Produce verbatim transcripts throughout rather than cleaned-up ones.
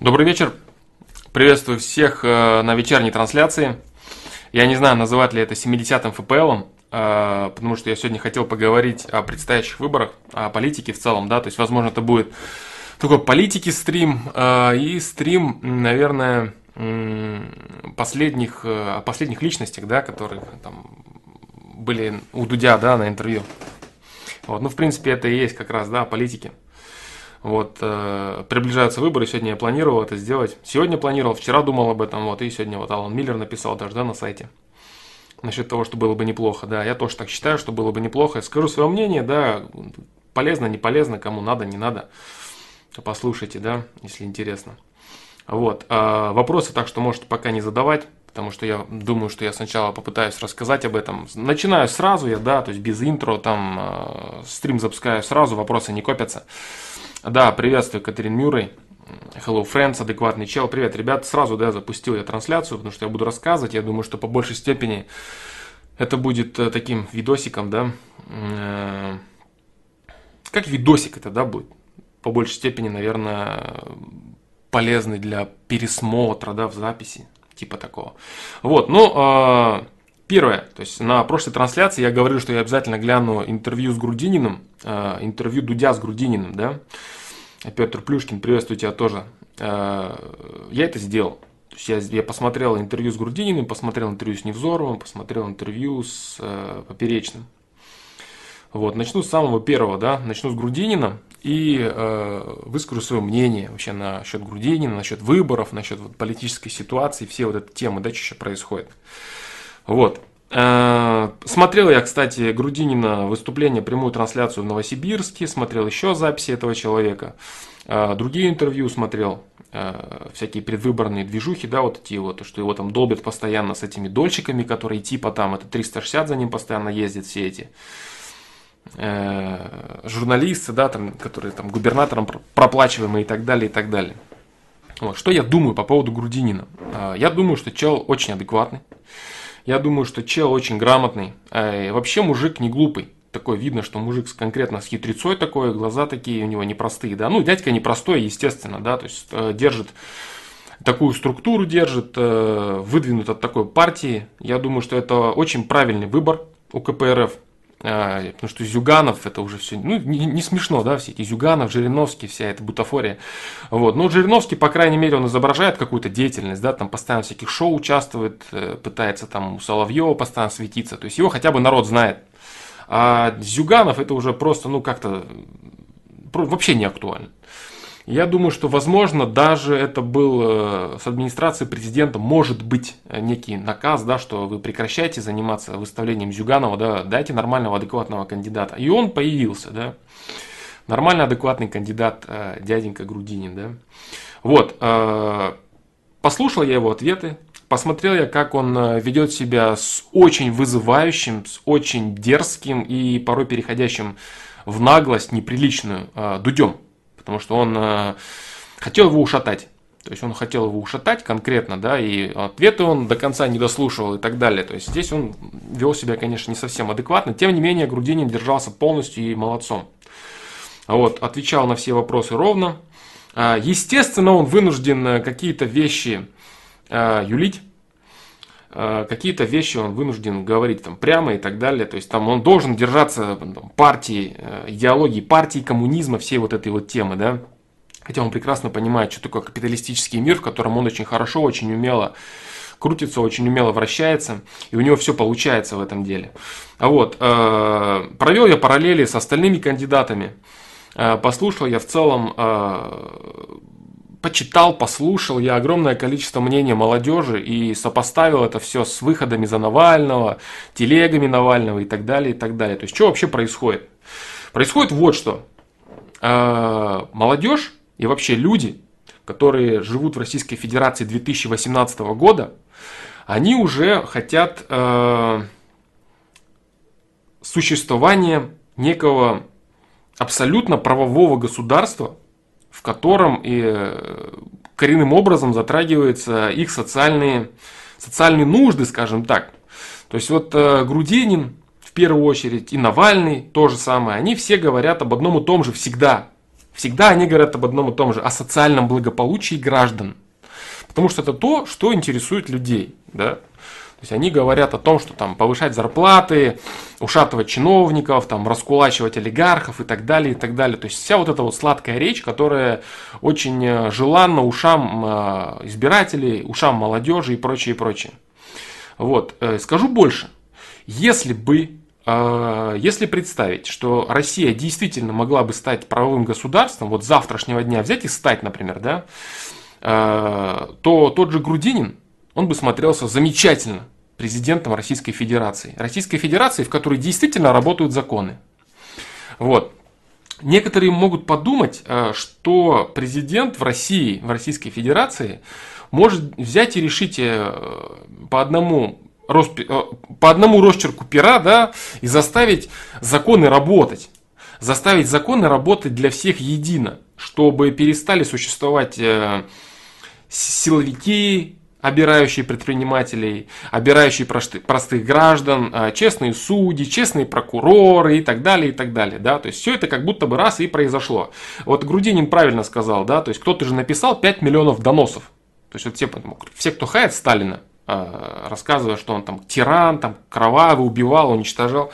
Добрый вечер. Приветствую всех на вечерней трансляции. Я не знаю, называть ли это семидесятым эф пэ элом, потому что я сегодня хотел поговорить о предстоящих выборах, о политике в целом, да, то есть, возможно, это будет такой политики стрим и стрим, наверное, последних, о последних личностях, да, которые там были у Дудя, да, на интервью. Вот, ну, в принципе, это и есть как раз, да, политики. Вот, э, приближаются выборы, сегодня я планировал это сделать. Сегодня планировал, вчера думал об этом, вот, и сегодня вот Аллан Миллер написал даже, да, на сайте. Насчет того, что было бы неплохо, да, я тоже так считаю, что было бы неплохо. Я скажу свое мнение, да, полезно, не полезно, кому надо, не надо. Послушайте, да, если интересно. Вот, э, вопросы, так что можете пока не задавать, потому что я думаю, что я сначала попытаюсь рассказать об этом. Начинаю сразу я, да, то есть без интро, там, э, стрим запускаю сразу, вопросы не копятся. Да, приветствую, Катерин Мюррей, hello friends, адекватный чел, привет, ребят, сразу, да, запустил я трансляцию, потому что я буду рассказывать, я думаю, что по большей степени это будет таким видосиком, да, как видосик это, да, будет, по большей степени, наверное, полезный для пересмотра, да, в записи, типа такого, вот, ну, первое, то есть на прошлой трансляции я говорил, что я обязательно гляну интервью с Грудининым, э, интервью Дудя с Грудининым, да, Петр Плюшкин, приветствую тебя тоже, э, я это сделал, то есть я, я посмотрел интервью с Грудининым, посмотрел интервью с Невзоровым, посмотрел интервью с э, Поперечным, вот, начну с самого первого, да, начну с Грудинина и э, выскажу свое мнение вообще насчет Грудинина, насчет выборов, насчет вот, политической ситуации, все вот эти темы, да, что сейчас происходит. Вот. Смотрел я, кстати, Грудинина выступление, прямую трансляцию в Новосибирске, смотрел еще записи этого человека, другие интервью смотрел, всякие предвыборные движухи, да, вот эти вот, что его там долбят постоянно с этими дольщиками, которые типа там, это триста шестьдесят за ним постоянно ездят все эти журналисты, да, там, которые там губернатором проплачиваемые и так далее, и так далее. Вот. Что я думаю по поводу Грудинина? Я думаю, что чел очень адекватный. Я думаю, что чел очень грамотный, э, вообще мужик не глупый, такой видно, что мужик конкретно с хитрецой такой, глаза такие у него непростые, да, ну дядька непростой, естественно, да, то есть э, держит такую структуру, держит, э, выдвинут от такой партии, я думаю, что это очень правильный выбор у ка пэ эр эф, э, потому что Зюганов, это уже все, ну не, не смешно, да, все эти Зюганов, Жириновский, вся эта бутафория, вот, но Жириновский, по крайней мере, он изображает какую-то деятельность, да, там постоянно всяких шоу участвует, пытается там у Соловьева постоянно светиться, то есть его хотя бы народ знает, а Зюганов это уже просто, ну как-то, вообще не актуально. Я думаю, что, возможно, даже это был с администрации президента, может быть, некий наказ, да, что вы прекращаете заниматься выставлением Зюганова, да, дайте нормального, адекватного кандидата. И он появился, да, нормально адекватный кандидат, дяденька Грудинин, да. Вот, послушал я его ответы, посмотрел я, как он ведет себя с очень вызывающим, с очень дерзким и порой переходящим в наглость неприличную Дудем. Потому что он э, хотел его ушатать. То есть он хотел его ушатать конкретно, да, и ответы он до конца не дослушивал и так далее. То есть здесь он вел себя, конечно, не совсем адекватно. Тем не менее, Грудинин держался полностью и молодцом. Вот, отвечал на все вопросы ровно. Естественно, он вынужден какие-то вещи э, юлить. Какие-то вещи он вынужден говорить там прямо и так далее. То есть там он должен держаться там, партии, идеологии партии, коммунизма, всей вот этой вот темы, да. Хотя он прекрасно понимает, что такое капиталистический мир, в котором он очень хорошо, очень умело крутится, очень умело вращается. И у него все получается в этом деле. А вот, э, провел я параллели с остальными кандидатами. Э, послушал я в целом... Э, Почитал, послушал я огромное количество мнений молодежи и сопоставил это все с выходами за Навального, телегами Навального и так далее, и так далее. То есть, что вообще происходит? Происходит вот что. Молодежь и вообще люди, которые живут в Российской Федерации две тысячи восемнадцатого года, они уже хотят существования некого абсолютно правового государства, в котором и коренным образом затрагиваются их социальные, социальные нужды, скажем так. То есть вот Грудинин в первую очередь и Навальный то же самое, они все говорят об одном и том же всегда. Всегда они говорят об одном и том же, о социальном благополучии граждан. Потому что это то, что интересует людей. Да? То есть они говорят о том, что там повышать зарплаты, ушатывать чиновников, там, раскулачивать олигархов и так далее, и так далее. То есть вся вот эта вот сладкая речь, которая очень желанна ушам избирателей, ушам молодежи и прочее, и прочее. Вот. Скажу больше. Если бы, если представить, что Россия действительно могла бы стать правовым государством, вот с завтрашнего дня взять и стать, например, да, то тот же Грудинин, он бы смотрелся замечательно президентом Российской Федерации. Российской Федерации, в которой действительно работают законы. Вот. Некоторые могут подумать, что президент в России, в Российской Федерации, может взять и решить по одному, по одному росчерку пера, да, и заставить законы работать. Заставить законы работать для всех едино, чтобы перестали существовать силовики, обирающие предпринимателей, обирающие простых граждан, честные судьи, честные прокуроры и так далее, и так далее. Да? То есть все это как будто бы раз и произошло. Вот Грудинин правильно сказал, да, то есть кто-то же написал пять миллионов доносов. То есть вот все, все, кто хает Сталина, рассказывая, что он там тиран, там кровавый, убивал, уничтожал.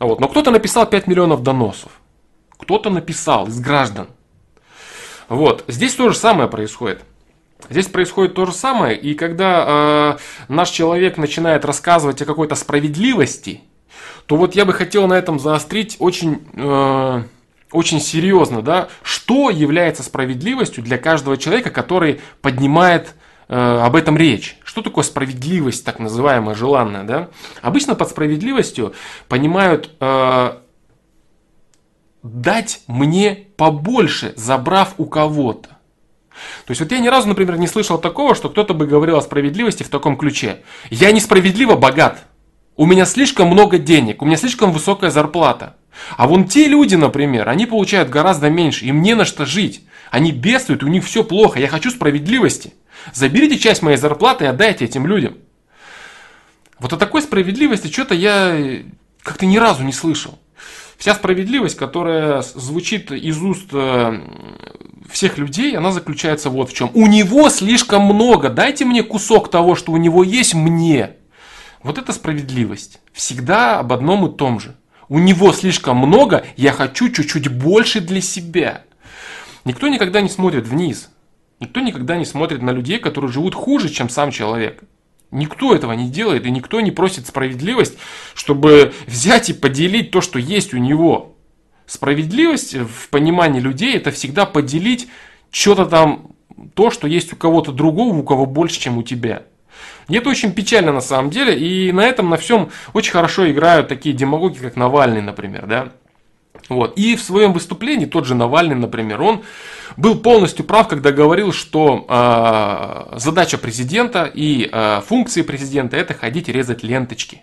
Вот. Но кто-то написал пять миллионов доносов. Кто-то написал из граждан. Вот. Здесь то же самое происходит. Здесь происходит то же самое, и когда э, наш человек начинает рассказывать о какой-то справедливости, то вот я бы хотел на этом заострить очень, э, очень серьезно, да, что является справедливостью для каждого человека, который поднимает э, об этом речь. Что такое справедливость, так называемая, желанная, да? Обычно под справедливостью понимают э, дать мне побольше, забрав у кого-то. То есть вот я ни разу, например, не слышал такого, что кто-то бы говорил о справедливости в таком ключе. Я несправедливо богат, у меня слишком много денег, у меня слишком высокая зарплата. А вон те люди, например, они получают гораздо меньше, им не на что жить. Они бедствуют, у них все плохо, я хочу справедливости. Заберите часть моей зарплаты и отдайте этим людям. Вот о такой справедливости что-то я как-то ни разу не слышал. Вся справедливость, которая звучит из уст всех людей, она заключается вот в чем. У него слишком много, дайте мне кусок того, что у него есть, мне. Вот это справедливость. Всегда об одном и том же. У него слишком много, я хочу чуть-чуть больше для себя. Никто никогда не смотрит вниз. Никто никогда не смотрит на людей, которые живут хуже, чем сам человек. Никто этого не делает, и никто не просит справедливость, чтобы взять и поделить то, что есть у него. Справедливость в понимании людей — это всегда поделить что-то там, то, что есть у кого-то другого, у кого больше, чем у тебя. И это очень печально на самом деле, и на этом, на всем очень хорошо играют такие демагоги, как Навальный, например, да. Вот. И в своем выступлении тот же Навальный, например, он был полностью прав, когда говорил, что э, задача президента и э, функции президента — это ходить и резать ленточки.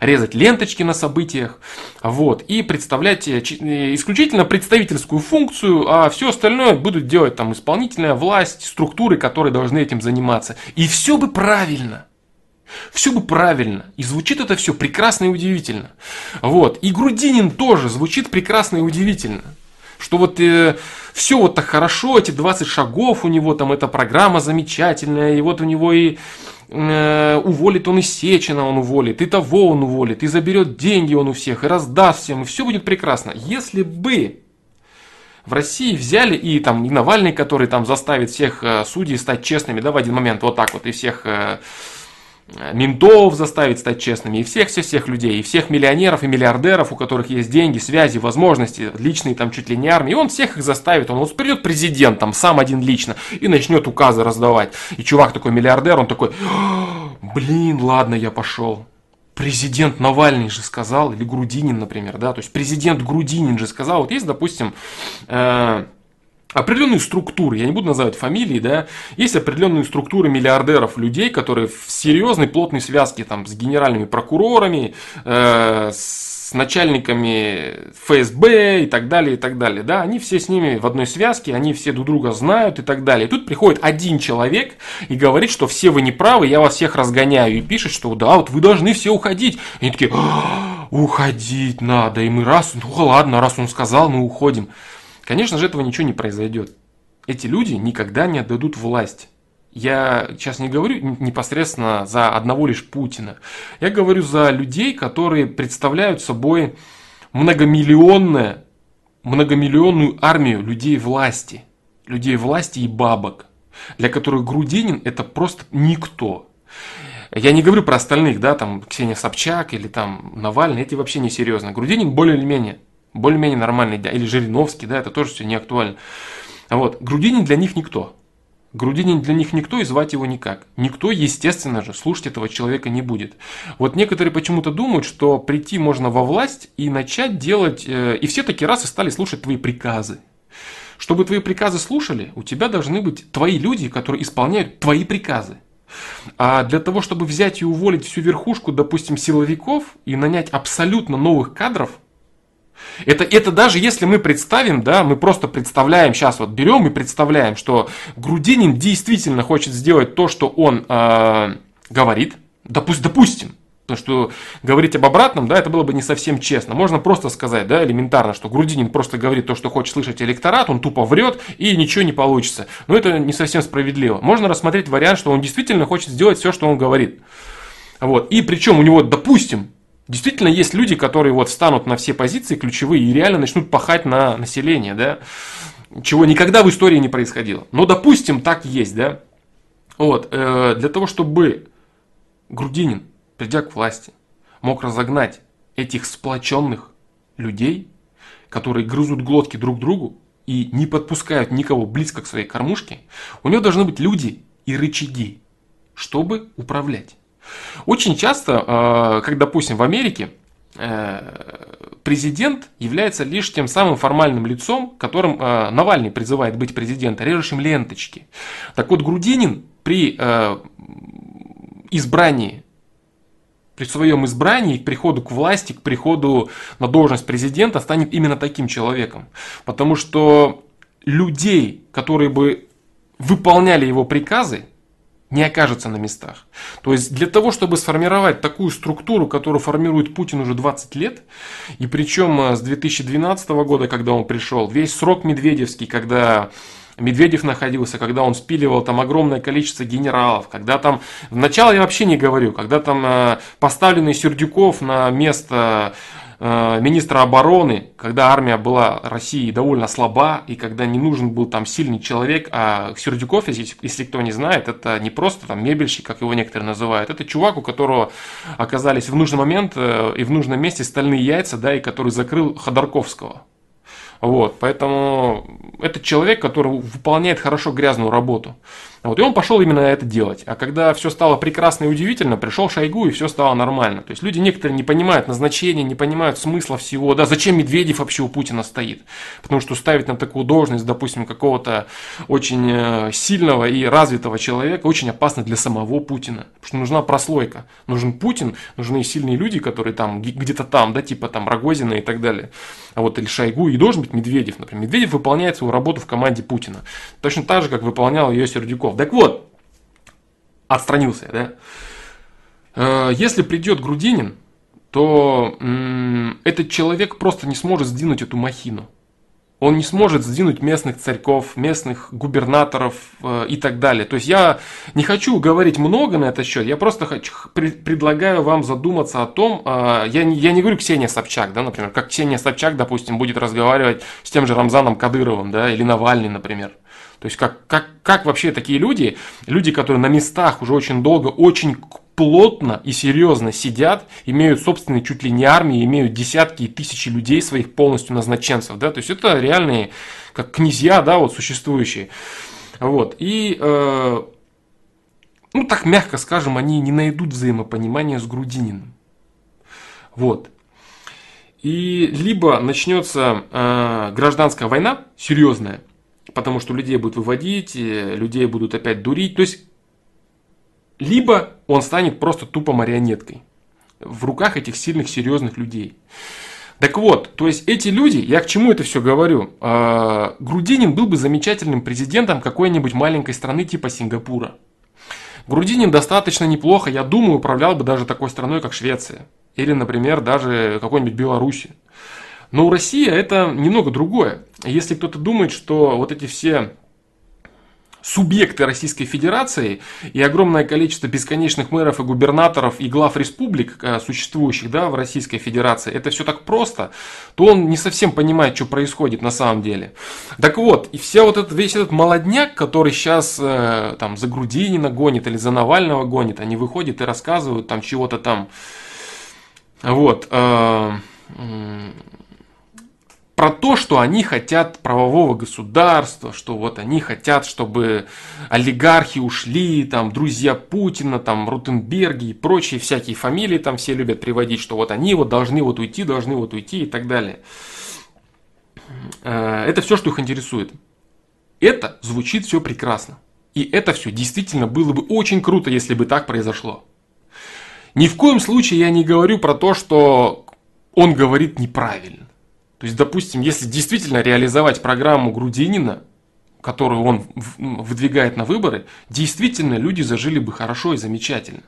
Резать ленточки на событиях, вот, и представлять исключительно представительскую функцию, а все остальное будут делать там исполнительная власть, структуры, которые должны этим заниматься. И все бы правильно. Все бы правильно. И звучит это все прекрасно и удивительно. Вот. И Грудинин тоже звучит прекрасно и удивительно. Что вот э, все вот так хорошо, эти двадцать шагов у него, там эта программа замечательная, и вот у него и э, уволит он и Сечина, он уволит, и того он уволит, и заберет деньги он у всех, и раздаст всем, и все будет прекрасно. Если бы в России взяли и там и Навальный, который там заставит всех э, судей стать честными, да, в один момент вот так вот, и всех... Э, ментов заставить стать честными, и всех-всех-всех людей, и всех миллионеров и миллиардеров, у которых есть деньги, связи, возможности, личные там чуть ли не армии, он всех их заставит, он вот придет президент там сам один лично и начнет указы раздавать. И чувак такой миллиардер, он такой: блин, ладно, я пошел. Президент Навальный же сказал, или Грудинин, например, да, то есть президент Грудинин же сказал, вот есть, допустим, э- определенные структуры, я не буду называть фамилии, да, есть определенные структуры миллиардеров, людей, которые в серьезной плотной связке там с генеральными прокурорами, э, с начальниками эф эс бэ и так далее, и так далее, да, они все с ними в одной связке, они все друг друга знают и так далее. И тут приходит один человек и говорит, что все вы не правы, я вас всех разгоняю, и пишет, что да, вот вы должны все уходить. И они такие: уходить надо, и мы раз, ну ладно, раз он сказал, мы уходим. Конечно же, этого ничего не произойдет. Эти люди никогда не отдадут власть. Я сейчас не говорю непосредственно за одного лишь Путина. Я говорю за людей, которые представляют собой многомиллионную, многомиллионную армию людей власти. Людей власти и бабок, для которых Грудинин это просто никто. Я не говорю про остальных, да, там Ксения Собчак или там Навальный, эти вообще не серьезно. Грудинин более или менее, более или менее нормальный, да, или Жириновский, да, это тоже все не актуально. Вот, Грудинин для них никто. Грудинин для них никто и звать его никак. Никто, естественно же, слушать этого человека не будет. Вот некоторые почему-то думают, что прийти можно во власть и начать делать... И все таки раз и стали слушать твои приказы. Чтобы твои приказы слушали, у тебя должны быть твои люди, которые исполняют твои приказы. А для того, чтобы взять и уволить всю верхушку, допустим, силовиков и нанять абсолютно новых кадров, Это, это даже если мы представим, да, мы просто представляем, сейчас вот берем и представляем, что Грудинин действительно хочет сделать то, что он э, говорит, Допу- допустим, потому что говорить об обратном, да, это было бы не совсем честно. Можно просто сказать, да, элементарно, что Грудинин просто говорит то, что хочет слышать электорат, он тупо врет и ничего не получится. Но это не совсем справедливо. Можно рассмотреть вариант, что он действительно хочет сделать все, что он говорит. Вот. И причем у него, допустим, действительно, есть люди, которые вот встанут на все позиции ключевые и реально начнут пахать на население, да, чего никогда в истории не происходило. Но, допустим, так есть, да. Вот, э, для того, чтобы Грудинин, придя к власти, мог разогнать этих сплоченных людей, которые грызут глотки друг другу и не подпускают никого близко к своей кормушке, у него должны быть люди и рычаги, чтобы управлять. Очень часто, как, допустим, в Америке, президент является лишь тем самым формальным лицом, которым Навальный призывает быть президентом, режущим ленточки. Так вот, Грудинин при избрании, при своем избрании, к приходу к власти, к приходу на должность президента станет именно таким человеком. Потому что людей, которые бы выполняли его приказы, не окажется на местах. То есть для того, чтобы сформировать такую структуру, которую формирует Путин уже двадцать лет, и причем с две тысячи двенадцатого года, когда он пришел, весь срок медведевский, когда Медведев находился, когда он спиливал там огромное количество генералов, когда там, вначале я вообще не говорю, когда там поставленный Сердюков на место министра обороны, когда армия была России довольно слаба, и когда не нужен был там сильный человек, а Сердюков, если, если кто не знает, это не просто там мебельщик, как его некоторые называют, это чувак, у которого оказались в нужный момент и в нужном месте стальные яйца, да, и который закрыл Ходорковского. Вот, поэтому это человек, который выполняет хорошо грязную работу. Вот, и он пошел именно это делать. А когда все стало прекрасно и удивительно, пришел Шойгу, и все стало нормально. То есть люди некоторые не понимают назначения, не понимают смысла всего. Да, зачем Медведев вообще у Путина стоит? Потому что ставить на такую должность, допустим, какого-то очень сильного и развитого человека очень опасно для самого Путина. Потому что нужна прослойка. Нужен Путин, нужны сильные люди, которые там где-то там, да, типа там Рогозина и так далее. А вот или Шойгу, и должен быть Медведев, например. Медведев выполняет свою работу в команде Путина. Точно так же, как выполнял ее Сердюков. Так вот, отстранился, да? Если придет Грудинин, то м- этот человек просто не сможет сдвинуть эту махину. Он не сможет сдвинуть местных царьков, местных губернаторов э, и так далее. То есть я не хочу говорить много на этот счет, я просто хочу, при, предлагаю вам задуматься о том, э, я, не, я не говорю Ксения Собчак, да, например, как Ксения Собчак, допустим, будет разговаривать с тем же Рамзаном Кадыровым, да, или Навальный, например. То есть как, как, как вообще такие люди, люди, которые на местах уже очень долго, очень плотно и серьезно сидят, имеют собственные чуть ли не армии, имеют десятки и тысячи людей своих полностью назначенцев, да, то есть это реальные как князья, да, вот существующие, вот, и, э, ну, так мягко скажем, они не найдут взаимопонимания с Грудининым, вот, и либо начнется э, гражданская война серьезная, потому что людей будут выводить, людей будут опять дурить, то есть либо он станет просто тупо марионеткой в руках этих сильных, серьезных людей. Так вот, то есть эти люди, я к чему это все говорю, э, Грудинин был бы замечательным президентом какой-нибудь маленькой страны типа Сингапура. Грудинин достаточно неплохо, я думаю, управлял бы даже такой страной, как Швеция. Или, например, даже какой-нибудь Беларуси. Но у России это немного другое. если кто-то думает, что вот эти все субъекты Российской Федерации и огромное количество бесконечных мэров и губернаторов и глав республик, существующих, да, в Российской Федерации, это все так просто, то он не совсем понимает, что происходит на самом деле. Так вот, и вся вот этот, весь этот молодняк, который сейчас там за Грудинина гонит или за Навального гонит, они выходят и рассказывают там чего-то там, вот, э, э, про то, что они хотят правового государства, что вот они хотят, чтобы олигархи ушли, там, друзья Путина, там, Ротенберги и прочие всякие фамилии там все любят приводить, что вот они вот должны вот уйти, должны вот уйти и так далее. Это все, что их интересует. Это звучит все прекрасно. И это все действительно было бы очень круто, если бы так произошло. Ни в коем случае я не говорю про то, что он говорит неправильно. То есть, допустим, если действительно реализовать программу Грудинина, которую он выдвигает на выборы, действительно люди зажили бы хорошо и замечательно.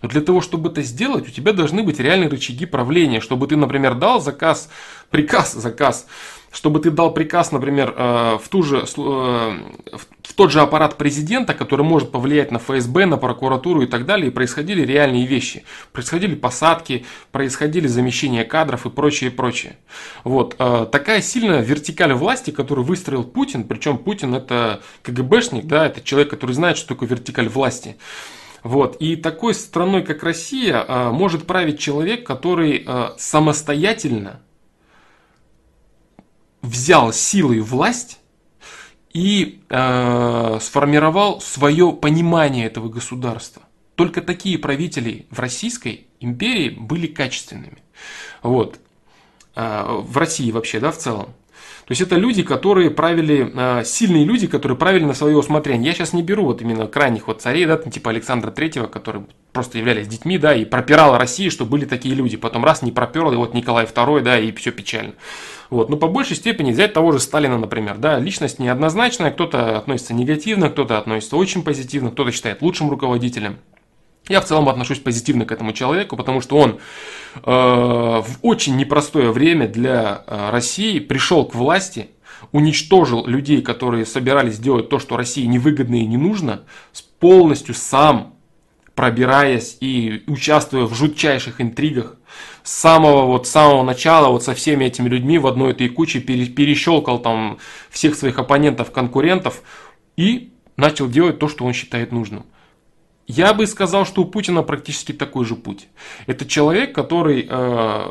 Но для того, чтобы это сделать, у тебя должны быть реальные рычаги правления, чтобы ты, например, дал заказ, приказ, заказ, чтобы ты дал приказ, например, в ту же, в тот же аппарат президента, который может повлиять на ФСБ, на прокуратуру и так далее, и происходили реальные вещи. Происходили посадки, происходили замещения кадров и прочее, прочее. Вот. Такая сильная вертикаль власти, которую выстроил Путин, причем Путин это КГБшник, да, это человек, который знает, что такое вертикаль власти. Вот. И такой страной, как Россия, может править человек, который самостоятельно взял силой власть и э, сформировал свое понимание этого государства. Только такие правители в Российской империи были качественными. Вот. Э, в России вообще, да, в целом. То есть это люди, которые правили, э, сильные люди, которые правили на свое усмотрение. Я сейчас не беру вот именно крайних вот царей, да, типа Александра Третьего, которые просто являлись детьми, да, и пропирала Россия, что были такие люди. Потом раз не проперло, и вот Николай Второй, да, и все печально. Вот. Но по большей степени взять того же Сталина, например, да, личность неоднозначная, кто-то относится негативно, кто-то относится очень позитивно, кто-то считает лучшим руководителем. Я в целом отношусь позитивно к этому человеку, потому что он э, в очень непростое время для э, России пришел к власти, уничтожил людей, которые собирались делать то, что России невыгодно и не нужно, полностью сам пробираясь и участвуя в жутчайших интригах. С самого, вот, самого начала вот со всеми этими людьми в одной этой куче перещелкал там всех своих оппонентов, конкурентов и начал делать то, что он считает нужным. Я бы сказал, что у Путина практически такой же путь. Это человек, который э,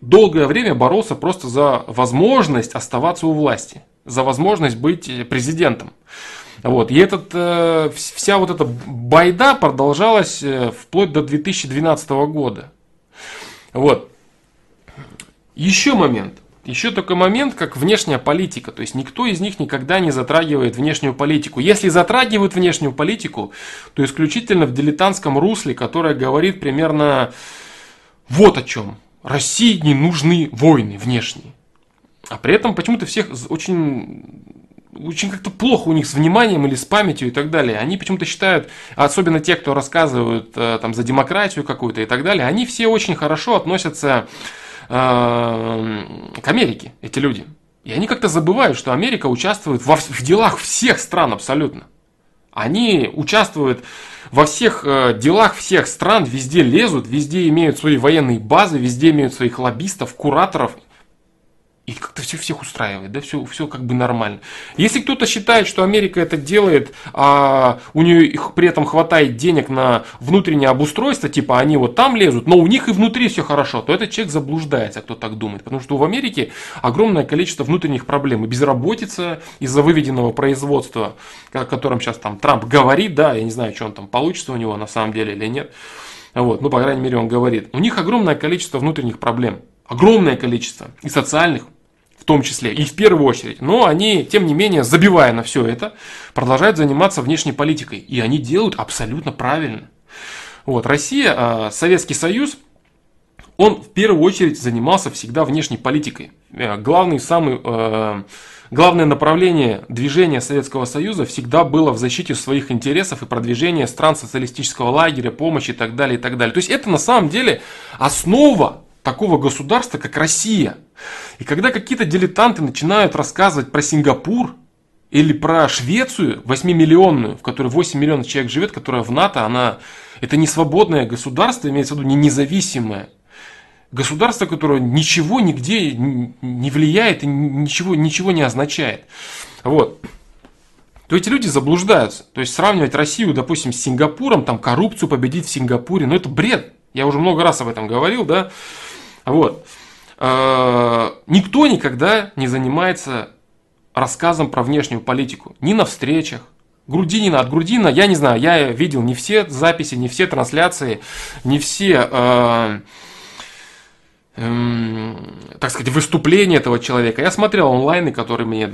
долгое время боролся просто за возможность оставаться у власти, за возможность быть президентом. Вот. И этот, э, вся вот эта байда продолжалась вплоть до две тысячи двенадцатого года. Вот. Еще момент. Еще такой момент, как внешняя политика. То есть никто из них никогда не затрагивает внешнюю политику. Если затрагивают внешнюю политику, то исключительно в дилетантском русле, которое говорит примерно вот о чем. России не нужны войны внешние. А при этом почему-то всех очень... Очень как-то плохо у них с вниманием или с памятью и так далее. Они почему-то считают, особенно те, кто рассказывают там, за демократию какую-то и так далее, они все очень хорошо относятся э, к Америке, эти люди. И они как-то забывают, что Америка участвует во, в делах всех стран абсолютно. Они участвуют во всех э, делах всех стран, везде лезут, везде имеют свои военные базы, везде имеют своих лоббистов, кураторов. И как-то все всех устраивает, да, все, все как бы нормально. Если кто-то считает, что Америка это делает, а у нее их при этом хватает денег на внутреннее обустройство, типа они вот там лезут, но у них и внутри все хорошо, то этот человек заблуждается, кто так думает. Потому что в Америке огромное количество внутренних проблем. И безработица из-за выведенного производства, о котором сейчас там Трамп говорит, да, я не знаю, что он там получится у него на самом деле или нет. Вот, ну, по крайней мере, он говорит. У них огромное количество внутренних проблем. Огромное количество. И социальных. В том числе и в первую очередь, но они, тем не менее, забивая на все это, продолжают заниматься внешней политикой. И они делают абсолютно правильно. Вот, Россия, Советский Союз, он в первую очередь занимался всегда внешней политикой. Главный, самый, главное направление движения Советского Союза всегда было в защите своих интересов и продвижении стран социалистического лагеря, помощи и так далее, и так далее. То есть это на самом деле основа такого государства, как Россия. И когда какие-то дилетанты начинают рассказывать про Сингапур или про Швецию восьмимиллионную, в которой восемь миллионов человек живет, которая в НАТО, она это не свободное государство, имеется в виду не независимое. Государство, которое ничего нигде не влияет и ничего, ничего не означает. Вот. То эти люди заблуждаются. То есть сравнивать Россию, допустим, с Сингапуром, там коррупцию победить в Сингапуре, ну это бред. Я уже много раз об этом говорил, да. Вот. Никто никогда не занимается рассказом про внешнюю политику. Ни на встречах. Грудинина от Грудинина, я не знаю, я видел не все записи, не все трансляции, не все, э, э, так сказать, выступления этого человека. Я смотрел онлайны, которые, мне,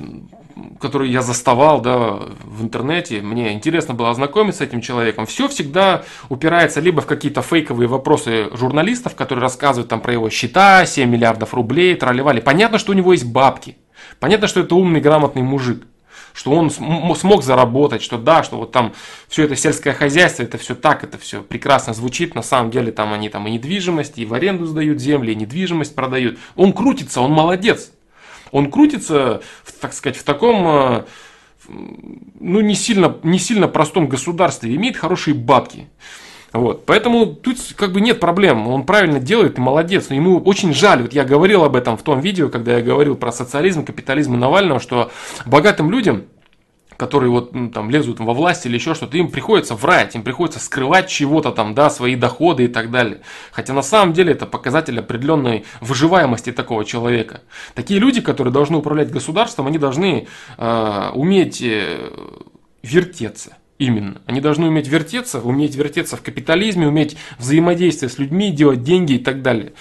которые я заставал, да, в интернете. Мне интересно было ознакомиться с этим человеком. Все всегда упирается либо в какие-то фейковые вопросы журналистов, которые рассказывают там про его счета, семь миллиардов рублей, тролливали. Понятно, что у него есть бабки. Понятно, что это умный, грамотный мужик, что он смог заработать, что да, что вот там все это сельское хозяйство, это все так, это все прекрасно звучит, на самом деле там они там и недвижимость, и в аренду сдают земли, и недвижимость продают. Он крутится, он молодец. Он крутится, так сказать, в таком, ну, не сильно, не сильно простом государстве, имеет хорошие бабки. Вот. Поэтому тут как бы нет проблем, он правильно делает и молодец, но ему очень жаль, вот я говорил об этом в том видео, когда я говорил про социализм, капитализм и Навального, что богатым людям, которые вот, ну, там, лезут во власть или еще что-то, им приходится врать, им приходится скрывать чего-то там, да, свои доходы и так далее. Хотя на самом деле это показатель определенной выживаемости такого человека. Такие люди, которые должны управлять государством, они должны э, уметь вертеться. Именно. Они должны уметь вертеться, уметь вертеться в капитализме, уметь взаимодействовать с людьми, делать деньги и так далее.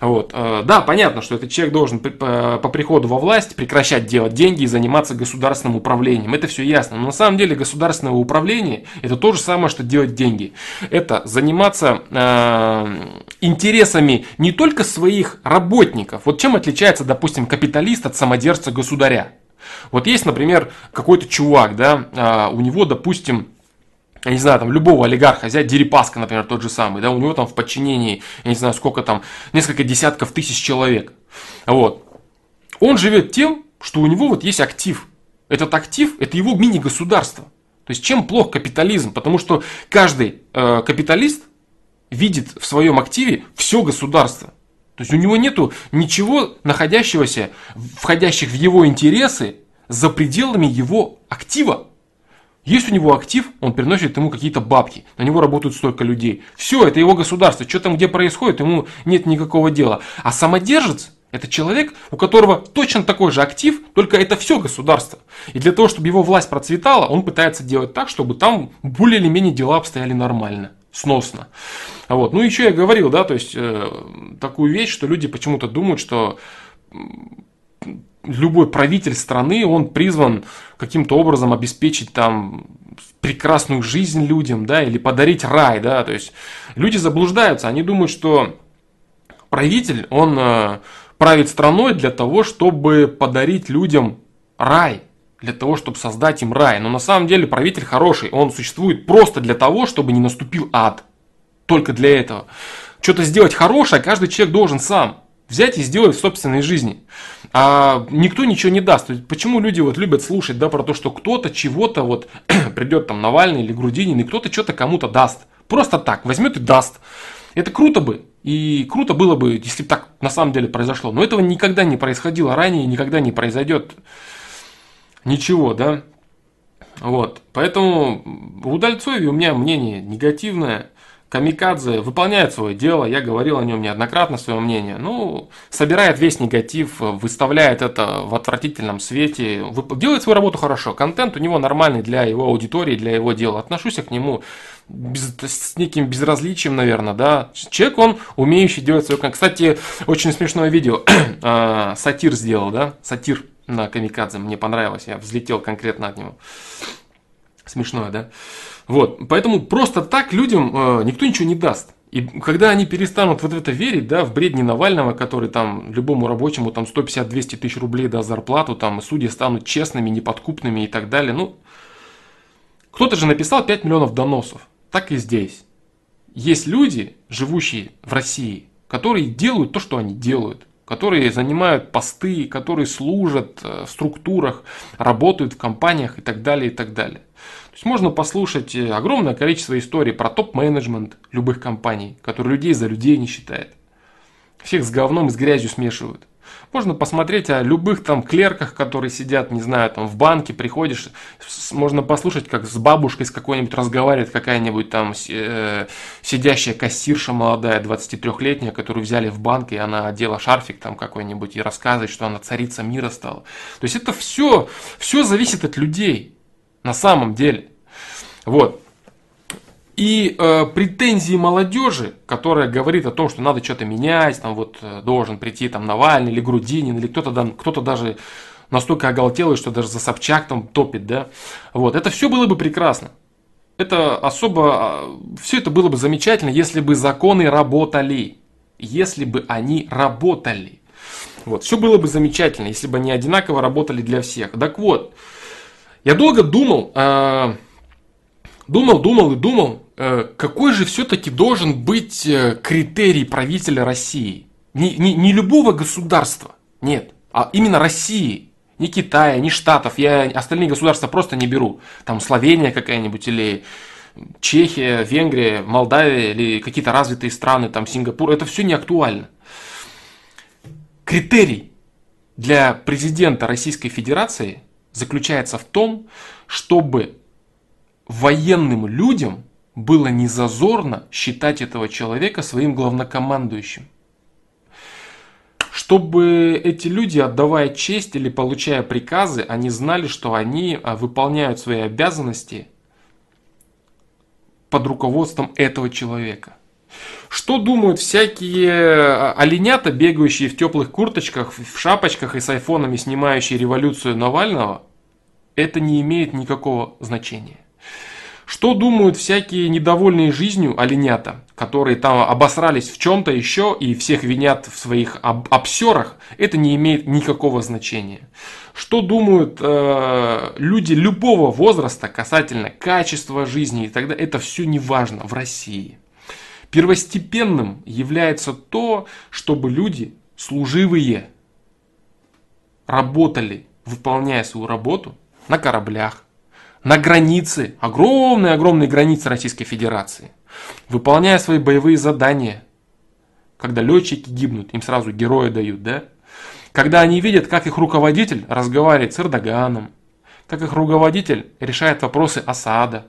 Вот. Да, понятно, что этот человек должен по приходу во власть прекращать делать деньги и заниматься государственным управлением. Это все ясно. Но на самом деле государственное управление – это то же самое, что делать деньги. Это заниматься э, интересами не только своих работников. Вот чем отличается, допустим, капиталист от самодержца государя? Вот есть, например, какой-то чувак, да, у него, допустим, я не знаю, там, любого олигарха взять, Дерипаска, например, тот же самый, да, у него там в подчинении, я не знаю, сколько там, несколько десятков тысяч человек, вот. Он живет тем, что у него вот есть актив. Этот актив, это его мини-государство. То есть, чем плох капитализм? Потому что каждый э, капиталист видит в своем активе все государство. То есть у него нету ничего находящегося, входящих в его интересы за пределами его актива. Есть у него актив, он приносит ему какие-то бабки, на него работают столько людей. Все, это его государство, что там где происходит, ему нет никакого дела. А самодержец – это человек, у которого точно такой же актив, только это все государство. И для того, чтобы его власть процветала, он пытается делать так, чтобы там более или менее дела обстояли нормально. Сносно. Вот. Ну, еще я говорил, да, то есть, э, такую вещь, что люди почему-то думают, что любой правитель страны, он призван каким-то образом обеспечить там прекрасную жизнь людям, да, или подарить рай, да, то есть, люди заблуждаются, они думают, что правитель, он э, правит страной для того, чтобы подарить людям рай. Для того, чтобы создать им рай. Но на самом деле правитель хороший. Он существует просто для того, чтобы не наступил ад. Только для этого. Что-то сделать хорошее каждый человек должен сам взять и сделать в собственной жизни. А никто ничего не даст. Почему люди вот любят слушать, да, про то, что кто-то чего-то, вот придет там Навальный или Грудинин, и кто-то что-то кому-то даст. Просто так возьмет и даст. Это круто бы. И круто было бы, если бы так на самом деле произошло. Но этого никогда не происходило ранее и никогда не произойдет. Ничего, да? Вот. Поэтому в Удальцове у меня мнение негативное. Камикадзе выполняет свое дело. Я говорил о нем неоднократно, свое мнение. Ну, собирает весь негатив, выставляет это в отвратительном свете. Делает свою работу хорошо. Контент у него нормальный для его аудитории, для его дела. Отношусь я к нему без, с неким безразличием, наверное, да? Человек, он умеющий делать свое... Кстати, очень смешное видео Сатир сделал, да? Сатир. На Камикадзе, мне понравилось, я взлетел конкретно от него. Смешное, да? Вот, поэтому просто так людям э, никто ничего не даст. И когда они перестанут вот в это верить, да, в бредни Навального, который там любому рабочему там сто пятьдесят — двести тысяч рублей даст зарплату, там судьи станут честными, неподкупными и так далее. Ну, кто-то же написал пять миллионов доносов. Так и здесь. Есть люди, живущие в России, которые делают то, что они делают, которые занимают посты, которые служат в структурах, работают в компаниях и так далее, и так далее. То есть можно послушать огромное количество историй про топ-менеджмент любых компаний, которые людей за людей не считает. Всех с говном и с грязью смешивают. Можно посмотреть о любых там клерках, которые сидят, не знаю, там в банке, приходишь, можно послушать, как с бабушкой с какой-нибудь разговаривает какая-нибудь там э, сидящая кассирша молодая, двадцатитрёхлетняя, которую взяли в банк, и она одела шарфик там какой-нибудь и рассказывает, что она царица мира стала. То есть это все, все зависит от людей на самом деле. Вот. И э, претензии молодежи, которая говорит о том, что надо что-то менять, там вот должен прийти там Навальный или Грудинин, или кто-то да, кто-то даже настолько оголтелый, что даже за Собчак там топит, да, вот, это все было бы прекрасно. Это особо, все это было бы замечательно, если бы законы работали, если бы они работали. Вот, все было бы замечательно, если бы они одинаково работали для всех. Так вот, я долго думал, э, думал, думал и думал, какой же все-таки должен быть критерий правителя России? Не, не, не любого государства, нет, а именно России, не Китая, не Штатов, я остальные государства просто не беру. Там Словения какая-нибудь, или Чехия, Венгрия, Молдавия, или какие-то развитые страны, там Сингапур, это все не актуально. Критерий для президента Российской Федерации заключается в том, чтобы военным людям было не зазорно считать этого человека своим главнокомандующим. Чтобы эти люди, отдавая честь или получая приказы, они знали, что они выполняют свои обязанности под руководством этого человека. Что думают всякие оленята, бегающие в теплых курточках, в шапочках и с айфонами, снимающие революцию Навального? Это не имеет никакого значения. Что думают всякие недовольные жизнью оленята, которые там обосрались в чем-то еще и всех винят в своих об обсерах, это не имеет никакого значения. Что думают э, люди любого возраста касательно качества жизни и так далее, это все не важно в России. Первостепенным является то, чтобы люди, служивые, работали, выполняя свою работу на кораблях, на границе, огромные-огромные границы Российской Федерации, выполняя свои боевые задания, когда летчики гибнут, им сразу героя дают, да? Когда они видят, как их руководитель разговаривает с Эрдоганом, как их руководитель решает вопросы Асада,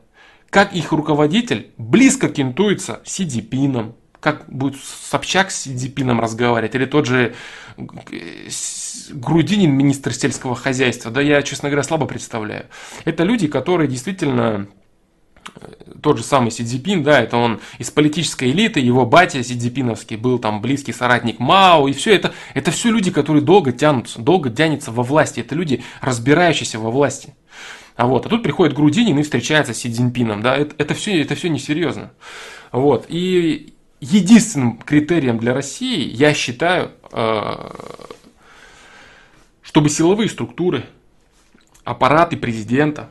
как их руководитель близко кентуется с Си Цзиньпином, как будет Собчак с Си Цзиньпином разговаривать, или тот же Грудинин, министр сельского хозяйства, да я, честно говоря, слабо представляю. Это люди, которые действительно, тот же самый Си Цзиньпин, да, это он из политической элиты, его батя Си Цзиньпиновский был там близкий соратник Мао, и все это, это все люди, которые долго тянутся, долго тянутся во власти, это люди, разбирающиеся во власти. А вот, а тут приходит Грудинин и встречается с Си Цзиньпином, да, это, это все, это все несерьезно. Вот, и единственным критерием для России, я считаю, чтобы силовые структуры, аппараты президента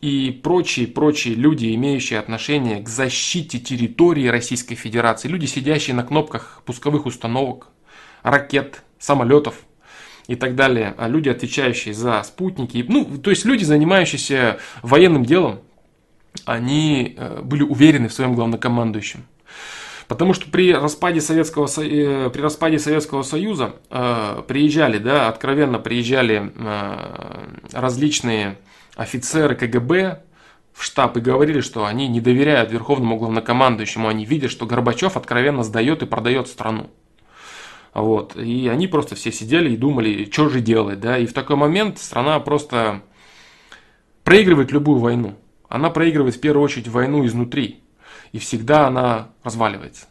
и прочие-прочие люди, имеющие отношение к защите территории Российской Федерации, люди, сидящие на кнопках пусковых установок, ракет, самолетов и так далее, люди, отвечающие за спутники, ну, то есть люди, занимающиеся военным делом, они были уверены в своем главнокомандующем. Потому что при распаде Советского, при распаде Советского Союза э, приезжали, да, откровенно приезжали э, различные офицеры КГБ в штаб и говорили, что они не доверяют верховному главнокомандующему, они видят, что Горбачев откровенно сдает и продает страну. Вот. И они просто все сидели и думали, что же делать. Да? И в такой момент страна просто проигрывает любую войну. Она проигрывает в первую очередь войну изнутри. И всегда она разваливается.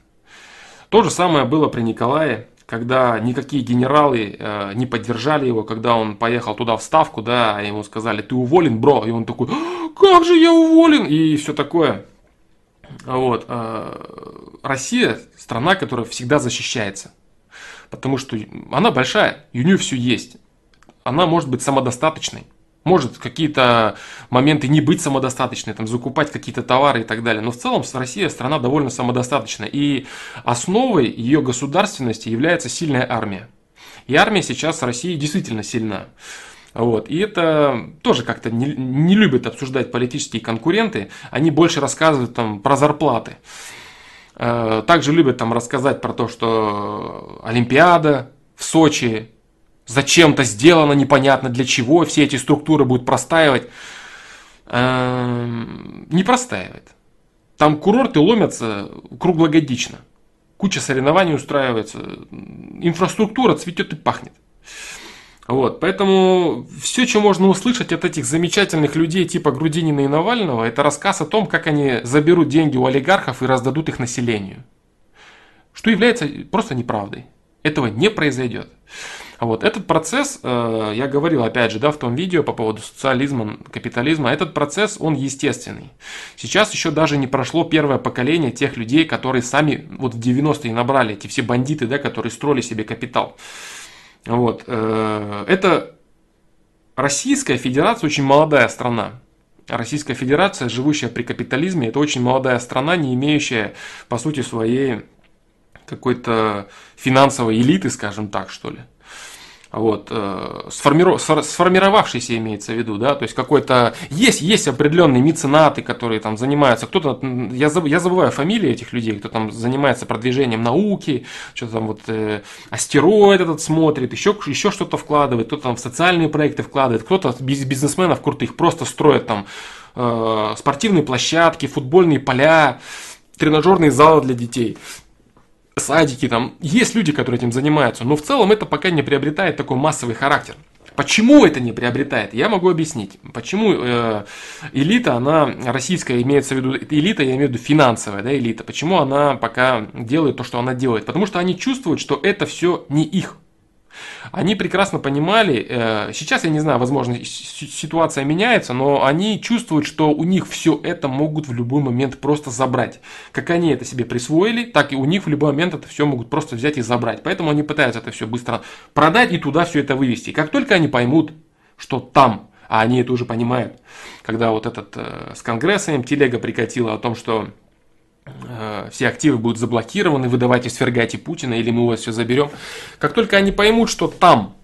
То же самое было при Николае, когда никакие генералы э, не поддержали его, когда он поехал туда в Ставку, да, ему сказали, ты уволен, бро, и он такой, как же я уволен, и все такое. Вот. Россия страна, которая всегда защищается, потому что она большая, и у нее все есть, она может быть самодостаточной. Может какие-то моменты не быть самодостаточной, там, закупать какие-то товары и так далее. Но в целом Россия страна довольно самодостаточная. И основой ее государственности является сильная армия. И армия сейчас в России действительно сильна. Вот. И это тоже как-то не, не любят обсуждать политические конкуренты. Они больше рассказывают там, про зарплаты. Также любят там, рассказать про то, что Олимпиада в Сочи зачем-то сделано, непонятно для чего, все эти структуры будут простаивать. Эм, не простаивает. Там курорты ломятся круглогодично. Куча соревнований устраивается. Инфраструктура цветет и пахнет. Вот, поэтому все, что можно услышать от этих замечательных людей типа Грудинина и Навального, это рассказ о том, как они заберут деньги у олигархов и раздадут их населению. Что является просто неправдой. Этого не произойдет. Вот этот процесс, я говорил опять же, да, в том видео по поводу социализма, капитализма, этот процесс, он естественный. Сейчас еще даже не прошло первое поколение тех людей, которые сами вот в девяностые набрали, эти все бандиты, да, которые строили себе капитал. Вот. Это Российская Федерация, очень молодая страна. Российская Федерация, живущая при капитализме, это очень молодая страна, не имеющая, по сути, своей какой-то финансовой элиты, скажем так, что ли. Вот, э, сформиров... сформировавшийся имеется в виду, да, то есть какой-то, есть, есть определенные меценаты, которые там занимаются, кто-то, я, заб... я забываю фамилии этих людей, кто там занимается продвижением науки, что-то там вот э, астероид этот смотрит, еще, еще что-то вкладывает, кто-то там в социальные проекты вкладывает, кто-то из бизнесменов крутых просто строит там э, спортивные площадки, футбольные поля, тренажерные залы для детей. Садики там, есть люди, которые этим занимаются, но в целом это пока не приобретает такой массовый характер. Почему это не приобретает? Я могу объяснить. Почему э, элита, она российская, имеется в виду элита, я имею в виду финансовая, да, элита, почему она пока делает то, что она делает? Потому что они чувствуют, что это все не их. Они прекрасно понимали, э, сейчас я не знаю, возможно, ситуация меняется, но они чувствуют, что у них все это могут в любой момент просто забрать. Как они это себе присвоили, так и у них в любой момент это все могут просто взять и забрать. Поэтому они пытаются это все быстро продать и туда все это вывести. И как только они поймут, что там, а они это уже понимают, когда вот этот э, с конгрессом телега прикатила о том, что все активы будут заблокированы, вы давайте свергайте Путина, или мы у вас все заберем. Как только они поймут, что там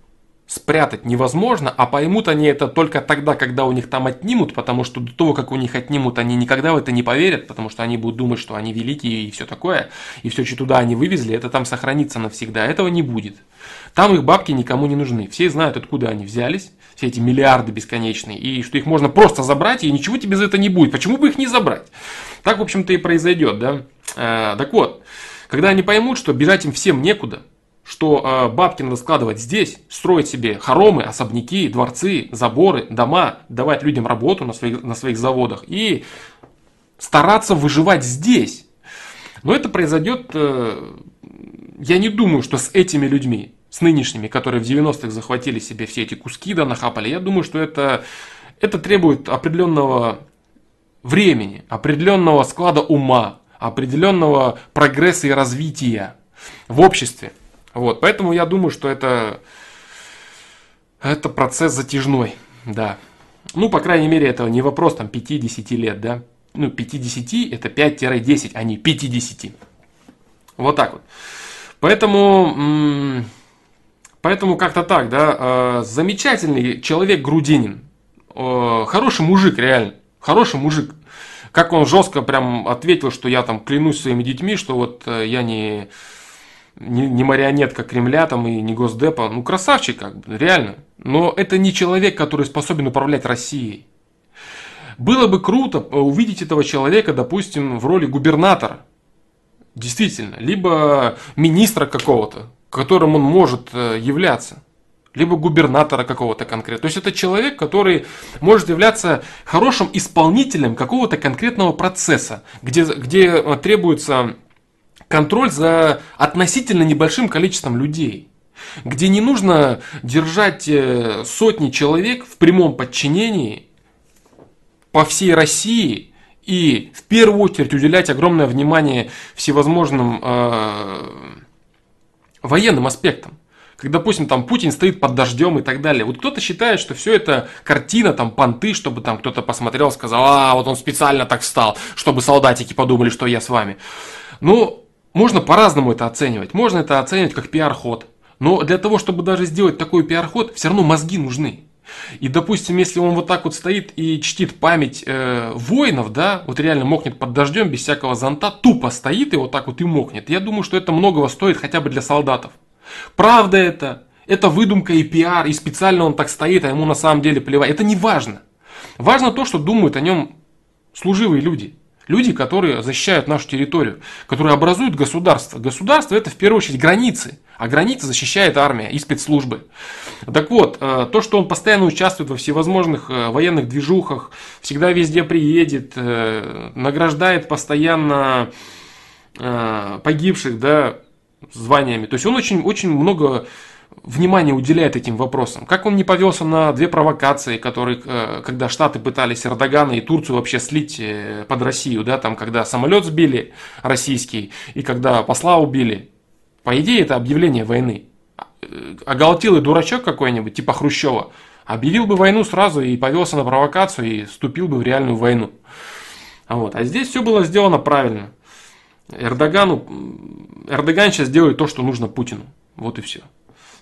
спрятать невозможно, а поймут они это только тогда, когда у них там отнимут, потому что до того, как у них отнимут, они никогда в это не поверят, потому что они будут думать, что они великие и все такое, и все, что туда они вывезли, это там сохранится навсегда, этого не будет. Там их бабки никому не нужны, все знают, откуда они взялись, все эти миллиарды бесконечные, и что их можно просто забрать, и ничего тебе за это не будет, почему бы их не забрать? Так, в общем-то, и произойдет, да? Э, так вот, когда они поймут, что бежать им всем некуда, что э, бабки надо складывать здесь, строить себе хоромы, особняки, дворцы, заборы, дома, давать людям работу на своих, на своих заводах и стараться выживать здесь. Но это произойдет, э, я не думаю, что с этими людьми, с нынешними, которые в девяностых захватили себе все эти куски, да, нахапали, я думаю, что это, это требует определенного времени, определенного склада ума, определенного прогресса и развития в обществе. Вот, поэтому я думаю, что это, это процесс затяжной, да. Ну, по крайней мере, это не вопрос там пяти-десяти лет, да. Ну, пять-десять это пять-десять, а не пятьдесят. Вот так вот. Поэтому, поэтому как-то так, да. Замечательный человек Грудинин. Хороший мужик, реально. Хороший мужик. Как он жестко прям ответил, что я там клянусь своими детьми, что вот я не... Не, не марионетка Кремля там и не Госдепа, ну красавчик как бы, реально. Но это не человек, который способен управлять Россией. Было бы круто увидеть этого человека, допустим, в роли губернатора. Действительно, либо министра какого-то, которым он может являться. Либо губернатора какого-то конкретного. То есть это человек, который может являться хорошим исполнителем какого-то конкретного процесса, где, где требуется... контроль за относительно небольшим количеством людей, где не нужно держать сотни человек в прямом подчинении по всей России и в первую очередь уделять огромное внимание всевозможным э, военным аспектам. как, допустим, там Путин стоит под дождем и так далее. Вот кто-то считает, что все это картина, там, понты, чтобы там кто-то посмотрел, сказал, а, вот он специально так встал, чтобы солдатики подумали, что я с вами. Ну, можно по-разному это оценивать. Можно это оценивать как пиар-ход. Но для того, чтобы даже сделать такой пиар-ход, все равно мозги нужны. И, допустим, если он вот так вот стоит и чтит память э, воинов, да, вот реально мокнет под дождем, без всякого зонта, тупо стоит и вот так вот и мокнет. Я думаю, что это многого стоит хотя бы для солдатов. Правда это? Это выдумка и пиар, и специально он так стоит, а ему на самом деле плевать. Это не важно. Важно то, что думают о нем служивые люди. Люди, которые защищают нашу территорию, которые образуют государство. Государство — это в первую очередь границы, а границы защищает армия и спецслужбы. Так вот, то, что он постоянно участвует во всевозможных военных движухах, всегда везде приедет, награждает постоянно погибших, да, званиями. То есть он очень, очень много внимания уделяет этим вопросам. Как он не повелся на две провокации, которые, когда Штаты пытались Эрдогана и Турцию вообще слить под Россию, да, там, когда самолет сбили российский и когда посла убили. По идее, это объявление войны. Оголтелый дурачок какой-нибудь, типа Хрущева, объявил бы войну сразу и повелся на провокацию и вступил бы в реальную войну. Вот. А здесь все было сделано правильно. Эрдогану, Эрдоган сейчас делает то, что нужно Путину. Вот и все.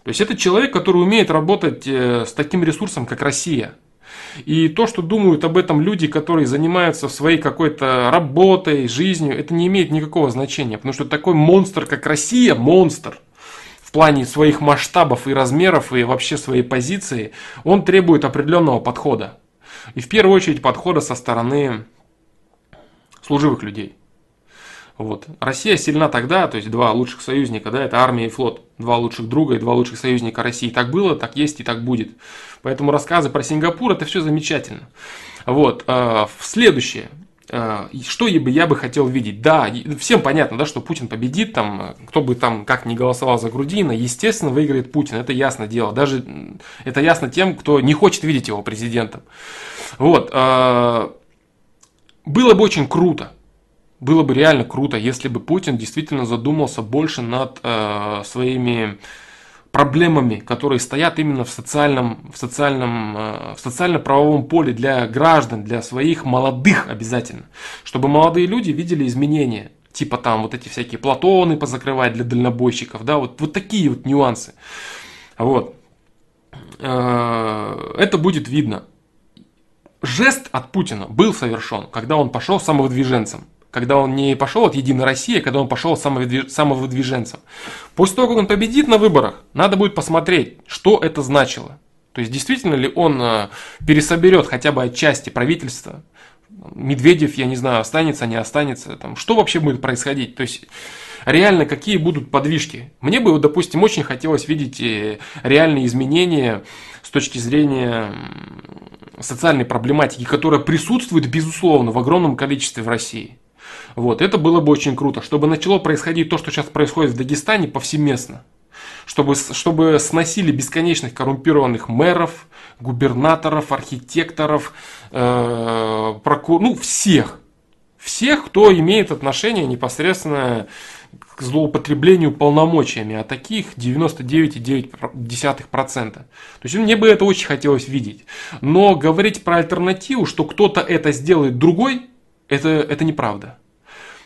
То есть это человек, который умеет работать с таким ресурсом, как Россия. И то, что думают об этом люди, которые занимаются своей какой-то работой, жизнью, это не имеет никакого значения. Потому что такой монстр, как Россия, монстр в плане своих масштабов и размеров, и вообще своей позиции, он требует определенного подхода. И в первую очередь подхода со стороны служивых людей. Вот. Россия сильна тогда, то есть два лучших союзника, да, это армия и флот, два лучших друга и два лучших союзника России. Так было, так есть и так будет. Поэтому рассказы про Сингапур — это все замечательно. Вот. Следующее, что я бы хотел видеть. Да, всем понятно, да, что Путин победит, там, кто бы там как ни голосовал за Грудинина, естественно, выиграет Путин, это ясно дело. Даже это ясно тем, кто не хочет видеть его президентом. Вот. Было бы очень круто. Было бы реально круто, если бы Путин действительно задумался больше над э, своими проблемами, которые стоят именно в социальном, в социальном, э, в социально-правовом поле для граждан, для своих молодых обязательно. Чтобы молодые люди видели изменения, типа там вот эти всякие платоны позакрывать для дальнобойщиков, да, вот, вот такие вот нюансы. Вот. Э, это будет видно. Жест от Путина был совершен, когда он пошел самовыдвиженцем. Когда он не пошел от «Единой России», когда он пошел самовыдвиженцем. После того, как он победит на выборах, надо будет посмотреть, что это значило. То есть, действительно ли он пересоберет хотя бы отчасти правительство. Медведев, я не знаю, останется, не останется. Там, что вообще будет происходить? То есть, реально, какие будут подвижки? Мне бы, допустим, очень хотелось видеть реальные изменения с точки зрения социальной проблематики, которая присутствует, безусловно, в огромном количестве в России. Вот, это было бы очень круто, чтобы начало происходить то, что сейчас происходит в Дагестане повсеместно. Чтобы, чтобы сносили бесконечных коррумпированных мэров, губернаторов, архитекторов, э, прокур... ну всех. Всех, кто имеет отношение непосредственно к злоупотреблению полномочиями, а таких девяносто девять и девять десятых процента. То есть мне бы это очень хотелось видеть. Но говорить про альтернативу, что кто-то это сделает другой, это, это неправда.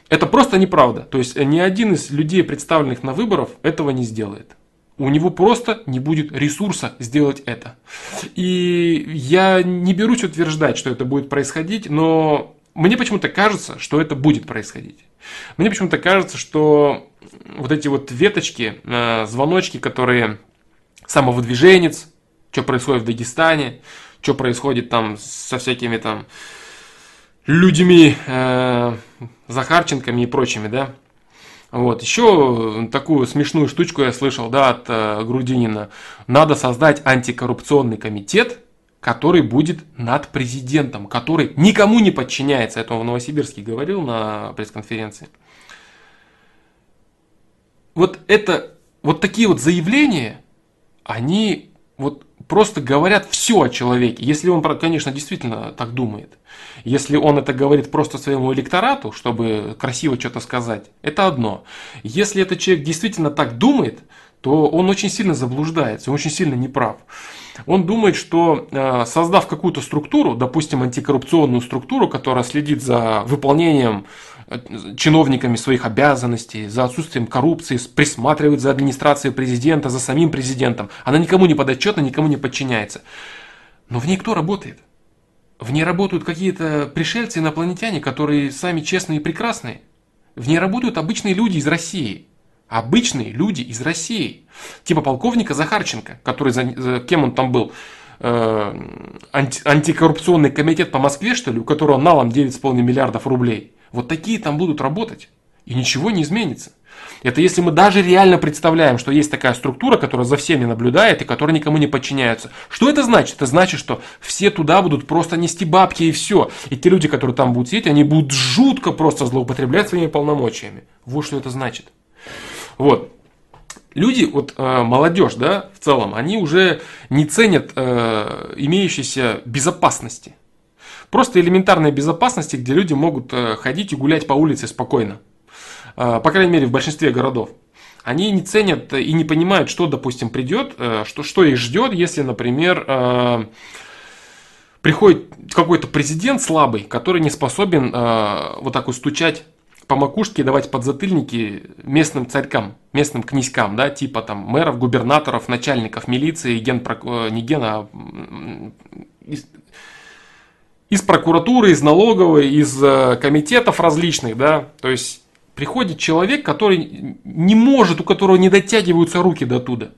Это просто неправда. То есть ни один из людей, представленных на выборах, этого не сделает. У него просто не будет ресурса сделать это. И я не берусь утверждать, что это будет происходить, но мне почему-то кажется, что это будет происходить. Мне почему-то кажется, что вот эти вот веточки, звоночки, которые самовыдвиженец, что происходит в Дагестане, что происходит там со всякими там людьми, э, Захарченками и прочими, да. Вот, еще такую смешную штучку я слышал, да, от э, Грудинина. Надо создать антикоррупционный комитет, который будет над президентом, который никому не подчиняется. Это он в Новосибирске говорил на пресс-конференции. Вот это, вот такие вот заявления, они вот просто говорят все о человеке, если он, конечно, действительно так думает. Если он это говорит просто своему электорату, чтобы красиво что-то сказать, это одно. Если этот человек действительно так думает, то он очень сильно заблуждается, он очень сильно неправ. Он думает, что создав какую-то структуру, допустим, антикоррупционную структуру, которая следит за выполнением чиновниками своих обязанностей, за отсутствием коррупции, присматривает за администрацией президента, за самим президентом. Она никому не подотчетна, никому не подчиняется. Но в ней кто работает? В ней работают какие-то пришельцы, инопланетяне, которые сами честные и прекрасные. В ней работают обычные люди из России. Обычные люди из России. Типа полковника Захарченко, который, за, за, кем он там был? Э, анти, антикоррупционный комитет по Москве, что ли, у которого налом девять с половиной миллиардов рублей. Вот такие там будут работать, и ничего не изменится. Это если мы даже реально представляем, что есть такая структура, которая за всеми наблюдает и которая никому не подчиняется. Что это значит? Это значит, что все туда будут просто нести бабки и все. И те люди, которые там будут сидеть, они будут жутко просто злоупотреблять своими полномочиями. Вот что это значит. Вот. Люди, вот э, молодежь, да, в целом, они уже не ценят э, имеющейся безопасности. Просто элементарной безопасности, где люди могут ходить и гулять по улице спокойно. По крайней мере, в большинстве городов. Они не ценят и не понимают, что, допустим, придет, что, что их ждет, если, например, приходит какой-то президент слабый, который не способен вот так вот стучать по макушке, давать подзатыльники местным царькам, местным князькам, да, типа там мэров, губернаторов, начальников милиции, генпрок... не ген, а... из прокуратуры, из налоговой, из комитетов различных, да, то есть приходит человек, который не может, у которого не дотягиваются руки до туда.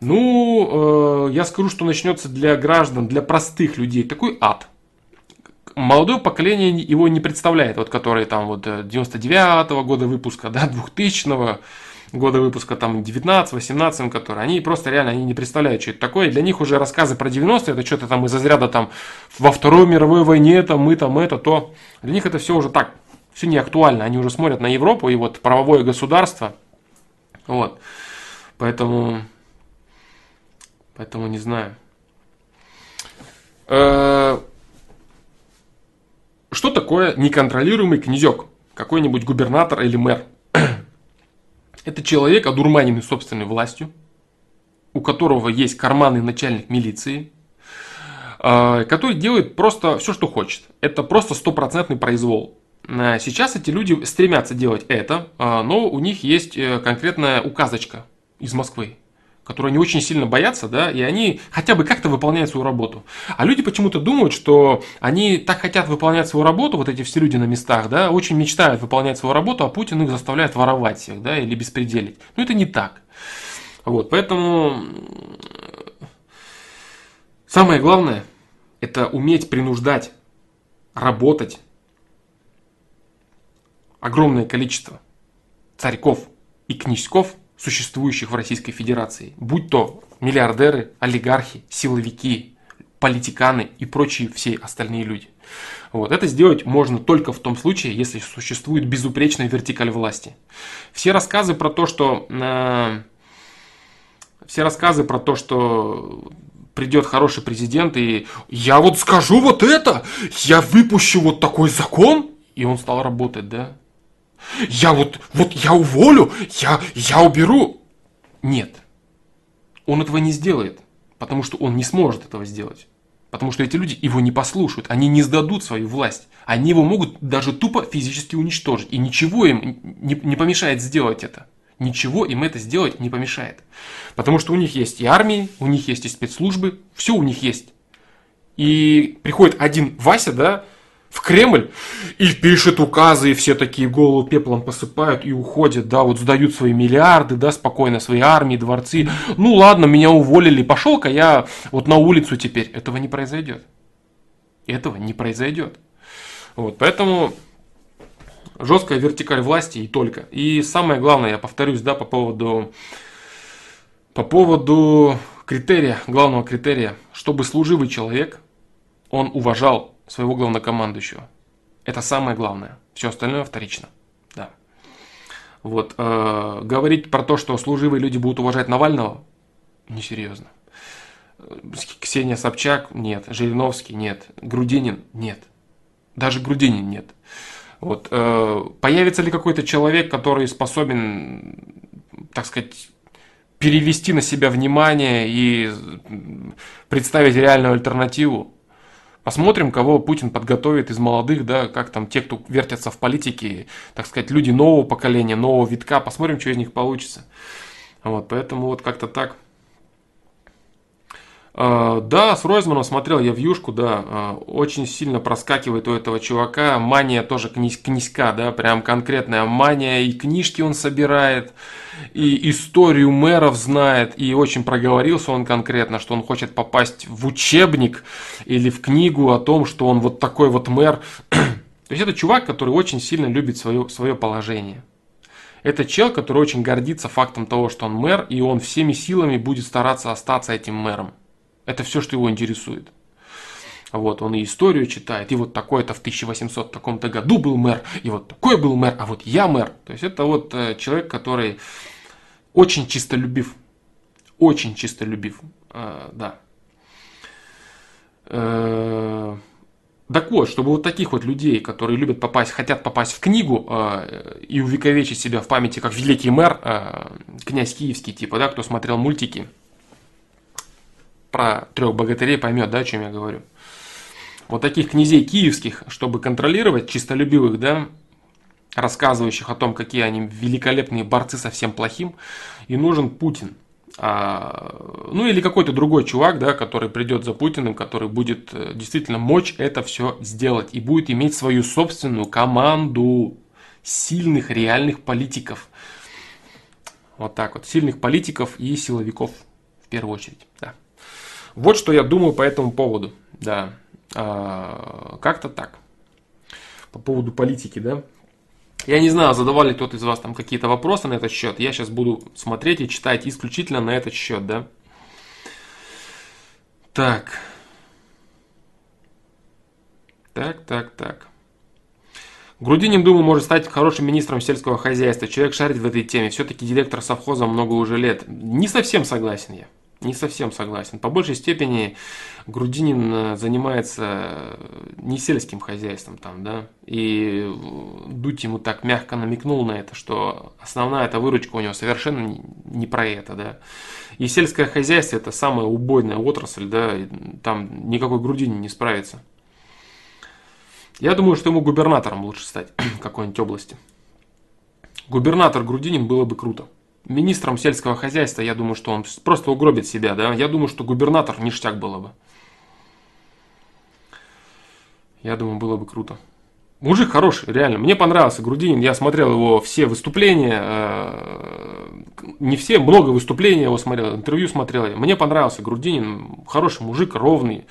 Ну, э, я скажу, что начнется для граждан, для простых людей такой ад. Молодое поколение его не представляет, вот которые там вот девяносто девятого года выпуска, да, двухтысячного года выпуска, там девятнадцать восемнадцать, которые они просто реально они не представляют, что это такое. Для них уже рассказы про девяностые, это что-то там из разряда там во Второй мировой войне, там мы там это, то. Для них это все уже так, все не актуально. Они уже смотрят на Европу и вот правовое государство. Вот. Поэтому, поэтому не знаю. Что такое неконтролируемый князек? Какой-нибудь губернатор или мэр? Это человек, одурманенный собственной властью, у которого есть карманный начальник милиции, который делает просто все, что хочет. Это просто стопроцентный произвол. Сейчас эти люди стремятся делать это, но у них есть конкретная указочка из Москвы, которую они очень сильно боятся, да, и они хотя бы как-то выполняют свою работу. А люди почему-то думают, что они так хотят выполнять свою работу, вот эти все люди на местах, да, очень мечтают выполнять свою работу, а Путин их заставляет воровать всех, да, или беспределить. Но это не так. Вот, поэтому самое главное – это уметь принуждать, работать огромное количество царьков и князьков, существующих в Российской Федерации, будь то миллиардеры, олигархи, силовики, политиканы и прочие все остальные люди. Вот. Это сделать можно только в том случае, если существует безупречная вертикаль власти. Все рассказы про то, что, э, все рассказы про то, что придет хороший президент и я вот скажу вот это, я выпущу вот такой закон, и он стал работать, да? Я вот, вот я уволю, я, я уберу. Нет, он этого не сделает, потому что он не сможет этого сделать. Потому что эти люди его не послушают, они не сдадут свою власть. Они его могут даже тупо физически уничтожить. И ничего им не, не помешает сделать это. Ничего им это сделать не помешает. Потому что у них есть и армии, у них есть и спецслужбы, все у них есть. И приходит один Вася, да, в Кремль и пишет указы, и все такие голову пеплом посыпают и уходят, да, вот сдают свои миллиарды, да, спокойно свои армии, дворцы. Ну ладно, меня уволили, пошел-ка я вот на улицу теперь. Этого не произойдет. Этого не произойдет. Вот, поэтому жесткая вертикаль власти и только. И самое главное, я повторюсь, да, по поводу, по поводу критерия, главного критерия, чтобы служивый человек, он уважал своего главнокомандующего. Это самое главное. Все остальное вторично. Да. Вот, э, говорить про то, что служивые люди будут уважать Навального, несерьезно. Ксения Собчак нет, Жириновский нет, Грудинин нет, даже Грудинин нет. Вот. Появится ли какой-то человек, который способен, так сказать, перевести на себя внимание и представить реальную альтернативу? Посмотрим, кого Путин подготовит из молодых, да, как там те, кто вертятся в политике, так сказать, люди нового поколения, нового витка. Посмотрим, что из них получится. Вот, поэтому вот как-то так. Э, да, с Ройзманом смотрел я вьюшку, да, э, очень сильно проскакивает у этого чувака. Мания тоже князь, князька, да, прям конкретная мания. И книжки он собирает, и историю мэров знает, и очень проговорился он конкретно, что он хочет попасть в учебник или в книгу о том, что он вот такой вот мэр. То есть это чувак, который очень сильно любит свое, свое положение. Это чел, который очень гордится фактом того, что он мэр, и он всеми силами будет стараться остаться этим мэром. Это все, что его интересует. Вот, он и историю читает, и вот такой-то в тысяча восемьсот таком-то году был мэр, и вот такой был мэр, а вот я мэр. То есть это вот человек, который очень чистолюбив. Очень чистолюбив, а, да. А, так вот, чтобы вот таких вот людей, которые любят попасть, хотят попасть в книгу а, и увековечить себя в памяти как великий мэр, а, князь киевский типа, да, кто смотрел мультики про трех богатырей, поймет, да, о чем я говорю. Вот таких князей киевских, чтобы контролировать, чистолюбивых, да, рассказывающих о том, какие они великолепные борцы со всем плохим, и нужен Путин. А, ну или какой-то другой чувак, да, который придет за Путиным, который будет действительно мочь это все сделать и будет иметь свою собственную команду сильных реальных политиков. Вот так вот, сильных политиков и силовиков в первую очередь, да. Вот что я думаю по этому поводу, да, а, как-то так, по поводу политики, да. Я не знаю, задавал ли кто-то из вас там какие-то вопросы на этот счет, я сейчас буду смотреть и читать исключительно на этот счет, да. Так, так, так, так. Грудинин, думаю, может стать хорошим министром сельского хозяйства, человек шарит в этой теме, все-таки директор совхоза много уже лет. Не совсем согласен я. Не совсем согласен. По большей степени Грудинин занимается не сельским хозяйством там, да. И Дудь ему так мягко намекнул на это, что основная эта выручка у него совершенно не про это, да. И сельское хозяйство — это самая убойная отрасль, да. И там никакой Грудинин не справится. Я думаю, что ему губернатором лучше стать какой-нибудь области. Губернатор Грудинин было бы круто. Министром сельского хозяйства, я думаю, что он просто угробит себя, да. Я думаю, что губернатор ништяк было бы. Я думаю, было бы круто. Мужик хороший, реально. Мне понравился Грудинин. Я смотрел его все выступления. Не все, много выступлений его смотрел, интервью смотрел. Мне понравился Грудинин. Хороший мужик, ровный,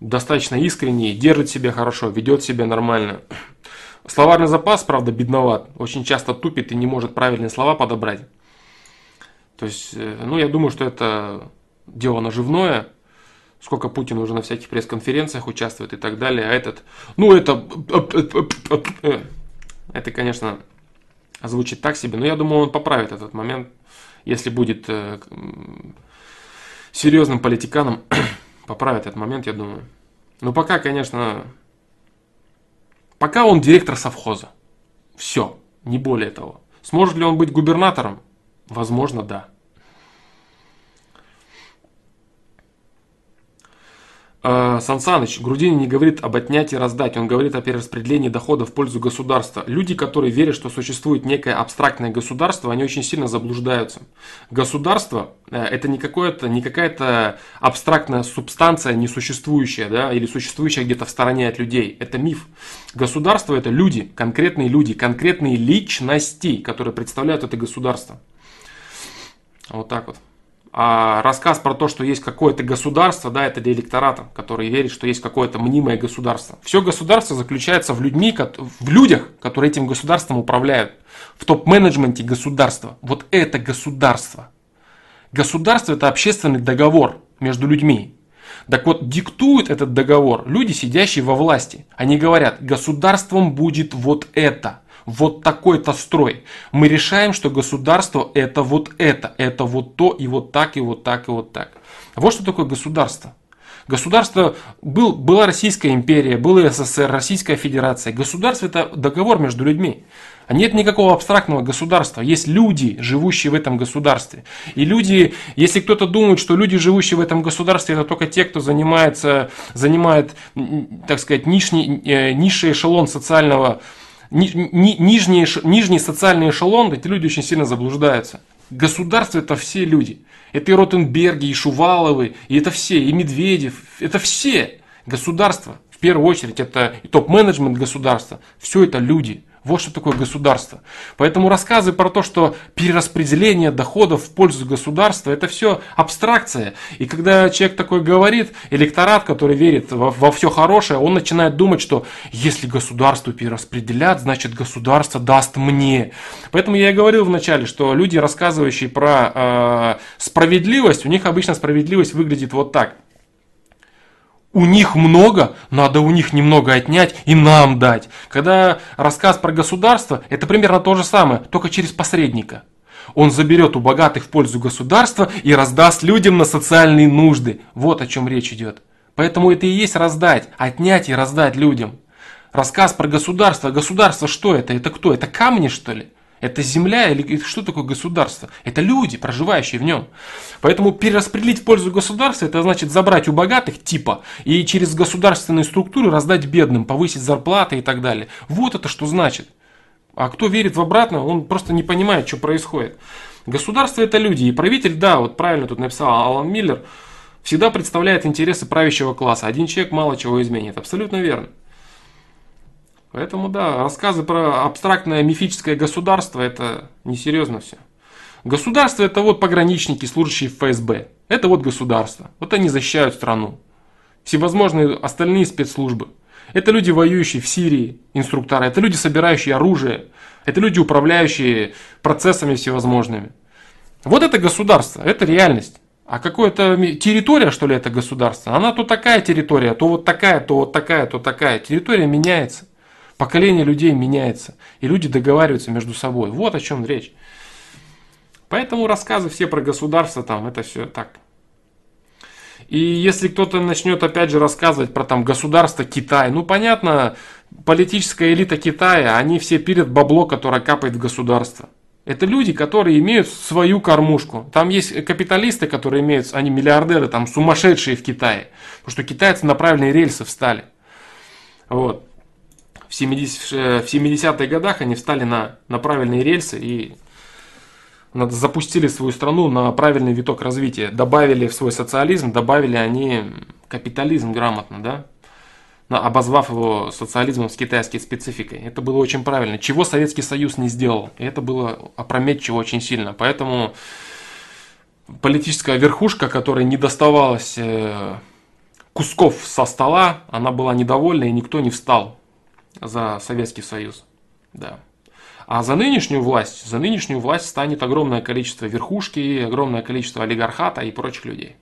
достаточно искренний, держит себя хорошо, ведет себя нормально. Словарный запас, правда, бедноват. Очень часто тупит и не может правильные слова подобрать. То есть, ну, я думаю, что это дело наживное. Сколько Путин уже на всяких пресс-конференциях участвует и так далее. А этот, ну, это... Это, конечно, звучит так себе. Но я думаю, он поправит этот момент, если будет серьезным политиканом. Поправит этот момент, я думаю. Но пока, конечно... Пока он директор совхоза. Все, не более того. Сможет ли он быть губернатором? Возможно, да. Сан Саныч, Грудинин не говорит об отнятии раздать, он говорит о перераспределении дохода в пользу государства. Люди, которые верят, что существует некое абстрактное государство, они очень сильно заблуждаются. Государство — это не, не какая-то абстрактная субстанция, несуществующая, да, или существующая где-то в стороне от людей. Это миф. Государство — это люди, конкретные люди, конкретные личности, которые представляют это государство. Вот так вот. А рассказ про то, что есть какое-то государство, да, это для электората, который верит, что есть какое-то мнимое государство. Все государство заключается в, людьми, в людях, которые этим государством управляют. В топ-менеджменте государства. Вот это государство. Государство — это общественный договор между людьми. Так вот, диктуют этот договор люди, сидящие во власти. Они говорят: государством будет вот это. вот такой-то строй. Мы решаем, что государство это вот это, это вот то, и вот так, и вот так, и вот так. Вот что такое государство. Государство, был, была Российская империя, был СССР, Российская Федерация. Государство – это договор между людьми. Нет никакого абстрактного государства. Есть люди, живущие в этом государстве. И люди, если кто-то думает, что люди, живущие в этом государстве, это только те, кто занимается, занимает, так сказать, нижний, низший эшелон социального, ни, ни, нижний, нижний социальный эшелон, эти люди очень сильно заблуждаются. Государство – это все люди. Это и Ротенберги, и Шуваловы, и это все, и Медведев. Это все государства. В первую очередь, это и топ-менеджмент государства. Все это люди. Вот что такое государство. Поэтому рассказы про то, что перераспределение доходов в пользу государства, это все абстракция. И когда человек такой говорит, электорат, который верит во, во все хорошее, он начинает думать, что если государство перераспределят, значит государство даст мне. Поэтому я и говорил вначале, что люди, рассказывающие про э, справедливость, у них обычно справедливость выглядит вот так. У них много, надо у них немного отнять и нам дать. Когда рассказ про государство, это примерно то же самое, только через посредника. Он заберет у богатых в пользу государства и раздаст людям на социальные нужды. Вот о чем речь идет. Поэтому это и есть раздать, отнять и раздать людям. Рассказ про государство. Государство что это? Это кто? Это камни, что ли? Это земля или что такое государство? Это люди, проживающие в нем. Поэтому перераспределить в пользу государства, это значит забрать у богатых типа и через государственные структуры раздать бедным, повысить зарплаты и так далее. Вот это что значит. А кто верит в обратное, он просто не понимает, что происходит. Государство это люди. И правитель, да, вот правильно тут написал Аллан Миллер, всегда представляет интересы правящего класса. Один человек мало чего изменит. Абсолютно верно. Поэтому да, рассказы про абстрактное мифическое государство, это несерьезно все. Государство это вот пограничники, служащие в ФСБ. Это вот государство. Вот они защищают страну. Всевозможные остальные спецслужбы. Это люди, воюющие в Сирии, инструкторы. Это люди, собирающие оружие. Это люди, управляющие процессами всевозможными. Вот это государство, это реальность. А какая-то территория, что ли, это государство? Она то такая территория, то вот такая, то вот такая, то такая. Территория меняется. Поколение людей меняется, и люди договариваются между собой. Вот о чем речь. Поэтому рассказы все про государство, там, это все так. И если кто-то начнет опять же рассказывать про там, государство Китая, ну понятно, политическая элита Китая, они все пилят бабло, которое капает в государство. Это люди, которые имеют свою кормушку. Там есть капиталисты, которые имеют, они миллиардеры, там сумасшедшие в Китае. Потому что китайцы на правильные рельсы встали. Вот. В семидесятых годах они встали на, на правильные рельсы и запустили свою страну на правильный виток развития. Добавили в свой социализм, добавили они капитализм грамотно, да? Обозвав его социализмом с китайской спецификой. Это было очень правильно, чего Советский Союз не сделал. И это было опрометчиво очень сильно. Поэтому политическая верхушка, которой не доставалось кусков со стола, она была недовольна и никто не встал. За Советский Союз, да. А за нынешнюю власть, за нынешнюю власть станет огромное количество верхушки, огромное количество олигархата и прочих людей.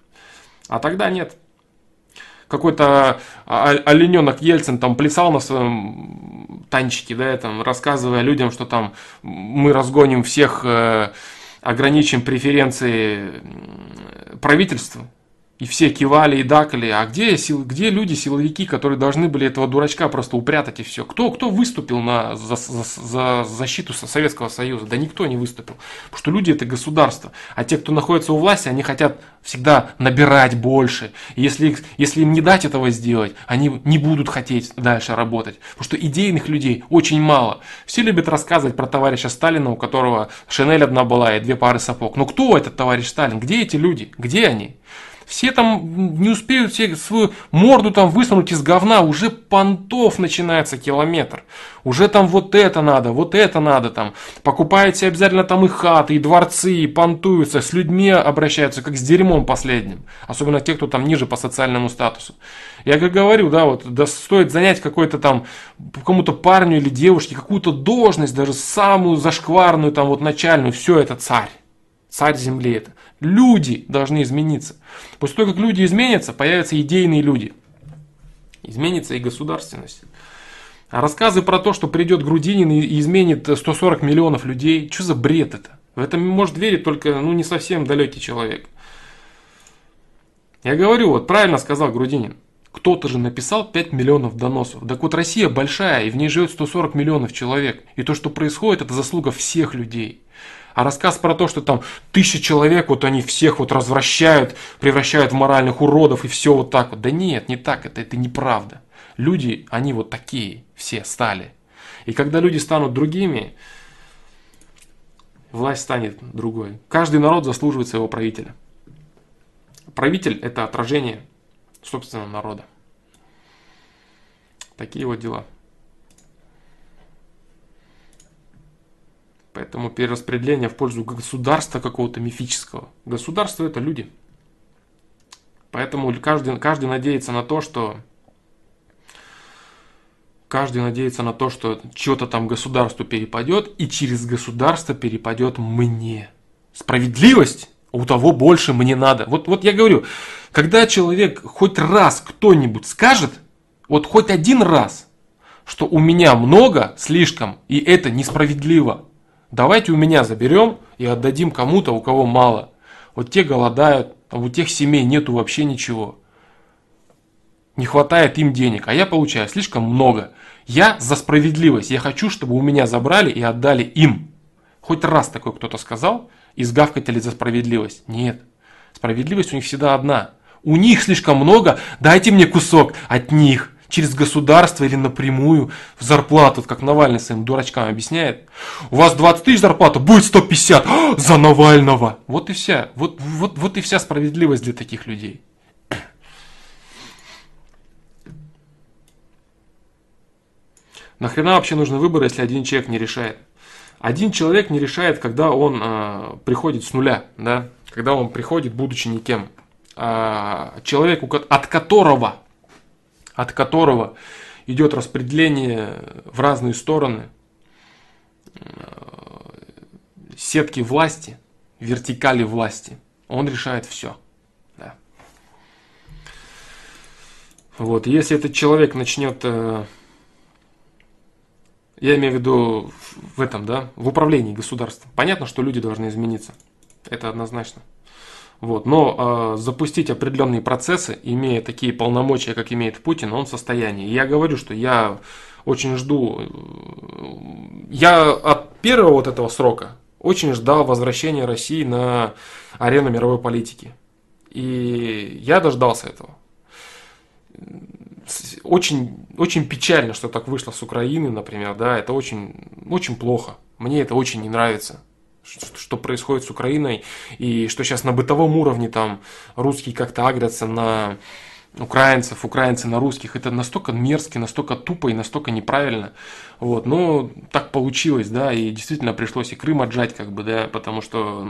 А тогда нет. Какой-то олененок Ельцин там плясал на своем танчике, да, там, рассказывая людям, что там мы разгоним всех, ограничим преференции правительству. И все кивали и дакали. А где, сил, где люди, силовики, которые должны были этого дурачка просто упрятать и все? Кто, кто выступил на, за, за, за защиту Советского Союза? Да никто не выступил. Потому что люди – это государство. А те, кто находится у власти, они хотят всегда набирать больше. И если, если им не дать этого сделать, они не будут хотеть дальше работать. Потому что идейных людей очень мало. Все любят рассказывать про товарища Сталина, у которого шинель одна была и две пары сапог. Но кто этот товарищ Сталин? Где эти люди? Где они? Все там не успеют все свою морду там высунуть из говна, уже понтов начинается километр. Уже там вот это надо, вот это надо там. Покупают себе обязательно там и хаты, и дворцы, и понтуются, с людьми обращаются как с дерьмом последним. Особенно те, кто там ниже по социальному статусу. Я как говорю, да, вот да, стоит занять какой-то там, кому-то парню или девушке какую-то должность, даже самую зашкварную, там вот начальную, все это царь. Царь земли это. Люди должны измениться. После того, как люди изменятся, появятся идейные люди. Изменится и государственность. Рассказы про то, что придет Грудинин и изменит сто сорок миллионов людей. Что за бред это? В это может верить только ну, не совсем далекий человек. Я говорю, вот правильно сказал Грудинин. Кто-то же написал пять миллионов доносов. Так вот, Россия большая, и в ней живет сто сорок миллионов человек. И то, что происходит, это заслуга всех людей. А рассказ про то, что там тысячи человек, вот они всех вот развращают, превращают в моральных уродов и все вот так вот. Да нет, не так это, это неправда. Люди, они вот такие все стали. И когда люди станут другими, власть станет другой. Каждый народ заслуживает своего правителя. Правитель – это отражение собственного народа. Такие вот дела. Поэтому перераспределение в пользу государства какого-то мифического. Государство – это люди. Поэтому каждый, каждый надеется на то, что... Каждый надеется на то, что что-то там государству перепадет, и через государство перепадет мне. Справедливость? У того больше мне надо. Вот, вот я говорю, когда человек хоть раз кто-нибудь скажет, вот хоть один раз, что у меня много, слишком, и это несправедливо. Давайте у меня заберем и отдадим кому-то, у кого мало. Вот те голодают, а у тех семей нету вообще ничего. Не хватает им денег, а я получаю слишком много. Я за справедливость. Я хочу, чтобы у меня забрали и отдали им. Хоть раз такой кто-то сказал, и сгавкатили за справедливость. Нет. Справедливость у них всегда одна. У них слишком много, дайте мне кусок от них. Через государство или напрямую в зарплату, как Навальный своим дурачкам объясняет. У вас двадцать тысяч зарплата, будет сто пятьдесят а, за Навального. Вот и вся. Вот, вот, вот и вся справедливость для таких людей. Нахрена вообще нужны выборы, если один человек не решает? Один человек не решает, когда он э, приходит с нуля, да? Когда он приходит, будучи никем. А человек, от которого, от которого идет распределение в разные стороны э, сетки власти, вертикали власти, он решает все. Да. Вот, если этот человек начнет... Э, Я имею в виду в этом, да, в управлении государством. Понятно, что люди должны измениться. Это однозначно. Вот. Но э, запустить определенные процессы, имея такие полномочия, как имеет Путин, он в состоянии. Я говорю, что я очень жду... Я от первого вот этого срока очень ждал возвращения России на арену мировой политики. И я дождался этого. Очень, очень печально, что так вышло с Украины, например, да, это очень, очень плохо. Мне это очень не нравится, что, что происходит с Украиной, и что сейчас на бытовом уровне там русские как-то агрятся на украинцев, украинцы на русских. Это настолько мерзко, настолько тупо и настолько неправильно. Вот, но так получилось, да, и действительно пришлось и Крым отжать, как бы, да, потому что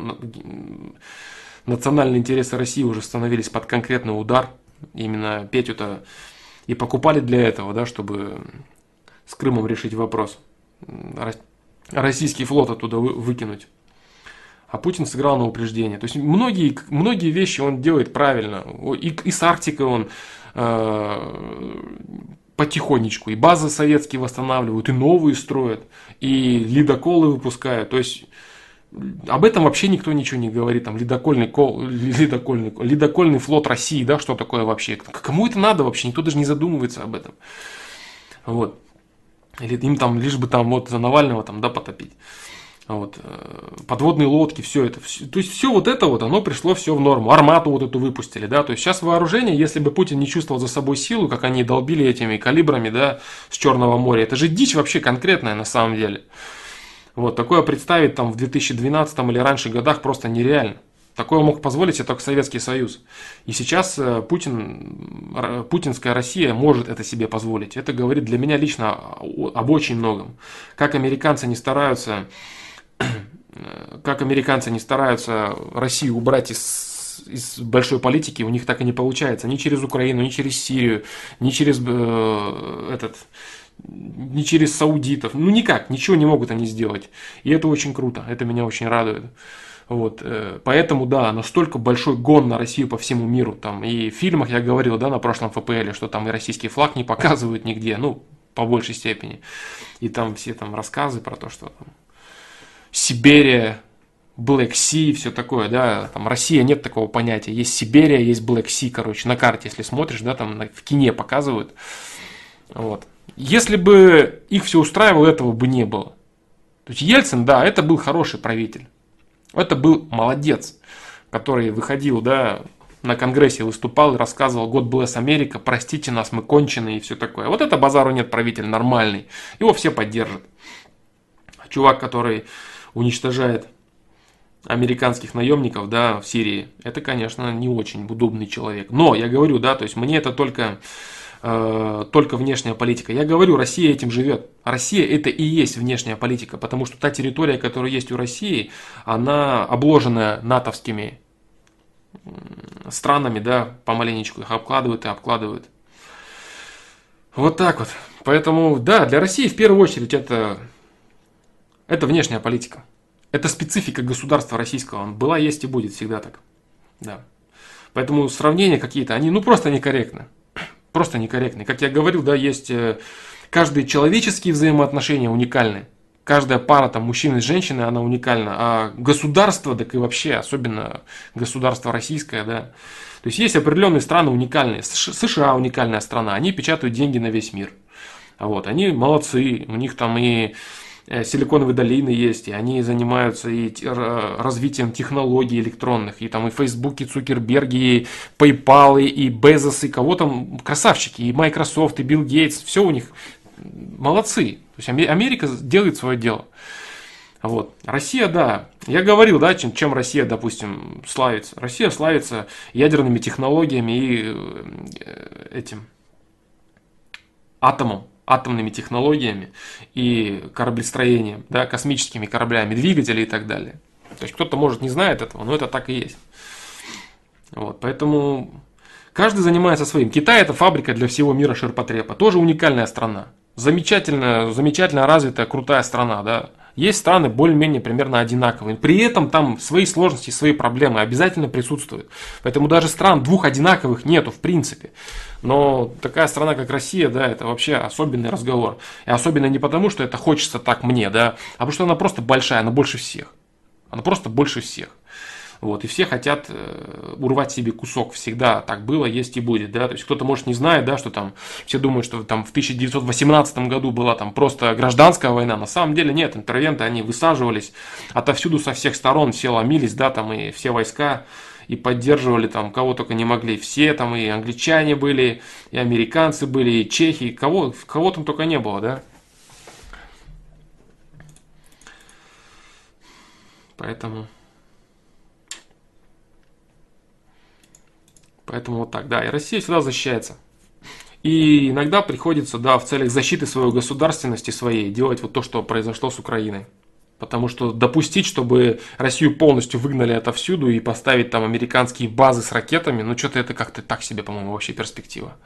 национальные интересы России уже становились под конкретный удар. Именно Петю-то и покупали для этого, да, чтобы с Крымом решить вопрос. Российский флот оттуда выкинуть. А Путин сыграл на упреждение. То есть многие, многие вещи он делает правильно. И, и с Арктикой он э, потихонечку. И базы советские восстанавливают, и новые строят, и ледоколы выпускают. То есть об этом вообще никто ничего не говорит. Там ледокольный, кол, ледокольный, ледокольный флот России, да, что такое вообще? Кому это надо вообще? Никто даже не задумывается об этом. Вот. Или им там лишь бы там вот за Навального там, да, потопить. Вот. Подводные лодки, все это. Все, то есть все вот это вот, оно пришло все в норму. Армату вот эту выпустили, да. То есть сейчас вооружение, если бы Путин не чувствовал за собой силу, как они долбили этими калибрами, да, с Черного моря. Это же дичь вообще конкретная на самом деле. Вот, такое представить там в две тысячи двенадцатом или раньше годах просто нереально. Такое мог позволить себе только Советский Союз. И сейчас Путин, путинская Россия может это себе позволить. Это говорит для меня лично об очень многом. Как американцы не стараются, как американцы не стараются Россию убрать из, из большой политики, у них так и не получается. Ни через Украину, ни через Сирию, ни через э, этот... не через саудитов, ну никак, ничего не могут они сделать. И это очень круто, это меня очень радует. Вот. Поэтому, да, настолько большой гон на Россию по всему миру. Там и в фильмах я говорил, да, на прошлом ФПЛе, что там и российский флаг не показывают нигде. Ну, по большей степени. И там все там рассказы про то, что там Сибирия, Black Sea, все такое, да, там Россия, нет такого понятия, есть Сибирия, есть Black Sea, короче, на карте, если смотришь, да, там в кине показывают, вот. Если бы их все устраивало, этого бы не было. То есть Ельцин, да, это был хороший правитель, это был молодец, который выходил, да, на конгрессе выступал и рассказывал: God bless America, простите нас, мы конченые и все такое. Вот это базару нет правитель нормальный, его все поддержат. Чувак, который уничтожает американских наемников, да, в Сирии, это, конечно, не очень удобный человек. Но я говорю, да, то есть мне это только, э, только внешняя политика. Я говорю, Россия этим живет. Россия это и есть внешняя политика, потому что та территория, которая есть у России, она обложена натовскими странами, да, помаленечку их обкладывают и обкладывают. Вот так вот. Поэтому, да, для России в первую очередь это, это внешняя политика. Это специфика государства российского. Он была, есть и будет всегда так. Да. Поэтому сравнения какие-то, они ну просто некорректны. Просто некорректны. Как я говорил, да, есть каждые человеческие взаимоотношения уникальны. Каждая пара там мужчины и женщины, она уникальна. А государство, так и вообще, особенно государство российское, да. То есть есть определенные страны уникальные. США уникальная страна. Они печатают деньги на весь мир. Вот. Они молодцы. У них там и Силиконовые долины есть, и они занимаются и развитием технологий электронных, и там и Facebook, и Цукерберги, и PayPal, и Безос, и кого там, красавчики, и Microsoft, и Билл Гейтс, все у них молодцы. То есть Америка делает свое дело. Вот. Россия, да, я говорил, да, чем, чем Россия, допустим, славится. Россия славится ядерными технологиями и этим атомом. атомными технологиями и кораблестроением, да, космическими кораблями, двигатели и так далее. То есть кто-то, может, не знает этого, но это так и есть. Вот, поэтому каждый занимается своим. Китай – это фабрика для всего мира ширпотреба. Тоже уникальная страна. Замечательно, замечательно развитая, крутая страна. Да. Есть страны более-менее примерно одинаковые. При этом там свои сложности, свои проблемы обязательно присутствуют. Поэтому даже стран двух одинаковых нету в принципе. Но такая страна, как Россия, да, это вообще особенный разговор. И особенно не потому, что это хочется так мне, да, а потому что она просто большая, она больше всех. Она просто больше всех. Вот, и все хотят урвать себе кусок. Всегда так было, есть и будет. Да? То есть кто-то, может, не знает, да, что там все думают, что там в тысяча девятьсот восемнадцатом году была там просто гражданская война. На самом деле нет, интервенты они высаживались отовсюду, со всех сторон, все ломились, да, там и все войска, и поддерживали там кого только не могли. Все там и англичане были, и американцы были, и чехи, и кого, кого там только не было, да. Поэтому. Поэтому вот так, да, и Россия всегда защищается. И иногда приходится, да, в целях защиты своей государственности, своей, делать вот то, что произошло с Украиной. Потому что допустить, чтобы Россию полностью выгнали отовсюду и поставить там американские базы с ракетами, ну что-то это как-то так себе, по-моему, вообще перспектива.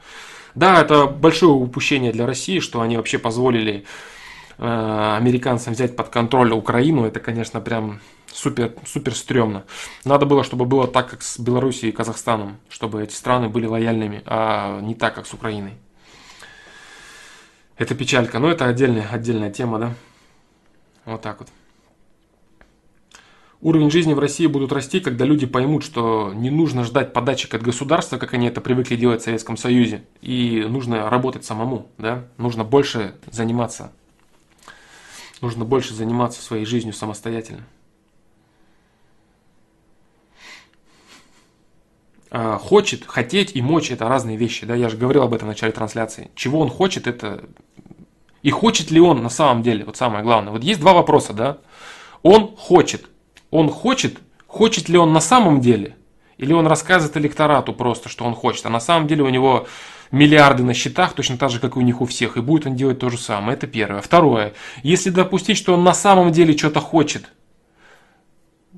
Да, это большое упущение для России, что они вообще позволили э, американцам взять под контроль Украину, это, конечно, прям... Супер, супер стрёмно. Надо было, чтобы было так, как с Белоруссией и Казахстаном, чтобы эти страны были лояльными, а не так, как с Украиной. Это печалька, но это отдельная, отдельная тема, да? Вот так вот. Уровень жизни в России будут расти, когда люди поймут, что не нужно ждать подачек от государства, как они это привыкли делать в Советском Союзе, и нужно работать самому, да? Нужно больше заниматься. Нужно больше заниматься своей жизнью самостоятельно. Хочет, хотеть и мочь – это разные вещи. Да? Я же говорил об этом в начале трансляции. Чего он хочет – это… И хочет ли он на самом деле? Вот самое главное. Вот есть два вопроса. Да? Он хочет. Он хочет. Хочет ли он на самом деле? Или он рассказывает электорату просто, что он хочет. А на самом деле у него миллиарды на счетах, точно так же, как и у них у всех. И будет он делать то же самое. Это первое. Второе. Если допустить, что он на самом деле что-то хочет,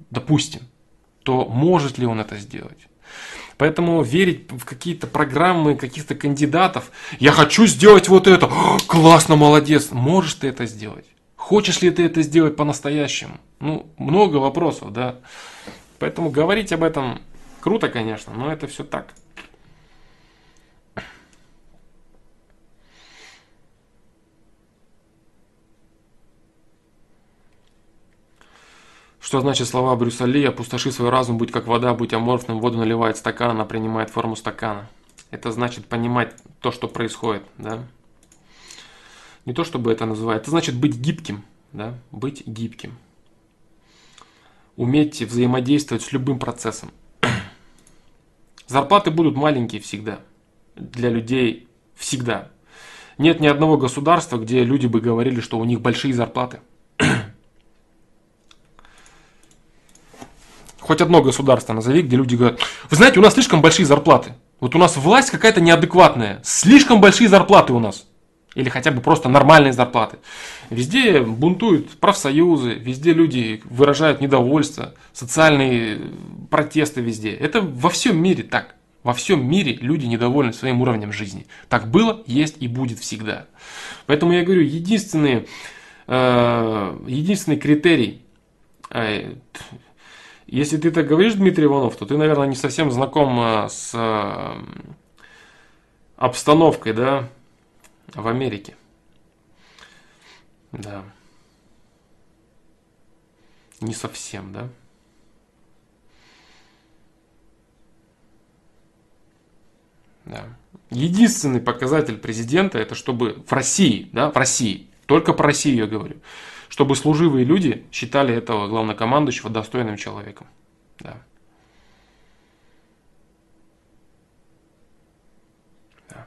допустим, то может ли он это сделать? Поэтому верить в какие-то программы, каких-то кандидатов. Я хочу сделать вот это. О, классно, молодец. Можешь ты это сделать? Хочешь ли ты это сделать по-настоящему? Ну, много вопросов, да. Поэтому говорить об этом круто, конечно, но это все так. Что значит слова Брюса Ли: «Опустоши свой разум, будь как вода, будь аморфным, воду наливает стакан, она принимает форму стакана». Это значит понимать то, что происходит, да? Не то, чтобы это называть. Это значит быть гибким, да? Быть гибким. Уметь взаимодействовать с любым процессом. Зарплаты будут маленькие всегда. Для людей всегда. Нет ни одного государства, где люди бы говорили, что у них большие зарплаты. Хоть одно государство назови, где люди говорят: вы знаете, у нас слишком большие зарплаты. Вот у нас власть какая-то неадекватная. Слишком большие зарплаты у нас. Или хотя бы просто нормальные зарплаты. Везде бунтуют профсоюзы, везде люди выражают недовольство, социальные протесты везде. Это во всем мире так. Во всем мире люди недовольны своим уровнем жизни. Так было, есть и будет всегда. Поэтому я говорю, единственный, э, единственный критерий, э, если ты так говоришь, Дмитрий Иванов, то ты, наверное, не совсем знаком с э, обстановкой, да, в Америке. Да. Не совсем, да? Да. Единственный показатель президента — это чтобы в России, да, в России, только про Россию я говорю, чтобы служивые люди считали этого главнокомандующего достойным человеком. Да. Да.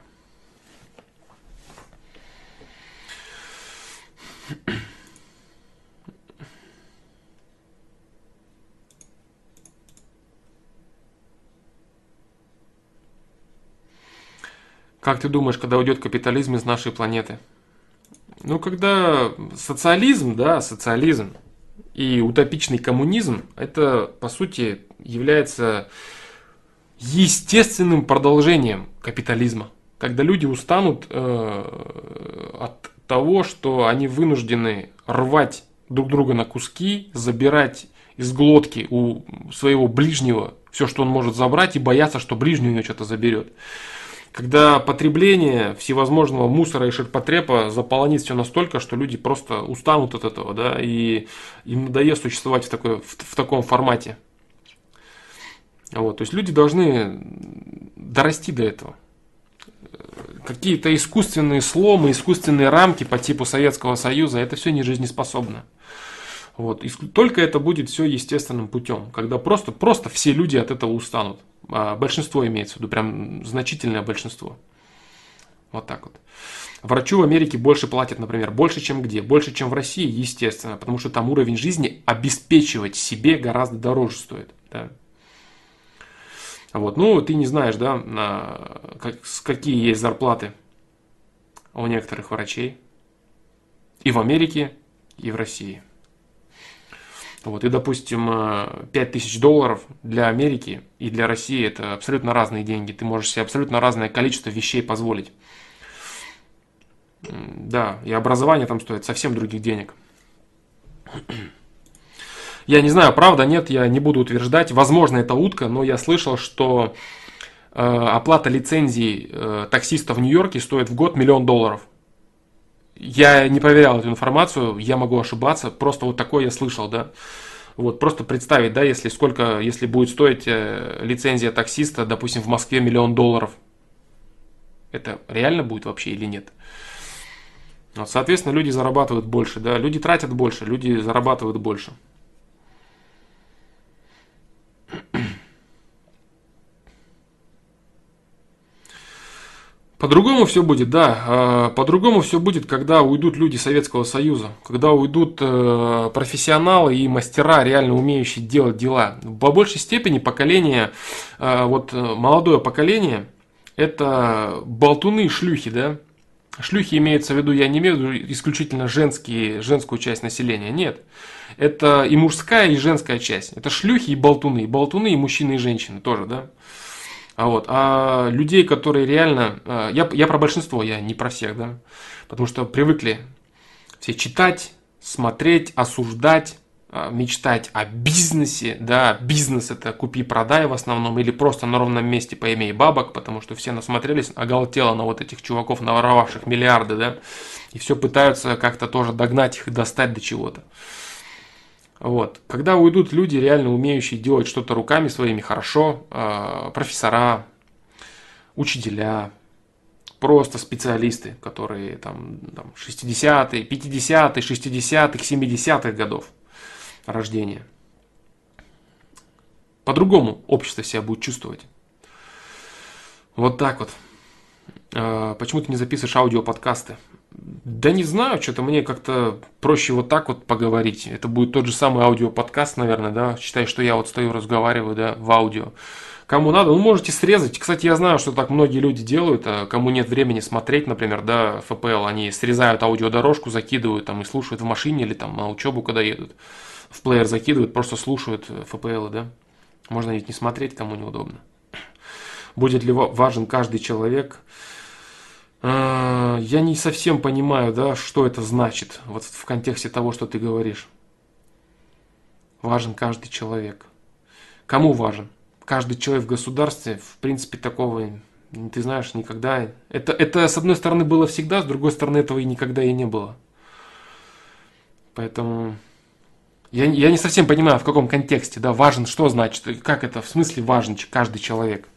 Как ты думаешь, когда уйдет капитализм из нашей планеты? Ну, когда социализм, да, социализм и утопичный коммунизм, это, по сути, является естественным продолжением капитализма. Когда люди устанут э, от того, что они вынуждены рвать друг друга на куски, забирать из глотки у своего ближнего все, что он может забрать, и бояться, что ближний у него что-то заберет. Когда потребление всевозможного мусора и ширпотреба заполонит все настолько, что люди просто устанут от этого, да, и им надоест существовать в, такой, в, в таком формате. Вот, то есть люди должны дорасти до этого. Какие-то искусственные сломы, искусственные рамки по типу Советского Союза — это все не жизнеспособно. Вот. И только это будет все естественным путем, когда просто, просто все люди от этого устанут. А большинство имеется в виду, прям значительное большинство. Вот так вот. Врачу в Америке больше платят, например, больше, чем где? Больше, чем в России, естественно, потому что там уровень жизни обеспечивать себе гораздо дороже стоит. Да. Вот. Ну, ты не знаешь, да, на, как, какие есть зарплаты у некоторых врачей и в Америке, и в России. Вот, и, допустим, пять тысяч долларов для Америки и для России — это абсолютно разные деньги. Ты можешь себе абсолютно разное количество вещей позволить. Да, и образование там стоит совсем других денег. Я не знаю, правда, нет, я не буду утверждать. Возможно, это утка, но я слышал, что э, оплата лицензий э, таксиста в Нью-Йорке стоит в год миллион долларов. Я не проверял эту информацию, я могу ошибаться, просто вот такое я слышал, да. Вот, просто представить, да, если сколько, если будет стоить лицензия таксиста, допустим, в Москве миллион долларов. Это реально будет вообще или нет? Вот, соответственно, люди зарабатывают больше, да, люди тратят больше, люди зарабатывают больше. По-другому все будет, да. По-другому все будет, когда уйдут люди Советского Союза, когда уйдут профессионалы и мастера, реально умеющие делать дела. По большей степени поколение, вот молодое поколение, это болтуны и шлюхи, да. Шлюхи имеются в виду, я не имею в виду исключительно женские, женскую часть населения, нет. Это и мужская, и женская часть. Это шлюхи и болтуны, и болтуны, и мужчины, и женщины тоже, да. А, вот, а людей, которые реально... Я, я про большинство, я не про всех, да. Потому что привыкли все читать, смотреть, осуждать, мечтать о бизнесе. Да, бизнес — это купи-продай в основном, или просто на ровном месте поимей бабок, потому что все насмотрелись, оголтело на вот этих чуваков, наворовавших миллиарды, да. И все пытаются как-то тоже догнать их и достать до чего-то. Вот. Когда уйдут люди, реально умеющие делать что-то руками своими хорошо, э, профессора, учителя, просто специалисты, которые там, там шестидесятые, пятидесятые, шестидесятых, семидесятых годов рождения. По-другому общество себя будет чувствовать. Вот так вот. Э, почему ты не записываешь аудиоподкасты? Да не знаю, что-то мне как-то проще вот так вот поговорить. Это будет тот же самый аудиоподкаст, наверное, да? Считай, что я вот стою, разговариваю, да, в аудио. Кому надо, ну можете срезать. Кстати, я знаю, что так многие люди делают, а кому нет времени смотреть, например, да, эф пэ эл, они срезают аудиодорожку, закидывают там и слушают в машине или там на учебу, когда едут. В плеер закидывают, просто слушают эф пэ эл, да? Можно ведь не смотреть, кому неудобно. Будет ли важен каждый человек? Я не совсем понимаю, да, что это значит, вот в контексте того, что ты говоришь. Важен каждый человек. Кому важен? Каждый человек в государстве, в принципе, такого, ты знаешь, никогда. Это, это с одной стороны было всегда, с другой стороны этого и никогда и не было. Поэтому я, я не совсем понимаю, в каком контексте, да, важен, что значит, как это, в смысле важен каждый человек.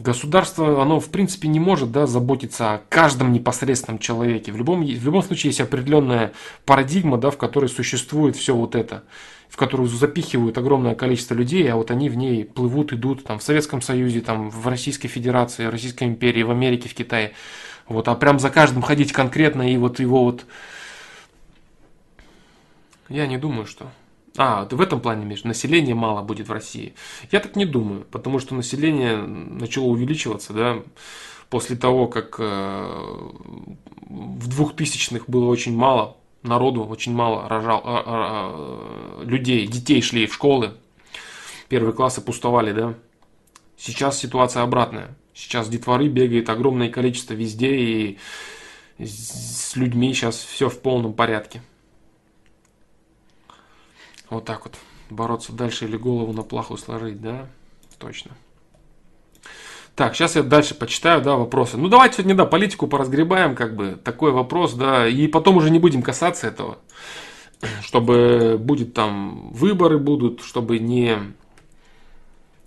Государство, оно в принципе не может, да, заботиться о каждом непосредственном человеке. В любом, в любом случае есть определенная парадигма, да, в которой существует все вот это, в которую запихивают огромное количество людей, а вот они в ней плывут, идут там, в Советском Союзе, там, в Российской Федерации, в Российской империи, в Америке, в Китае. Вот, а прям за каждым ходить конкретно и вот его вот... Я не думаю, что... А, в этом плане населения мало будет в России. Я так не думаю, потому что население начало увеличиваться, да, после того, как в двухтысячных было очень мало народу, очень мало рожал, людей, детей шли в школы, первые классы пустовали, да. Сейчас ситуация обратная. Сейчас детворы бегает огромное количество везде, и с людьми сейчас все в полном порядке. Вот так вот. Бороться дальше или голову на плаху сложить, да? Точно. Так, сейчас я дальше почитаю, да, вопросы. Ну, давайте сегодня, да, политику поразгребаем, как бы, такой вопрос, да, и потом уже не будем касаться этого, чтобы будет там, выборы будут, чтобы не...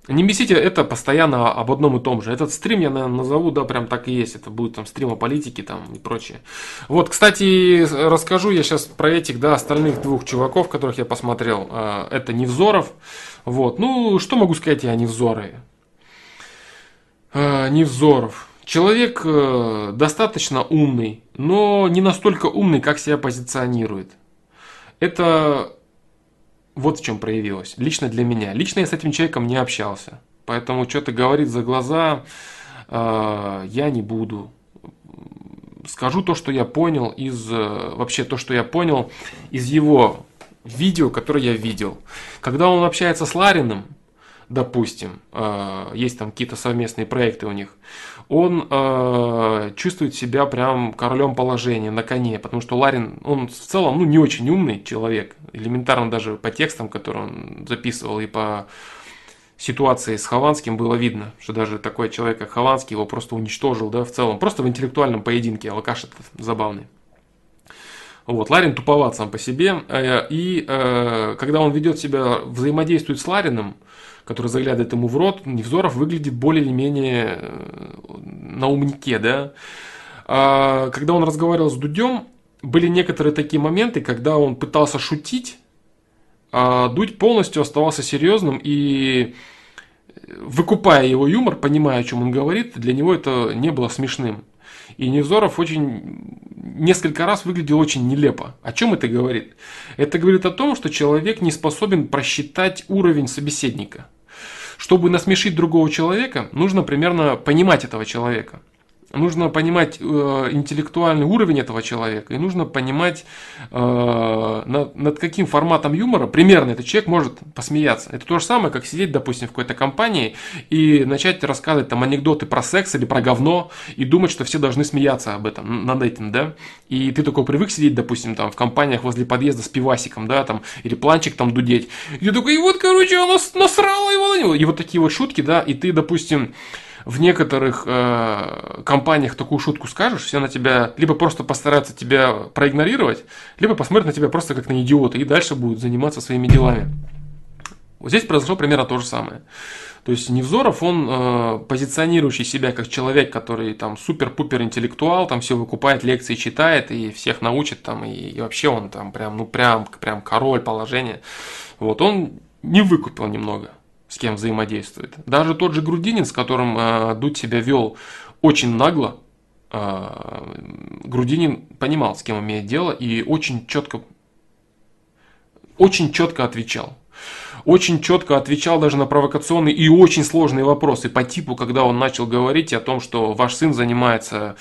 Не бесите это постоянно об одном и том же. Этот стрим я, наверное, назову, да, прям так и есть. Это будет там стрим о политике там и прочее. Вот, кстати, расскажу я сейчас про этих, да, остальных двух чуваков, которых я посмотрел. Это Невзоров. Вот, ну, что могу сказать я о Невзорове? Невзоров. Человек достаточно умный, но не настолько умный, как себя позиционирует. Это... Вот в чем проявилось. Лично для меня. Лично я с этим человеком не общался. Поэтому что-то говорить за глаза э, я не буду. Скажу то, что я понял из... Вообще то, что я понял из его видео, которое я видел. Когда он общается с Лариным, допустим, э, есть там какие-то совместные проекты у них, он э, чувствует себя прям королем положения, на коне, потому что Ларин, он в целом, ну, не очень умный человек, элементарно даже по текстам, которые он записывал, и по ситуации с Хованским было видно, что даже такой человек, как Хованский, его просто уничтожил, да, в целом, просто в интеллектуальном поединке, алкаш этот забавный. Вот, Ларин туповат сам по себе, э, и э, когда он ведет себя, взаимодействует с Лариным, который заглядывает ему в рот, Невзоров выглядит более или менее на умнике, да. А когда он разговаривал с Дудем, были некоторые такие моменты, когда он пытался шутить, а Дудь полностью оставался серьезным и, выкупая его юмор, понимая, о чем он говорит, для него это не было смешным. И Невзоров очень несколько раз выглядел очень нелепо. О чем это говорит? Это говорит о том, что человек не способен просчитать уровень собеседника. Чтобы насмешить другого человека, нужно примерно понимать этого человека. Нужно понимать э, интеллектуальный уровень этого человека. И нужно понимать, э, над, над каким форматом юмора примерно этот человек может посмеяться. Это то же самое, как сидеть, допустим, в какой-то компании и начать рассказывать там анекдоты про секс или про говно и думать, что все должны смеяться об этом, над этим, да. И ты такой привык сидеть, допустим, там в компаниях возле подъезда с пивасиком, да, там, или планчик там дудеть. И ты такой, и вот, короче, она насрала его на него. И вот такие вот шутки, да, и ты, допустим... в некоторых э, компаниях такую шутку скажешь, все на тебя либо просто постараются тебя проигнорировать, либо посмотрят на тебя просто как на идиота и дальше будут заниматься своими делами. Вот здесь произошло примерно то же самое. То есть Невзоров, он э, позиционирующий себя как человек, который там супер-пупер интеллектуал, там все выкупает, лекции читает и всех научит, там, и, и вообще он там прям, ну прям, прям король положения. Вот, он не выкупил немного, с кем взаимодействует. Даже тот же Грудинин, с которым э, Дудь себя вел очень нагло, э, Грудинин понимал, с кем имеет дело, и очень четко, очень четко отвечал. Очень четко отвечал даже на провокационные и очень сложные вопросы по типу, когда он начал говорить о том, что ваш сын занимается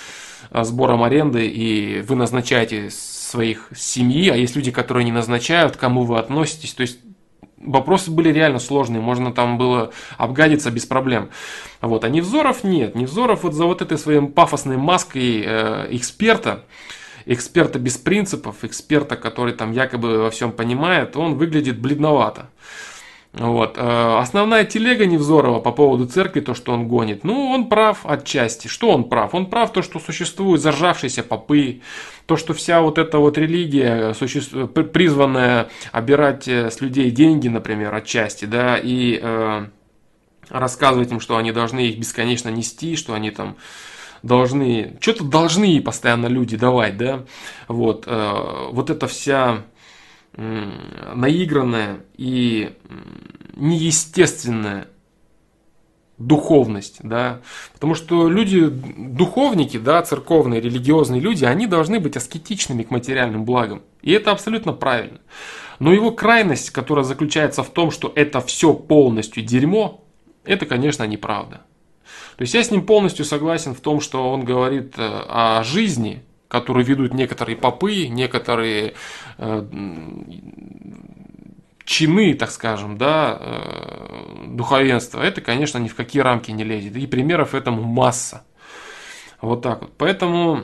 сбором аренды и вы назначаете своих семьи, а есть люди, которые не назначают, к кому вы относитесь. То есть вопросы были реально сложные, можно там было обгадиться без проблем. Вот. А Невзоров нет. Невзоров вот за вот этой своей пафосной маской э, эксперта, эксперта без принципов, эксперта, который там якобы во всем понимает, он выглядит бледновато. Вот. Основная телега Невзорова по поводу церкви, то, что он гонит, ну, он прав отчасти. Что он прав? Он прав то, что существуют заржавшиеся попы, то, что вся вот эта вот религия, суще... призванная обирать с людей деньги, например, отчасти, да, и э, рассказывать им, что они должны их бесконечно нести, что они там должны, что-то должны постоянно люди давать, да, вот, э, вот эта вся э, наигранная и неестественная духовность, да, потому что люди, духовники, да, церковные, религиозные люди, они должны быть аскетичными к материальным благам, и это абсолютно правильно, но его крайность, которая заключается в том, что это все полностью дерьмо, это, конечно, неправда. То есть я с ним полностью согласен в том, что он говорит о жизни, которую ведут некоторые попы, некоторые э, чины, так скажем, да, э, духовенства. Это, конечно, ни в какие рамки не лезет. И примеров этому масса. Вот так вот. Поэтому,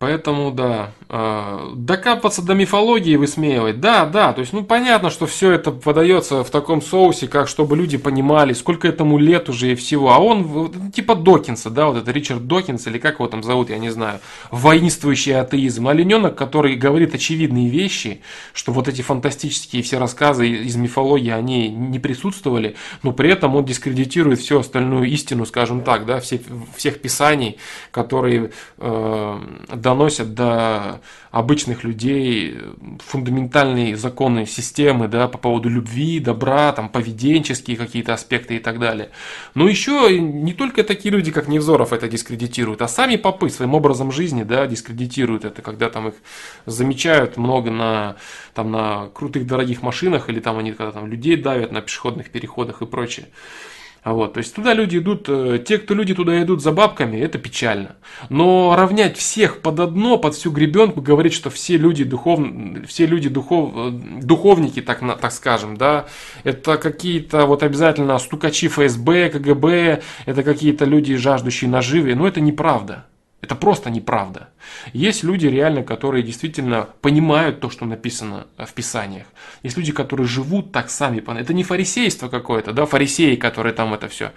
поэтому да, э, докапываться до мифологии, высмеивать, да, да, то есть, ну, понятно, что все это подается в таком соусе, как чтобы люди понимали, сколько этому лет уже и всего, а он, типа Докинса, да, вот это Ричард Докинс, или как его там зовут, я не знаю, воинствующий атеизм, олененок, который говорит очевидные вещи, что вот эти фантастические все рассказы из мифологии, они не присутствовали, но при этом он дискредитирует всю остальную истину, скажем так, да, все, всех писаний, которые э, доносят до обычных людей фундаментальные законы системы, да, по поводу любви, добра, там, поведенческие какие-то аспекты и так далее. Но еще не только такие люди, как Невзоров, это дискредитируют, а сами попы своим образом жизни, да, дискредитируют это, когда там их замечают много на, там, на крутых дорогих машинах, или там они когда там людей давят на пешеходных переходах и прочее. Вот, то есть туда люди идут, те, кто люди туда идут за бабками, это печально. Но равнять всех под одно, под всю гребенку, говорить, что все люди, духов, все люди духов, духовники, так, так скажем, да, это какие-то вот обязательно стукачи эф эс бэ, ка гэ бэ, это какие-то люди, жаждущие наживы, но это неправда. Это просто неправда. Есть люди реально, которые действительно понимают то, что написано в писаниях. Есть люди, которые живут так сами. Это не фарисейство какое-то, да, фарисеи, которые там это все.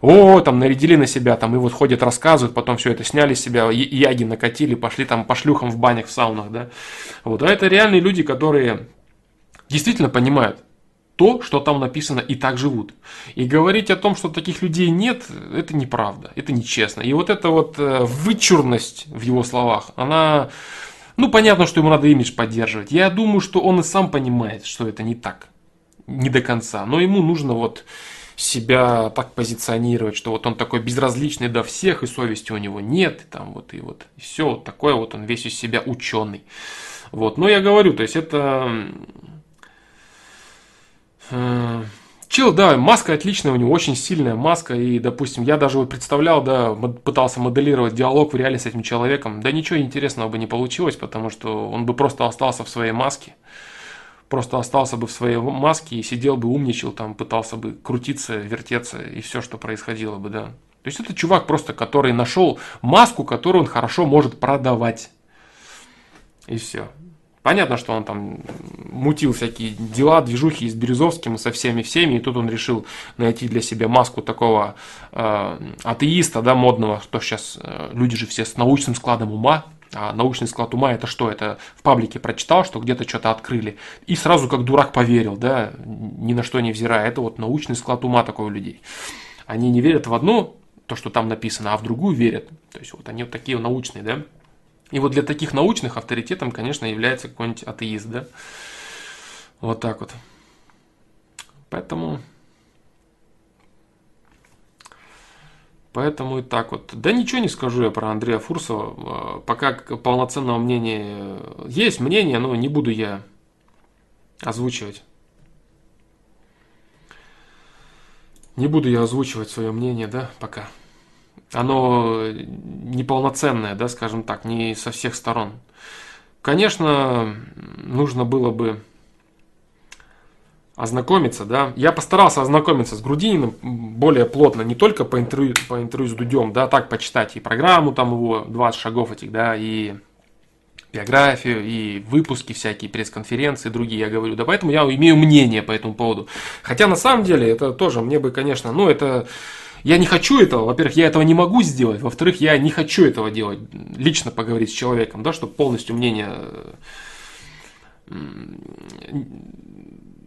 О, там нарядили на себя, там и вот ходят, рассказывают, потом все это сняли с себя, яги накатили, пошли там по шлюхам в банях, в саунах, да. Вот. А это реальные люди, которые действительно понимают то, что там написано, и так живут. И говорить о том, что таких людей нет, это неправда, это нечестно. И вот эта вот вычурность в его словах, она... Ну, понятно, что ему надо имидж поддерживать. Я думаю, что он и сам понимает, что это не так, не до конца. Но ему нужно вот себя так позиционировать, что вот он такой безразличный до всех, и совести у него нет, и там вот, и вот, и все, вот такое вот он весь из себя ученый. Вот, но я говорю, то есть это... Чел, да, маска отличная у него, очень сильная маска, и, допустим, я даже вот представлял, да, пытался моделировать диалог в реале с этим человеком, да ничего интересного бы не получилось, потому что он бы просто остался в своей маске, просто остался бы в своей маске и сидел бы, умничал, там, пытался бы крутиться, вертеться, и все, что происходило бы, да. То есть это чувак просто, который нашел маску, которую он хорошо может продавать, и все. Понятно, что он там мутил всякие дела, движухи и с Березовским, и со всеми-всеми, и тут он решил найти для себя маску такого э, атеиста, да, модного, что сейчас э, люди же все с научным складом ума. А научный склад ума — это что? Это в паблике прочитал, что где-то что-то открыли. И сразу как дурак поверил, да, ни на что не взирая. Это вот научный склад ума такой у людей. Они не верят в одну, то, что там написано, а в другую верят. То есть вот они вот такие научные, да. И вот для таких научных авторитетом, конечно, является какой-нибудь атеист, да. Вот так вот. Поэтому... Поэтому и так вот. Да ничего не скажу я про Андрея Фурсова. Пока полноценного мнения есть мнение, но не буду я озвучивать. Не буду я озвучивать свое мнение, да, пока. Оно неполноценное, да, скажем так, не со всех сторон. Конечно, нужно было бы ознакомиться, да. Я постарался ознакомиться с Грудининым более плотно, не только по интервью, по интервью с Дудем, да, так почитать и программу там его двадцать шагов этих, да, и биографию, и выпуски всякие, пресс-конференции, другие, я говорю, да, поэтому я имею мнение по этому поводу. Хотя на самом деле это тоже мне бы, конечно, ну это... Я не хочу этого, во-первых, я этого не могу сделать, во-вторых, я не хочу этого делать, лично поговорить с человеком, да, чтобы полностью мнение...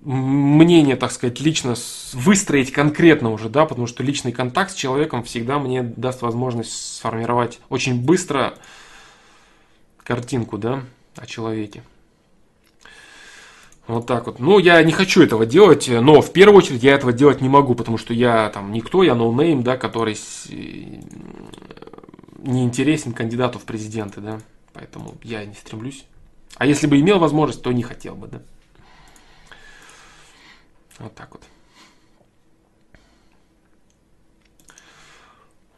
мнение, так сказать, лично выстроить конкретно уже, да, потому что личный контакт с человеком всегда мне даст возможность сформировать очень быстро картинку, да, о человеке. Вот так вот. Ну, я не хочу этого делать, но в первую очередь я этого делать не могу, потому что я там никто, я ноунейм, да, который не интересен кандидату в президенты, да, поэтому я не стремлюсь. А если бы имел возможность, то не хотел бы, да. Вот так вот.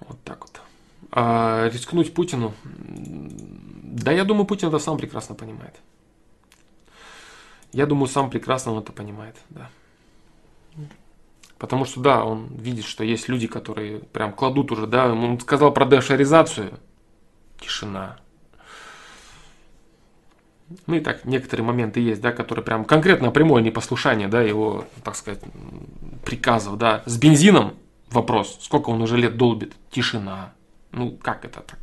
Вот так вот. А рискнуть Путину? Да, я думаю, Путин это сам прекрасно понимает. Я думаю, сам прекрасно он это понимает, да. Потому что, да, он видит, что есть люди, которые прям кладут уже, да. Он сказал про дешаризацию. Тишина. Ну и так, некоторые моменты есть, да, которые прям конкретно прямое непослушание, да, его, так сказать, приказов, да. С бензином вопрос, сколько он уже лет долбит, тишина. Ну, как это так?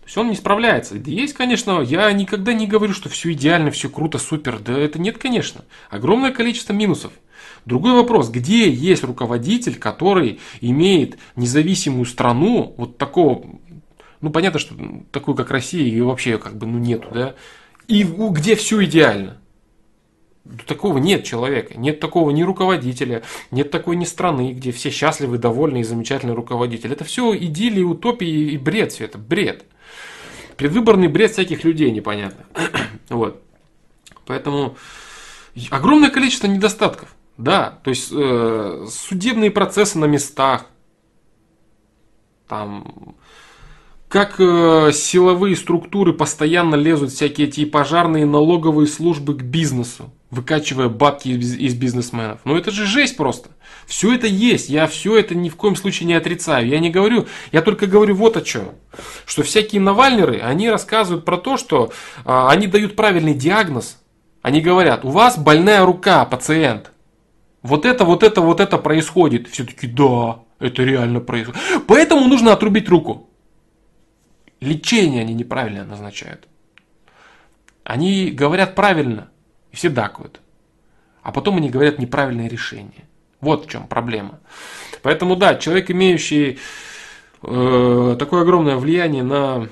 То есть он не справляется. Да есть, конечно, я никогда не говорю, что все идеально, все круто, супер. Да это нет, конечно. Огромное количество минусов. Другой вопрос, где есть руководитель, который имеет независимую страну, вот такого, ну, понятно, что такую, как Россия, ее вообще как бы, ну, нету, да. И где все идеально. Такого нет человека, нет такого ни руководителя, нет такой ни страны, где все счастливы, довольны и замечательный руководитель. Это все идиллии, утопии и бред все это, бред. Предвыборный бред всяких людей непонятно. Вот. Поэтому огромное количество недостатков. Да, то есть э, судебные процессы на местах, там... Как силовые структуры постоянно лезут всякие эти пожарные, налоговые службы к бизнесу, выкачивая бабки из бизнесменов. Ну это же жесть просто. Все это есть, я все это ни в коем случае не отрицаю. Я не говорю, я только говорю вот о чем. Что всякие навальнеры, они рассказывают про то, что а, они дают правильный диагноз. Они говорят, у вас больная рука, пациент. Вот это, вот это, вот это происходит. Все-таки да, это реально происходит. Поэтому нужно отрубить руку. Лечение они неправильно назначают. Они говорят правильно, и все дакают. А потом они говорят неправильное решение. Вот в чем проблема. Поэтому да, человек, имеющий э, такое огромное влияние на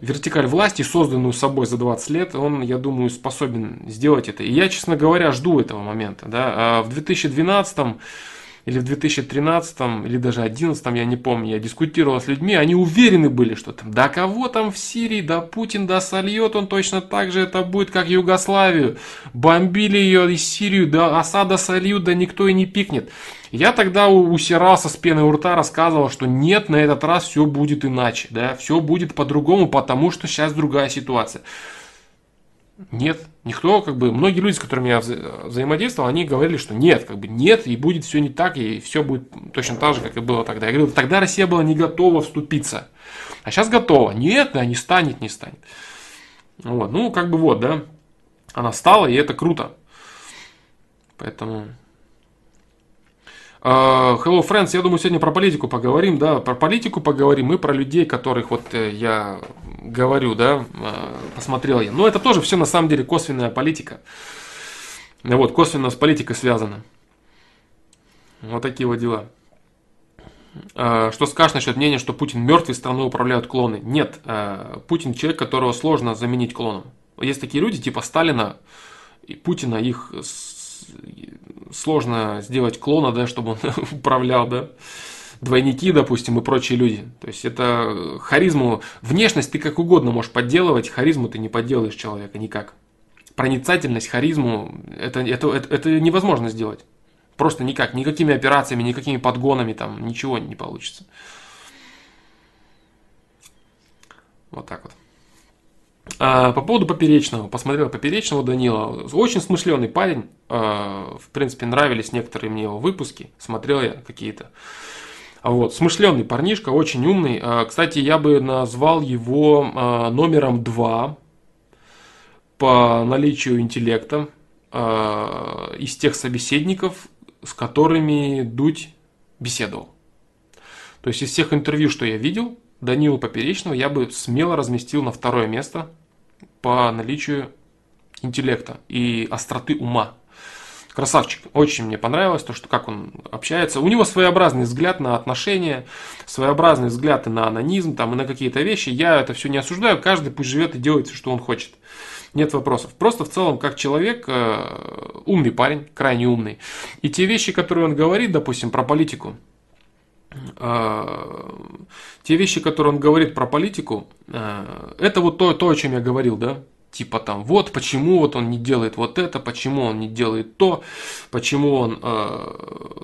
вертикаль власти, созданную собой за двадцать лет, он, я думаю, способен сделать это. И я, честно говоря, жду этого момента. Да? А в две тысячи двенадцатом или в две тысячи тринадцатом, или даже две тысячи одиннадцатом, я не помню, я дискутировал с людьми, они уверены были, что там, да кого там в Сирии, да Путин, да сольет, он точно так же это будет, как Югославию. Бомбили ее из Сирии, да Асада сольют, да никто и не пикнет. Я тогда усирался с пеной у рта, рассказывал, что нет, на этот раз все будет иначе, да, все будет по-другому, потому что сейчас другая ситуация. Нет, никто, как бы, многие люди, с которыми я вза- взаимодействовал, они говорили, что нет, как бы нет, и будет все не так, и все будет точно так же, как и было тогда. Я говорил, тогда Россия была не готова вступиться, а сейчас готова. Нет, да, не станет, не станет. Вот, ну, как бы вот, да. Она стала, и это круто. Поэтому... Hello, friends. Я думаю, сегодня про политику поговорим, да, про политику поговорим и про людей, которых вот я говорю, да, посмотрел я. Но это тоже все на самом деле косвенная политика. Вот, косвенно с политикой связано. Вот такие вот дела. Что скажешь насчет мнения, что Путин мертвый, страной управляют клоны? Нет, Путин человек, которого сложно заменить клоном. Есть такие люди, типа Сталина и Путина, их... сложно сделать клона, да, чтобы он управлял, да, двойники, допустим, и прочие люди. То есть это харизму, внешность ты как угодно можешь подделывать, харизму ты не подделаешь человека никак. Проницательность, харизму, это, это, это, это невозможно сделать. Просто никак, никакими операциями, никакими подгонами, там ничего не получится. Вот так вот. По поводу Поперечного, посмотрел Поперечного Данила, очень смышленый парень, в принципе, нравились некоторые мне его выпуски, смотрел я какие-то, вот, смышленый парнишка, очень умный, кстати, я бы назвал его номером два по наличию интеллекта из тех собеседников, с которыми Дудь беседовал, то есть из всех интервью, что я видел, Данилу Поперечного я бы смело разместил на второе место по наличию интеллекта и остроты ума. Красавчик. Очень мне понравилось то, что как он общается. У него своеобразный взгляд на отношения, своеобразный взгляд и на анонизм, там, и на какие-то вещи. Я это все не осуждаю. Каждый пусть живет и делает все, что он хочет. Нет вопросов. Просто в целом, как человек, умный парень, крайне умный. И те вещи, которые он говорит, допустим, про политику, те вещи, которые он говорит про политику, это вот то, то, о чем я говорил, да, типа там, вот почему вот он не делает вот это, почему он не делает то, почему он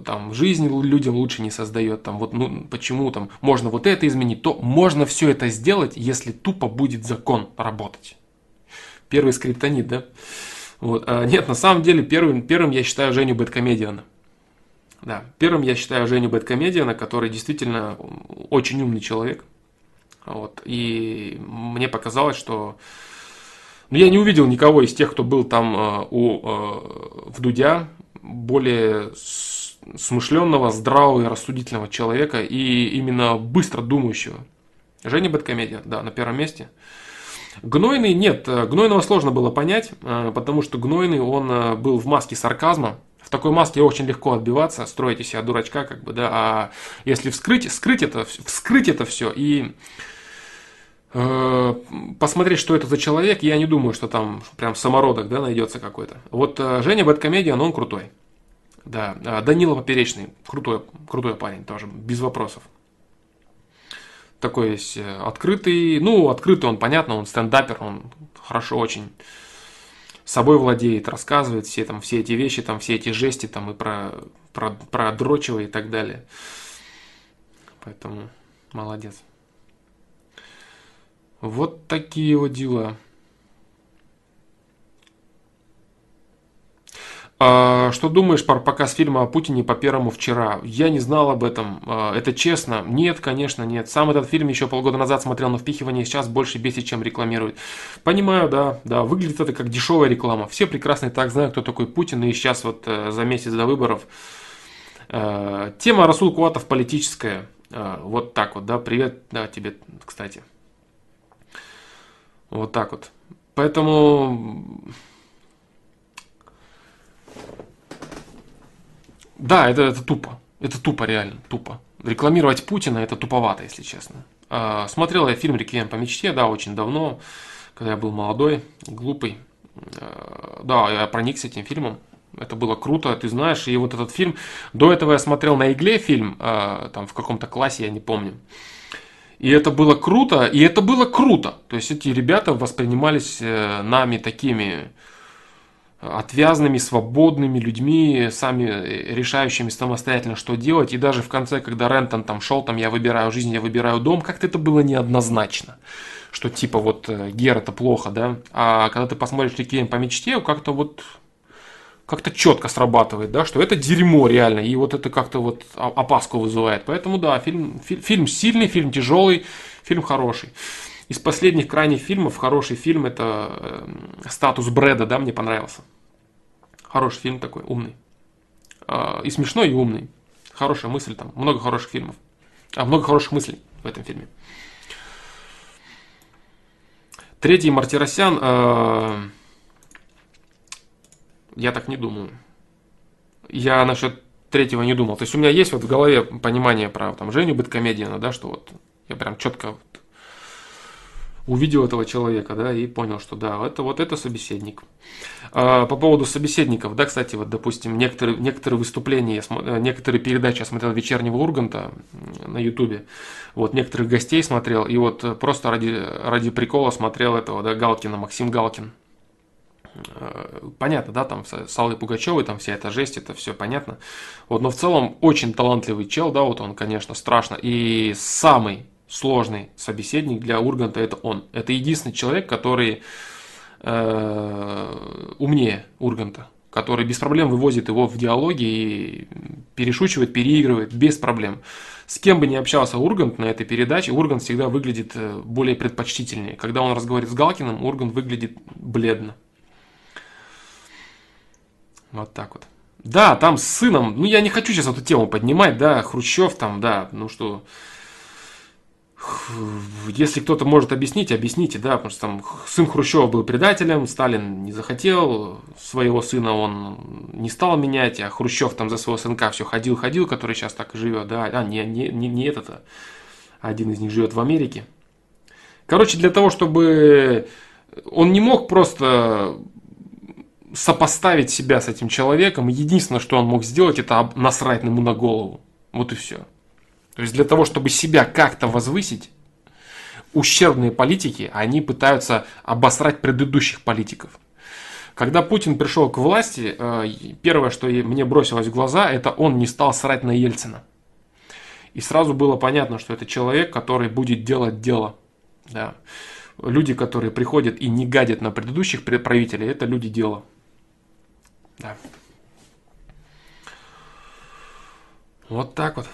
там жизнь людям лучше не создает, там, вот, ну, почему там можно вот это изменить, то можно все это сделать, если тупо будет закон работать. Первый скриптонит, да? Вот. А нет, на самом деле первым, первым я считаю Женю BadComedian. Да, первым я считаю Женю BadComedian, который действительно очень умный человек. Вот. И мне показалось, что... Ну, я не увидел никого из тех, кто был там у, в Дудя, более смышленного, здравого и рассудительного человека и именно быстро думающего. Женя BadComedian, да, на первом месте. Гнойный нет, Гнойного сложно было понять, потому что Гнойный, он был в маске сарказма. В такой маске очень легко отбиваться, строить из себя дурачка, как бы, да, а если вскрыть, вскрыть это, вскрыть это все и э, посмотреть, что это за человек, я не думаю, что там прям самородок, да, найдется какой-то. Вот Женя BadComedian, он крутой, да, Данила Поперечный, крутой, крутой парень тоже, без вопросов. Такой есть открытый, ну, открытый он, понятно, он стендапер, он хорошо очень... собой владеет, рассказывает все, там, все эти вещи, там, все эти жести там, и про, про, про Дрочева и так далее. Поэтому молодец. Вот такие вот дела. А, что думаешь про показ фильма о Путине по первому вчера? Я не знал об этом. А, это честно? Нет, конечно, нет. Сам этот фильм еще полгода назад смотрел на впихивание, сейчас больше бесит, чем рекламирует. Понимаю, да, да. Выглядит это как дешевая реклама. Все прекрасно и так знают, кто такой Путин. И сейчас вот э, за месяц до выборов. Э, тема Расул Куатов политическая. Э, вот так вот, да. Привет, да, тебе, кстати. Вот так вот. Поэтому... Да, это, это тупо. Это тупо, реально, тупо. Рекламировать Путина – это туповато, если честно. Смотрел я фильм «Реквием по мечте», да, очень давно, когда я был молодой, глупый. Да, я проникся этим фильмом. Это было круто, ты знаешь. И вот этот фильм… До этого я смотрел на «Игле» фильм, там в каком-то классе, я не помню. И это было круто, и это было круто. То есть эти ребята воспринимались нами такими… отвязными, свободными людьми, сами решающими самостоятельно, что делать. И даже в конце, когда Рентон там шел, там я выбираю жизнь, я выбираю дом, как-то это было неоднозначно. Что типа вот Гер это плохо, да. А когда ты посмотришь «Реквием по мечте», как-то вот как-то четко срабатывает, да, что это дерьмо реально. И вот это как-то вот опаску вызывает. Поэтому да, фильм, фильм, фильм сильный, фильм тяжелый, фильм хороший. Из последних крайних фильмов хороший фильм — это «Статус Брэда», да, мне понравился. Хороший фильм такой, умный. И смешной, и умный. Хорошая мысль там, много хороших фильмов. А много хороших мыслей в этом фильме. Третий — Мартиросян. Э, я так не думаю. Я насчет третьего не думал. То есть у меня есть вот в голове понимание про там Женю BadComedian, да, что вот я прям четко вот увидел этого человека, да, и понял, что да, это вот это собеседник. Э, по поводу собеседников, да, кстати, вот допустим некоторые некоторые выступления, некоторые передачи я смотрел «Вечернего Урганта» на Ютубе, вот некоторых гостей смотрел, и вот просто ради ради прикола смотрел этого, да, Галкина, Максим Галкин. Понятно, да, там с Аллой Пугачевой, там вся эта жесть, это все понятно. Вот, но в целом очень талантливый чел, да, вот он, конечно, страшно. И самый сложный собеседник для Урганта — это он. Это единственный человек, который э, умнее Урганта, который без проблем вывозит его в диалоги и перешучивает, переигрывает без проблем. С кем бы ни общался Ургант на этой передаче, Ургант всегда выглядит более предпочтительнее. Когда он разговаривает с Галкиным, Ургант выглядит бледно. Вот так вот. Да, там с сыном, ну я не хочу сейчас эту тему поднимать, да, Хрущев там, да, ну что, если кто-то может объяснить, объясните, да, потому что там сын Хрущева был предателем, Сталин не захотел, своего сына он не стал менять, а Хрущев там за своего сынка все ходил-ходил, который сейчас так и живет, да, а не, не, не, не этот, а один из них живет в Америке. Короче, для того, чтобы он не мог просто сопоставить себя с этим человеком, единственное, что он мог сделать, это насрать ему на голову. Вот и все. То есть для того, чтобы себя как-то возвысить, ущербные политики, они пытаются обосрать предыдущих политиков. Когда Путин пришел к власти, первое, что мне бросилось в глаза, это он не стал срать на Ельцина. И сразу было понятно, что это человек, который будет делать дело. Да. Люди, которые приходят и не гадят на предыдущих правителей, это люди дела. Да. Вот так вот.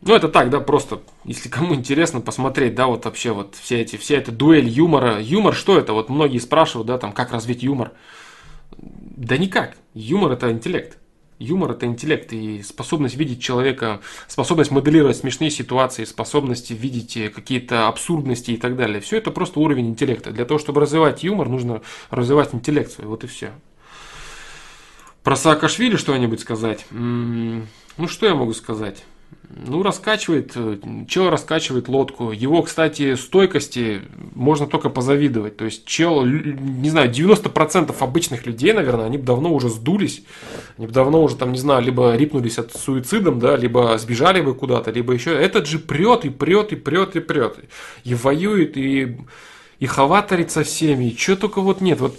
Ну, это так, да, просто, если кому интересно посмотреть, да, вот вообще вот все эти, вся эта дуэль юмора. Юмор, что это? Вот многие спрашивают, да, там, как развить юмор. Да никак. Юмор — это интеллект. Юмор — это интеллект и способность видеть человека, способность моделировать смешные ситуации, способность видеть какие-то абсурдности и так далее. Все это просто уровень интеллекта. Для того, чтобы развивать юмор, нужно развивать интеллект свой. Вот и все. Про Саакашвили что-нибудь сказать? Ну, что я могу сказать? Ну, раскачивает, чел раскачивает лодку. Его, кстати, стойкости можно только позавидовать. То есть, чел, не знаю, девяносто процентов обычных людей, наверное, они бы давно уже сдулись. Они бы давно уже, там, не знаю, либо рипнулись от суицидом, да, либо сбежали бы куда-то, либо еще. Этот же прет и прет, и прет, и прет. И воюет, и, и хаваторит со всеми. И чего только вот нет. Вот,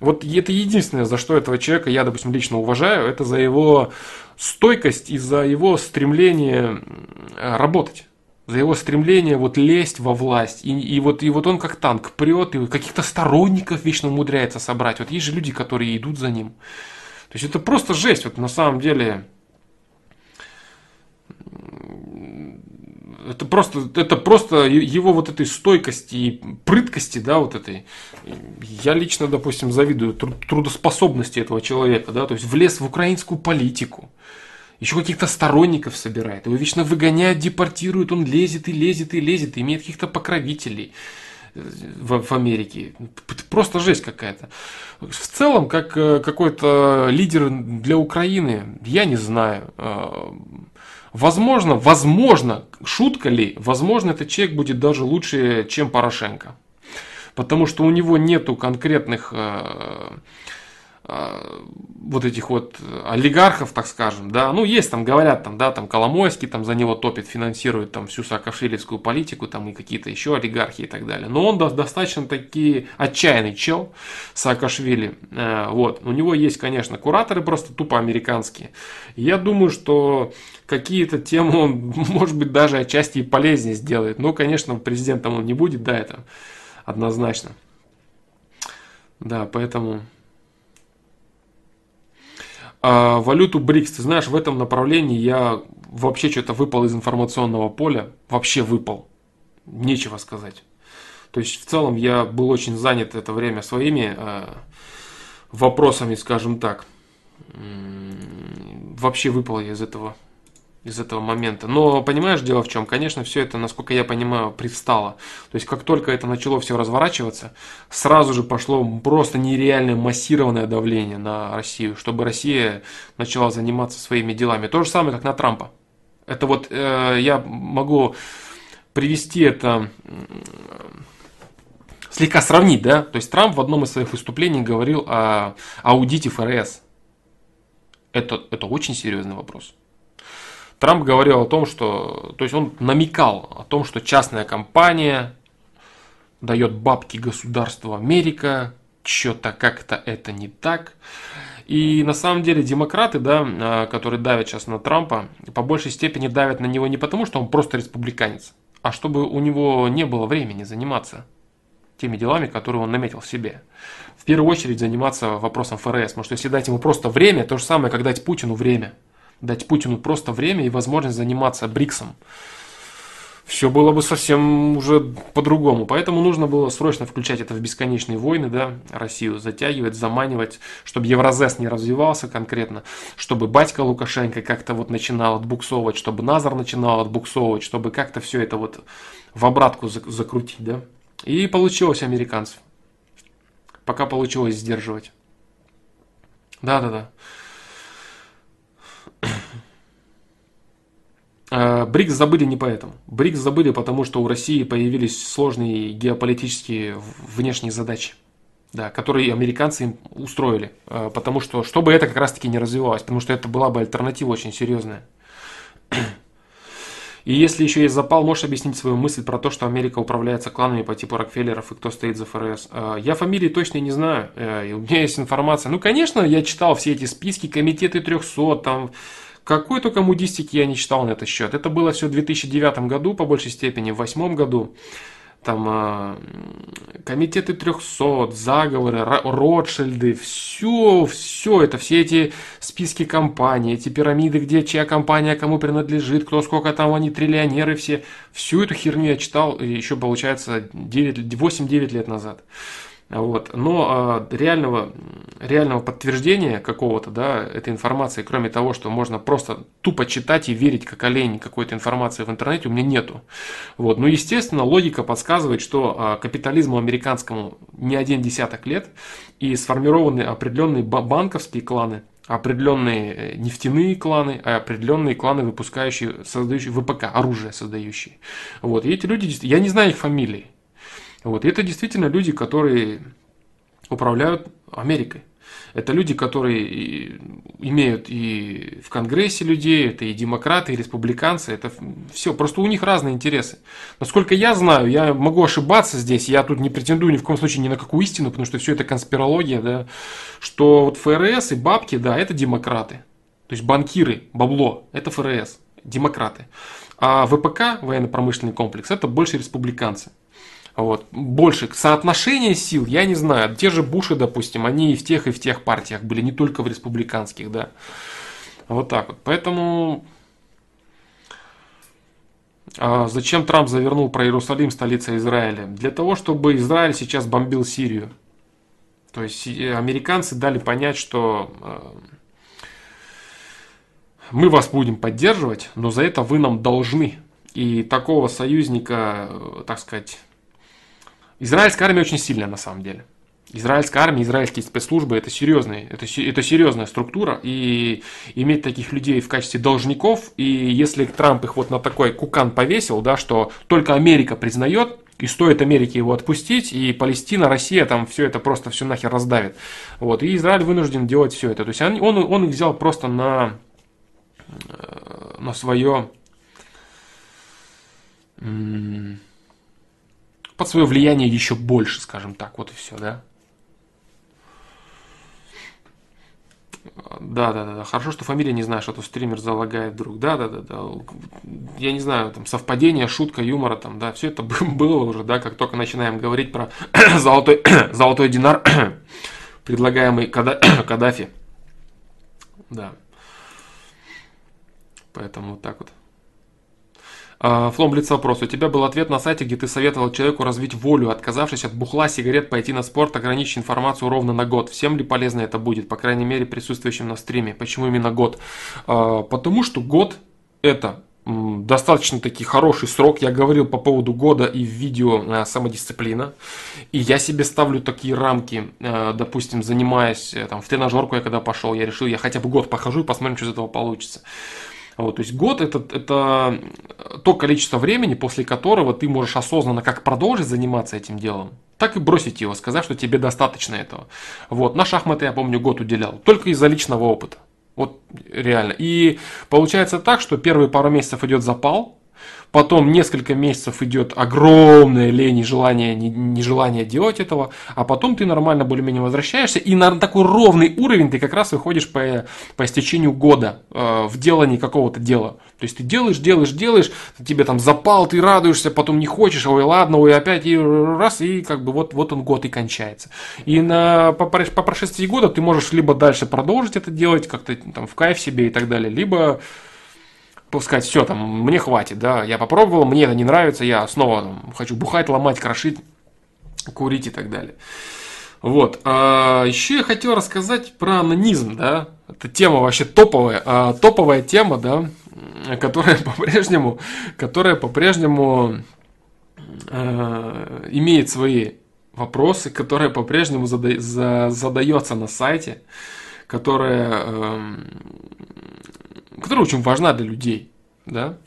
вот это единственное, за что этого человека я, допустим, лично уважаю, это за его стойкость и за его стремление работать, за его стремление вот лезть во власть. И, и, вот, и вот он как танк прет, и каких-то сторонников вечно умудряется собрать. Вот есть же люди, которые идут за ним. То есть это просто жесть. Вот на самом деле это просто, это просто его вот этой стойкости и прыткости, да, вот этой. Я лично, допустим, завидую трудоспособности этого человека, да, то есть влез в украинскую политику, еще каких-то сторонников собирает, его вечно выгоняют, депортируют, он лезет и лезет и лезет, и имеет каких-то покровителей в, в Америке. Просто жесть какая-то. В целом, как какой-то лидер для Украины, я не знаю. Возможно, возможно, шутка ли, возможно, этот человек будет даже лучше, чем Порошенко. Потому что у него нету конкретных э, э, вот этих вот олигархов, так скажем, да. Ну, есть там, говорят, там, да, там Коломойский там за него топит, финансирует там всю саакашвилевскую политику, там и какие-то еще олигархи и так далее. Но он достаточно таки отчаянный чел, Саакашвили. Э, вот. У него есть, конечно, кураторы просто тупо американские. Я думаю, что какие-то темы он, может быть, даже отчасти и полезнее сделает. Но, конечно, президентом он не будет, да, это однозначно. Да, поэтому а, валюту БРИКС, ты знаешь, в этом направлении я вообще что-то выпал из информационного поля. Вообще выпал. Нечего сказать. То есть в целом я был очень занят это время своими э, вопросами, скажем так. Вообще выпал я из этого, из этого момента. Но понимаешь, дело в чем? Конечно, все это, насколько я понимаю, привстало. То есть как только это начало все разворачиваться, сразу же пошло просто нереальное массированное давление на Россию, чтобы Россия начала заниматься своими делами. То же самое, как на Трампа. Это вот э, я могу привести это, слегка сравнить, да? То есть Трамп в одном из своих выступлений говорил о аудите эф эр эс. Это, это очень серьезный вопрос. Трамп говорил о том, что... То есть он намекал о том, что частная компания дает бабки государству Америка, что-то как-то это не так. И на самом деле демократы, да, которые давят сейчас на Трампа, по большей степени давят на него не потому, что он просто республиканец, а чтобы у него не было времени заниматься теми делами, которые он наметил себе. В первую очередь заниматься вопросом эф эр эс. Потому что если дать ему просто время, то же самое, как дать Путину время. Дать Путину просто время и возможность заниматься БРИКСом. Все было бы совсем уже по-другому. Поэтому нужно было срочно включать это в бесконечные войны, да, Россию затягивать, заманивать, чтобы Евразес не развивался конкретно, чтобы батька Лукашенко как-то вот начинал отбуксовывать, чтобы Назар начинал отбуксовывать, чтобы как-то все это вот в обратку закрутить, да. И получилось американцев. Пока получилось сдерживать. Да-да-да. БРИКС забыли не поэтому. БРИКС забыли, потому что у России появились сложные геополитические внешние задачи, да, которые американцы им устроили. Потому что, чтобы это как раз-таки не развивалось, потому что это была бы альтернатива очень серьезная. И если еще есть запал, можешь объяснить свою мысль про то, что Америка управляется кланами по типу Рокфеллеров и кто стоит за эф эр эс? Я фамилии точно не знаю, и у меня есть информация. Ну, конечно, я читал все эти списки, комитеты трёхсот, там, какой только мудистики я не читал на этот счет. Это было все в две тысячи девятом году, по большей степени, в две тысячи восьмом году. Там комитеты трёхсот, заговоры, Ротшильды, все, все это, все эти списки компаний, эти пирамиды, где чья компания кому принадлежит, кто сколько там, они триллионеры все. Всю эту херню я читал еще, получается, восемь-девять лет назад. Вот. Но реального, реального подтверждения какого-то, да, этой информации, кроме того, что можно просто тупо читать и верить как олень какой-то информации в интернете, у меня нету. Вот. Ну, естественно, логика подсказывает, что капитализму американскому не один десяток лет, и сформированы определенные банковские кланы, определенные нефтяные кланы, определенные кланы, выпускающие, создающие вэ пэ ка, оружие создающие. Вот. И эти люди, я не знаю их фамилии. Вот. И это действительно люди, которые управляют Америкой. Это люди, которые имеют и в Конгрессе людей, это и демократы, и республиканцы, это все. Просто у них разные интересы. Насколько я знаю, я могу ошибаться здесь, я тут не претендую ни в коем случае ни на какую истину, потому что все это конспирология, да, что вот эф эр эс и бабки, да, это демократы. То есть банкиры, бабло, это эф эр эс, демократы. А вэ пэ ка, военно-промышленный комплекс, это больше республиканцы. Вот. Больше соотношение сил, я не знаю. Те же Буши, допустим, они и в тех, и в тех партиях были, не только в республиканских, да. Вот так вот. Поэтому а зачем Трамп завернул про Иерусалим, столица Израиля? Для того, чтобы Израиль сейчас бомбил Сирию. То есть американцы дали понять, что мы вас будем поддерживать, но за это вы нам должны. И такого союзника, так сказать... Израильская армия очень сильная на самом деле. Израильская армия, израильские спецслужбы – это серьезные, это, это серьезная структура. И иметь таких людей в качестве должников, и если Трамп их вот на такой кукан повесил, да, что только Америка признает, и стоит Америке его отпустить, и Палестина, Россия там все это просто все нахер раздавит. Вот, и Израиль вынужден делать все это. То есть он, он, он их взял просто на, на свое... под свое влияние еще больше, скажем так, вот и все, да? Да, да, да, хорошо, что фамилия не знаю, что-то стример залагает вдруг, да, да, да, да, я не знаю, там, совпадение, шутка, юмора, там, да, все это было уже, да, как только начинаем говорить про золотой, золотой динар, предлагаемый Каддафи, да, поэтому вот так вот. Флом Блиц вопрос. У тебя был ответ на сайте, где ты советовал человеку развить волю, отказавшись от бухла, сигарет, пойти на спорт, ограничить информацию ровно на год. Всем ли полезно это будет? По крайней мере, присутствующим на стриме. Почему именно год? Потому что год это достаточно-таки хороший срок. Я говорил по поводу года и в видео «Самодисциплина». И я себе ставлю такие рамки. Допустим, занимаясь там, в тренажерку, я когда пошел, я решил, я хотя бы год похожу и посмотрим, что из этого получится. Вот, то есть год это, это то количество времени, после которого ты можешь осознанно как продолжить заниматься этим делом, так и бросить его, сказав, что тебе достаточно этого. Вот, на шахматы я помню год уделял, только из-за личного опыта. Вот реально. И получается так, что первые пару месяцев идет запал, потом несколько месяцев идет огромное лень и желание, нежелание делать этого, а потом ты нормально более-менее возвращаешься, и на такой ровный уровень ты как раз выходишь по, по истечению года э, в делании какого-то дела. То есть ты делаешь, делаешь, делаешь, тебе там запал, ты радуешься, потом не хочешь, ой, ладно, ой, опять, и раз, и как бы вот, вот он год и кончается. И на, по, по прошествии года ты можешь либо дальше продолжить это делать, как-то там в кайф себе и так далее, либо... пускать, все, там, мне хватит, да, я попробовал, мне это не нравится, я снова там, хочу бухать, ломать, крошить, курить и так далее. Вот, а, еще я хотел рассказать про анонизм, да, это тема вообще топовая, а, топовая тема, да, которая по-прежнему, которая по-прежнему а, имеет свои вопросы, которая по-прежнему зада- за- задается на сайте, которая... А, которая очень важна для людей, да?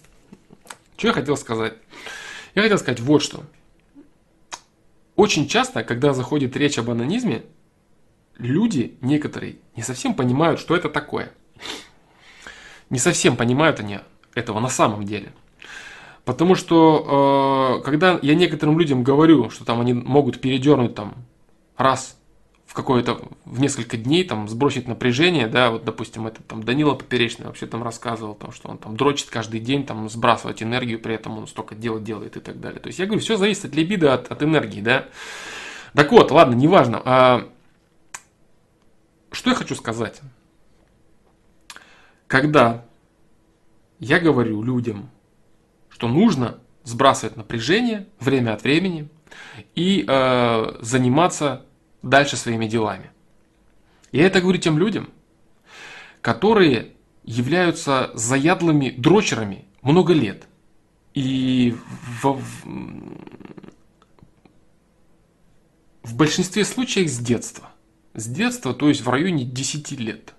Что я хотел сказать? Я хотел сказать вот что. Очень часто, когда заходит речь об анонизме, люди некоторые не совсем понимают, что это такое. Не совсем понимают они этого на самом деле. Потому что, э, когда я некоторым людям говорю, что там они могут передернуть там раз... в какое-то, в несколько дней там сбросить напряжение, да, вот, допустим, это там Данила Поперечный вообще там рассказывал, там, что он там дрочит каждый день, там, сбрасывать энергию, при этом он столько дел делает и так далее. То есть, я говорю, все зависит от либидо, от, от энергии, да. Так вот, ладно, неважно. А... Что я хочу сказать? Когда я говорю людям, что нужно сбрасывать напряжение время от времени и э, заниматься дальше своими делами. Я это говорю тем людям, которые являются заядлыми дрочерами много лет. И в, в, в большинстве случаев с детства. С детства, то есть в районе десяти лет.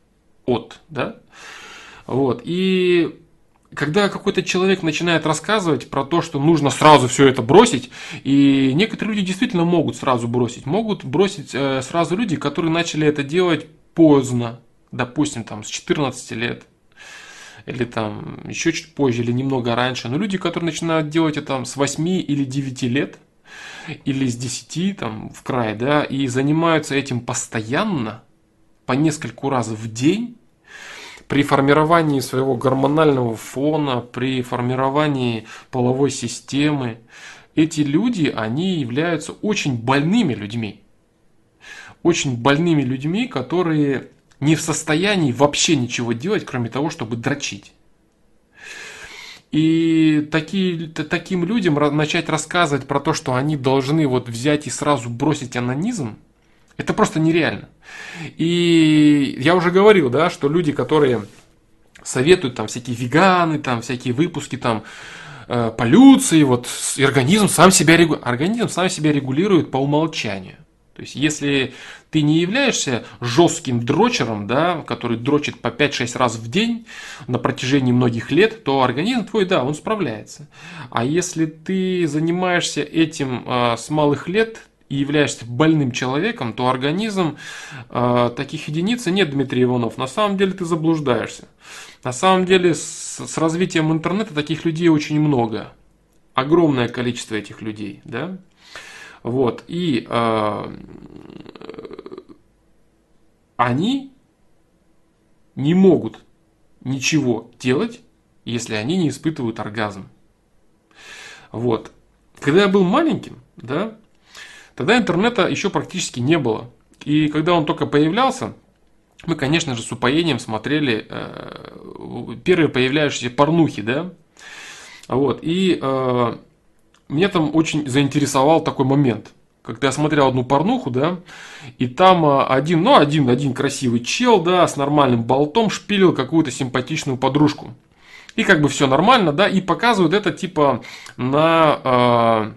От, да? Вот. И когда какой-то человек начинает рассказывать про то, что нужно сразу все это бросить, и некоторые люди действительно могут сразу бросить, могут бросить сразу люди, которые начали это делать поздно, допустим, там, с четырнадцати лет, или там еще чуть позже, или немного раньше, но люди, которые начинают делать это там, с восьми или девяти лет, или с десяти, там, в край, да, и занимаются этим постоянно, по нескольку раз в день, при формировании своего гормонального фона, при формировании половой системы, эти люди, они являются очень больными людьми. Очень больными людьми, которые не в состоянии вообще ничего делать, кроме того, чтобы дрочить. И такие, таким людям начать рассказывать про то, что они должны вот взять и сразу бросить анонизм, это просто нереально. И я уже говорил, да, что люди, которые советуют там всякие веганы, там всякие выпуски там э, полюции, вот организм сам себя регулирует. Организм сам себя регулирует по умолчанию. То есть, если ты не являешься жестким дрочером, да, который дрочит по пять-шесть раз в день на протяжении многих лет, то организм твой, да, он справляется. А если ты занимаешься этим э, с малых лет, и являешься больным человеком, то организм э, таких единиц нет, Дмитрий Иванов. На самом деле ты заблуждаешься. На самом деле с, с развитием интернета таких людей очень много. Огромное количество этих людей. Да? Вот. И э, они не могут ничего делать, если они не испытывают оргазм. Вот. Когда я был маленьким, да, тогда интернета еще практически не было. И когда он только появлялся, мы, конечно же, с упоением смотрели э, первые появляющиеся порнухи, да? Вот, и э, меня там очень заинтересовал такой момент, когда я смотрел одну порнуху, да, и там э, один, ну, один, один красивый чел, да, с нормальным болтом шпилил какую-то симпатичную подружку. И как бы все нормально, да, и показывают это типа на... Э,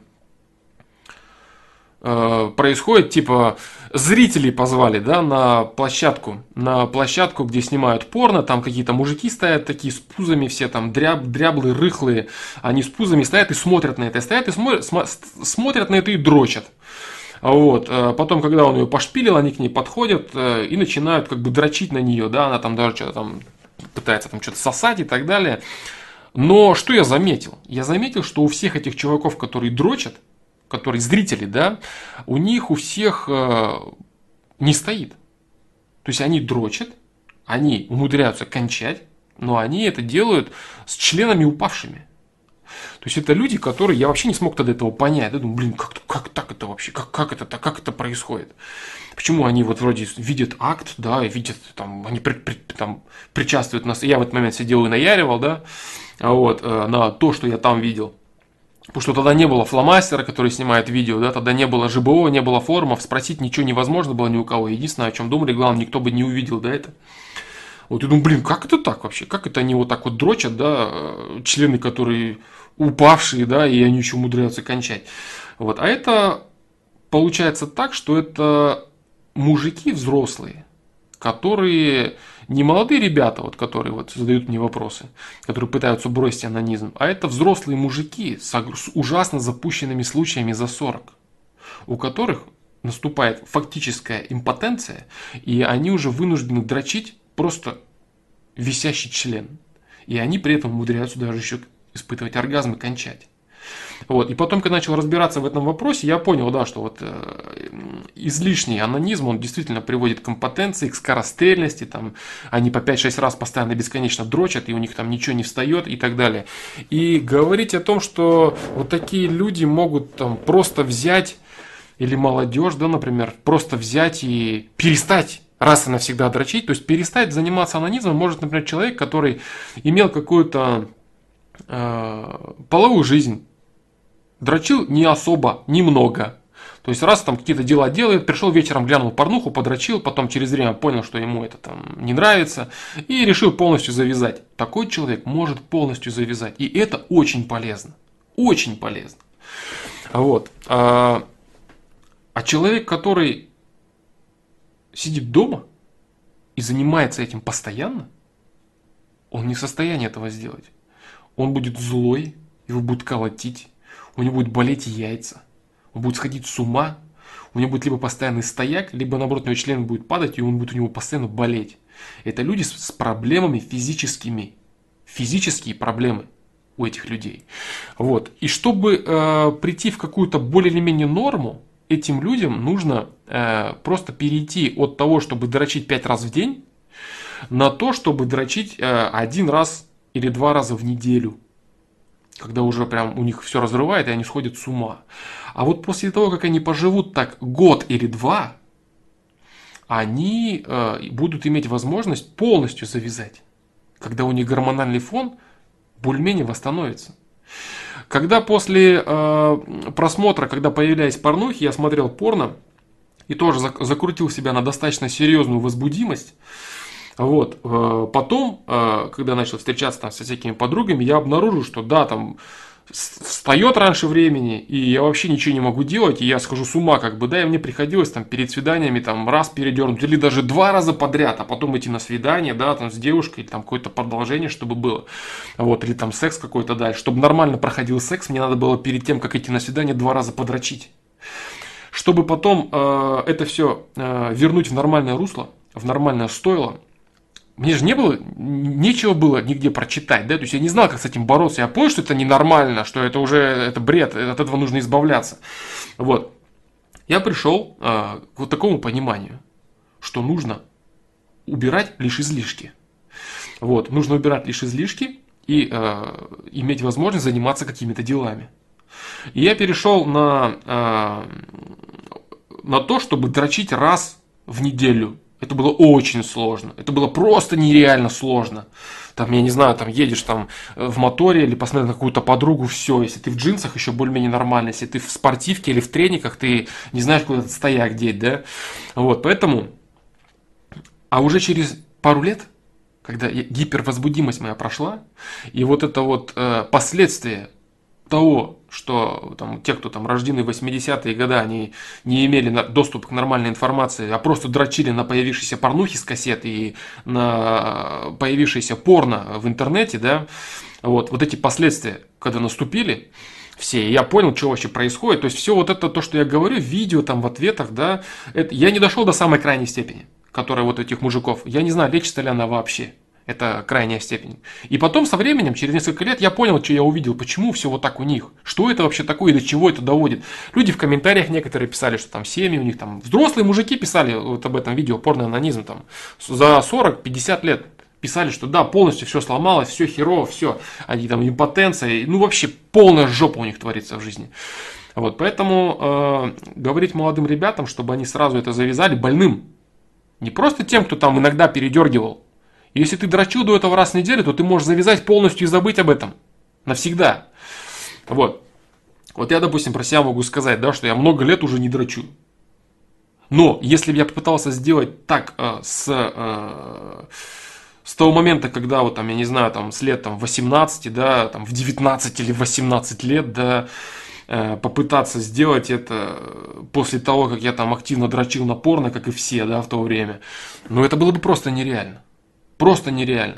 происходит, типа, зрителей позвали, да, на площадку, на площадку, где снимают порно, там какие-то мужики стоят такие с пузами, все там дряб, дряблые, рыхлые, они с пузами стоят и смотрят на это, стоят и смотрят, смотрят на это и дрочат. Вот, потом, когда он ее пошпилил, они к ней подходят и начинают как бы дрочить на нее, да, она там даже что-то там пытается там что-то сосать и так далее. Но что я заметил? Я заметил, что у всех этих чуваков, которые дрочат, которые зрители, да, у них у всех э, не стоит. То есть они дрочат, они умудряются кончать, но они это делают с членами упавшими. То есть это люди, которые я вообще не смог тогда этого понять. Я думаю, блин, как, как так это вообще, как, как, это, как это происходит? Почему они вот вроде видят акт, да, видят, там, они при, при, там, причаствуют нас. Я в этот момент сидел и наяривал, да, вот, э, на то, что я там видел. Потому что тогда не было фломастера, который снимает видео, да, тогда не было ЖБО, не было форумов, спросить ничего невозможно было ни у кого. Единственное, о чем думали, главное, никто бы не увидел, да, это. Вот я думаю, блин, как это так вообще? Как это они вот так вот дрочат, да, члены, которые упавшие, да, и они еще умудряются кончать. Вот, а это получается так, что это мужики взрослые, которые... Не молодые ребята, вот, которые вот, задают мне вопросы, которые пытаются бросить анонизм, а это взрослые мужики с ужасно запущенными случаями за сорок, у которых наступает фактическая импотенция, и они уже вынуждены дрочить просто висящий член. И они при этом умудряются даже еще испытывать оргазм и кончать. Вот. И потом, когда начал разбираться в этом вопросе, я понял, да, что вот, э, излишний анонизм, он действительно приводит к импотенции, к скорострельности, там, они по пять-шесть раз постоянно бесконечно дрочат, и у них там ничего не встает и так далее. И говорить о том, что вот такие люди могут там просто взять, или молодежь, да, например, просто взять и перестать раз и навсегда дрочить, то есть перестать заниматься анонизмом может, например, человек, который имел какую-то э, половую жизнь, дрочил не особо, немного. То есть раз там какие-то дела делает, пришел вечером, глянул порнуху, подрочил, потом через время понял, что ему это там не нравится, и решил полностью завязать. Такой человек может полностью завязать. И это очень полезно. Очень полезно. Вот. А человек, который сидит дома и занимается этим постоянно, он не в состоянии этого сделать. Он будет злой, его будут колотить. У него будет болеть яйца, он будет сходить с ума, у него будет либо постоянный стояк, либо наоборот у него член будет падать, и он будет у него постоянно болеть. Это люди с проблемами физическими, физические проблемы у этих людей. Вот. И чтобы э, прийти в какую-то более или менее норму, этим людям нужно э, просто перейти от того, чтобы дрочить пять раз в день, на то, чтобы дрочить э, один раз или два раза в неделю. Когда уже прям у них все разрывает, и они сходят с ума. А вот после того, как они поживут так год или два, они э, будут иметь возможность полностью завязать. Когда у них гормональный фон более-менее восстановится. Когда после э, просмотра, когда появлялись порнухи, я смотрел порно и тоже закрутил себя на достаточно серьезную возбудимость. Вот, потом, когда начал встречаться там со всякими подругами, я обнаружил, что да, там встает раньше времени, и я вообще ничего не могу делать, и я схожу с ума, как бы, да, и мне приходилось там перед свиданиями там раз передернуть, или даже два раза подряд, а потом идти на свидание, да, там с девушкой, или там какое-то продолжение, чтобы было, вот, или там секс какой-то дальше, чтобы нормально проходил секс, мне надо было перед тем, как идти на свидание, два раза подрочить, чтобы потом э, это все э, вернуть в нормальное русло, в нормальное стойло. Мне же не было, нечего было нигде прочитать, да, то есть я не знал, как с этим бороться, я понял, что это ненормально, что это уже, это бред, от этого нужно избавляться, вот. Я пришел э, к вот такому пониманию, что нужно убирать лишь излишки, вот, нужно убирать лишь излишки и э, иметь возможность заниматься какими-то делами. И я перешел на, э, на то, чтобы дрочить раз в неделю, Это было очень сложно. Это было просто нереально сложно. Там, я не знаю, там едешь там в моторе или посмотришь на какую-то подругу, все. Если ты в джинсах, еще более-менее нормально. Если ты в спортивке или в трениках, ты не знаешь, куда стояк деть, да? Вот, поэтому... А уже через пару лет, когда гипервозбудимость моя прошла, и вот это вот э, последствия того, что там, те, кто там рождены в восьмидесятые годы, они не имели доступа к нормальной информации, а просто дрочили на появившиеся порнухи с кассет и на появившиеся порно в интернете, да, вот, вот эти последствия, когда наступили все, я понял, что вообще происходит, то есть все вот это, то, что я говорю, видео там в ответах, да, это, я не дошел до самой крайней степени, которая вот этих мужиков, я не знаю, лечится ли она вообще. Это крайняя степень. И потом со временем, через несколько лет, я понял, что я увидел, почему все вот так у них. Что это вообще такое и до чего это доводит. Люди в комментариях некоторые писали, что там семьи у них, там взрослые мужики писали вот об этом видео, порноанонизм там, за сорок-пятьдесят лет писали, что да, полностью все сломалось, все херово, все, они там импотенция, ну вообще полная жопа у них творится в жизни. Вот, поэтому э, говорить молодым ребятам, чтобы они сразу это завязали, больным. Не просто тем, кто там иногда передергивал. Если ты дрочил до этого раз в неделю, то ты можешь завязать полностью и забыть об этом. Навсегда. Вот. Вот я, допустим, про себя могу сказать, да, что я много лет уже не дрочу. Но если бы я попытался сделать так э, с, э, с того момента, когда, вот, там, я не знаю, там, с лет там, восемнадцати, да, там, в девятнадцать или восемнадцать лет, да, э, попытаться сделать это после того, как я там активно дрочил на порно, как и все, да, в то время, ну, это было бы просто нереально. Просто нереально.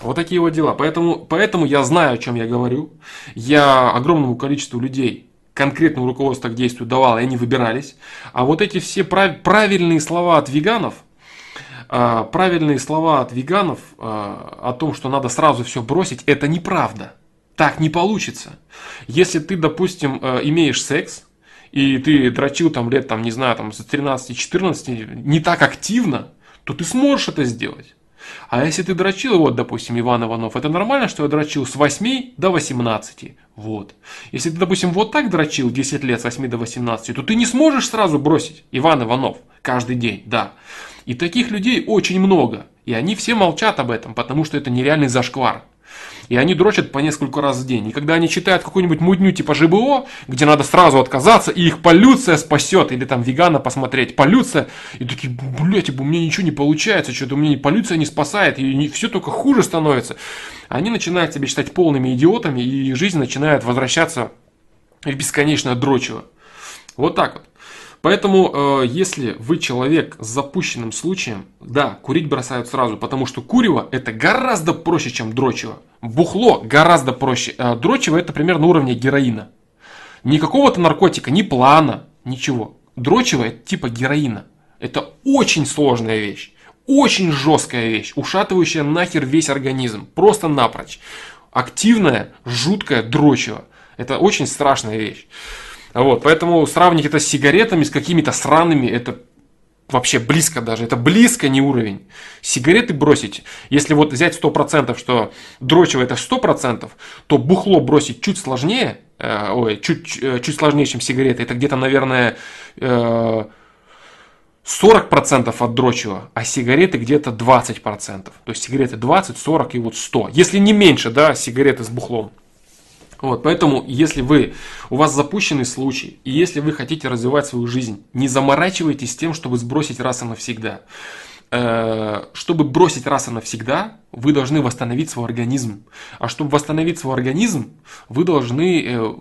Вот такие вот дела. Поэтому, поэтому я знаю, о чем я говорю. Я огромному количеству людей конкретного руководства к действию давал, и они выбирались. А вот эти все прав, правильные слова от веганов, э, правильные слова от веганов э, о том, что надо сразу все бросить, это неправда. Так не получится. Если ты, допустим, э, имеешь секс, и ты дрочил там лет, там, не знаю, там, с тринадцати-четырнадцати, не так активно, то ты сможешь это сделать. А если ты дрочил, вот, допустим, Иван Иванов, это нормально, что я дрочил с восьми до восемнадцати. Вот. Если ты, допустим, вот так дрочил десять лет с восьми до восемнадцати, то ты не сможешь сразу бросить Иван Иванов каждый день, да. И таких людей очень много. И они все молчат об этом, потому что это нереальный зашквар. И они дрочат по несколько раз в день. И когда они читают какую-нибудь мудню типа ЖБО, где надо сразу отказаться, и их полюция спасет, или там вегана посмотреть, полюция, и такие, блядь, у меня ничего не получается, что-то у меня полюция не спасает, и все только хуже становится. Они начинают себя считать полными идиотами, и жизнь начинает возвращаться в бесконечное дрочево. Вот так вот. Поэтому, э, если вы человек с запущенным случаем, да, курить бросают сразу, потому что курево это гораздо проще, чем дрочево. Бухло гораздо проще. Э, дрочево это примерно уровня героина. Ни какого-то наркотика, ни плана, ничего. Дрочево это типа героина. Это очень сложная вещь, очень жесткая вещь, ушатывающая нахер весь организм, просто напрочь. Активное, жуткое дрочево. Это очень страшная вещь. Вот, поэтому сравнить это с сигаретами, с какими-то сраными, это вообще близко даже, это близко не уровень. Сигареты бросить, если вот взять сто процентов, что дрочево это сто процентов, то бухло бросить чуть сложнее, э, ой, чуть, чуть сложнее, чем сигареты, это где-то, наверное, э, сорок процентов от дрочева, а сигареты где-то двадцать процентов. То есть сигареты двадцать, сорок и вот сто, если не меньше, да, сигареты с бухлом. Вот, поэтому, если вы, у вас запущенный случай, и если вы хотите развивать свою жизнь, не заморачивайтесь тем, чтобы сбросить раз и навсегда. Э-э- чтобы бросить раз и навсегда, вы должны восстановить свой организм. А чтобы восстановить свой организм, вы должны э-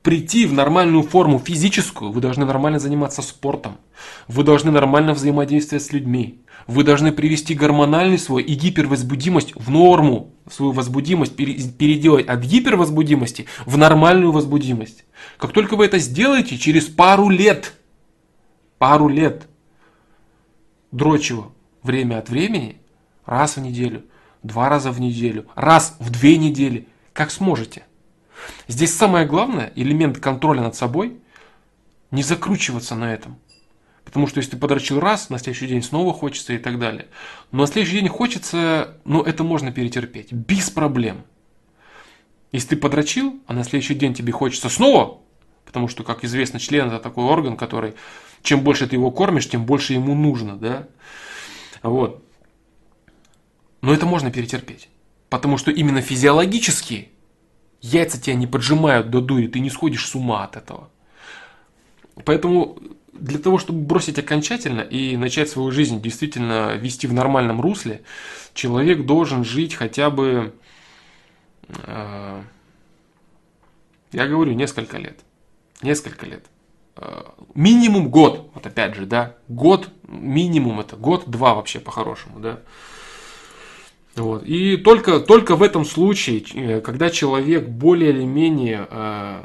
прийти в нормальную форму физическую, вы должны нормально заниматься спортом, вы должны нормально взаимодействовать с людьми, вы должны привести гормональный свой и гипервозбудимость в норму, свою возбудимость переделать от гипервозбудимости в нормальную возбудимость. Как только вы это сделаете, через пару лет, пару лет дрочево время от времени, раз в неделю, два раза в неделю, раз в две недели, как сможете. Здесь самое главное, элемент контроля над собой, не закручиваться на этом. Потому что если ты подрочил раз, на следующий день снова хочется и так далее. Но на следующий день хочется, но это можно перетерпеть, без проблем. Если ты подрочил, а на следующий день тебе хочется снова, Потому что, как известно, член – это такой орган, который, чем больше ты его кормишь, тем больше ему нужно, да? Вот. Но это можно перетерпеть. Потому что именно физиологически яйца тебя не поджимают до дури, ты не сходишь с ума от этого. Поэтому для того, чтобы бросить окончательно и начать свою жизнь действительно вести в нормальном русле, человек должен жить хотя бы, э, я говорю, несколько лет. Несколько лет. Э, минимум год. Вот опять же, да, год, минимум это год-два вообще по-хорошему, да. Вот. И только, только в этом случае, когда человек более или менее э,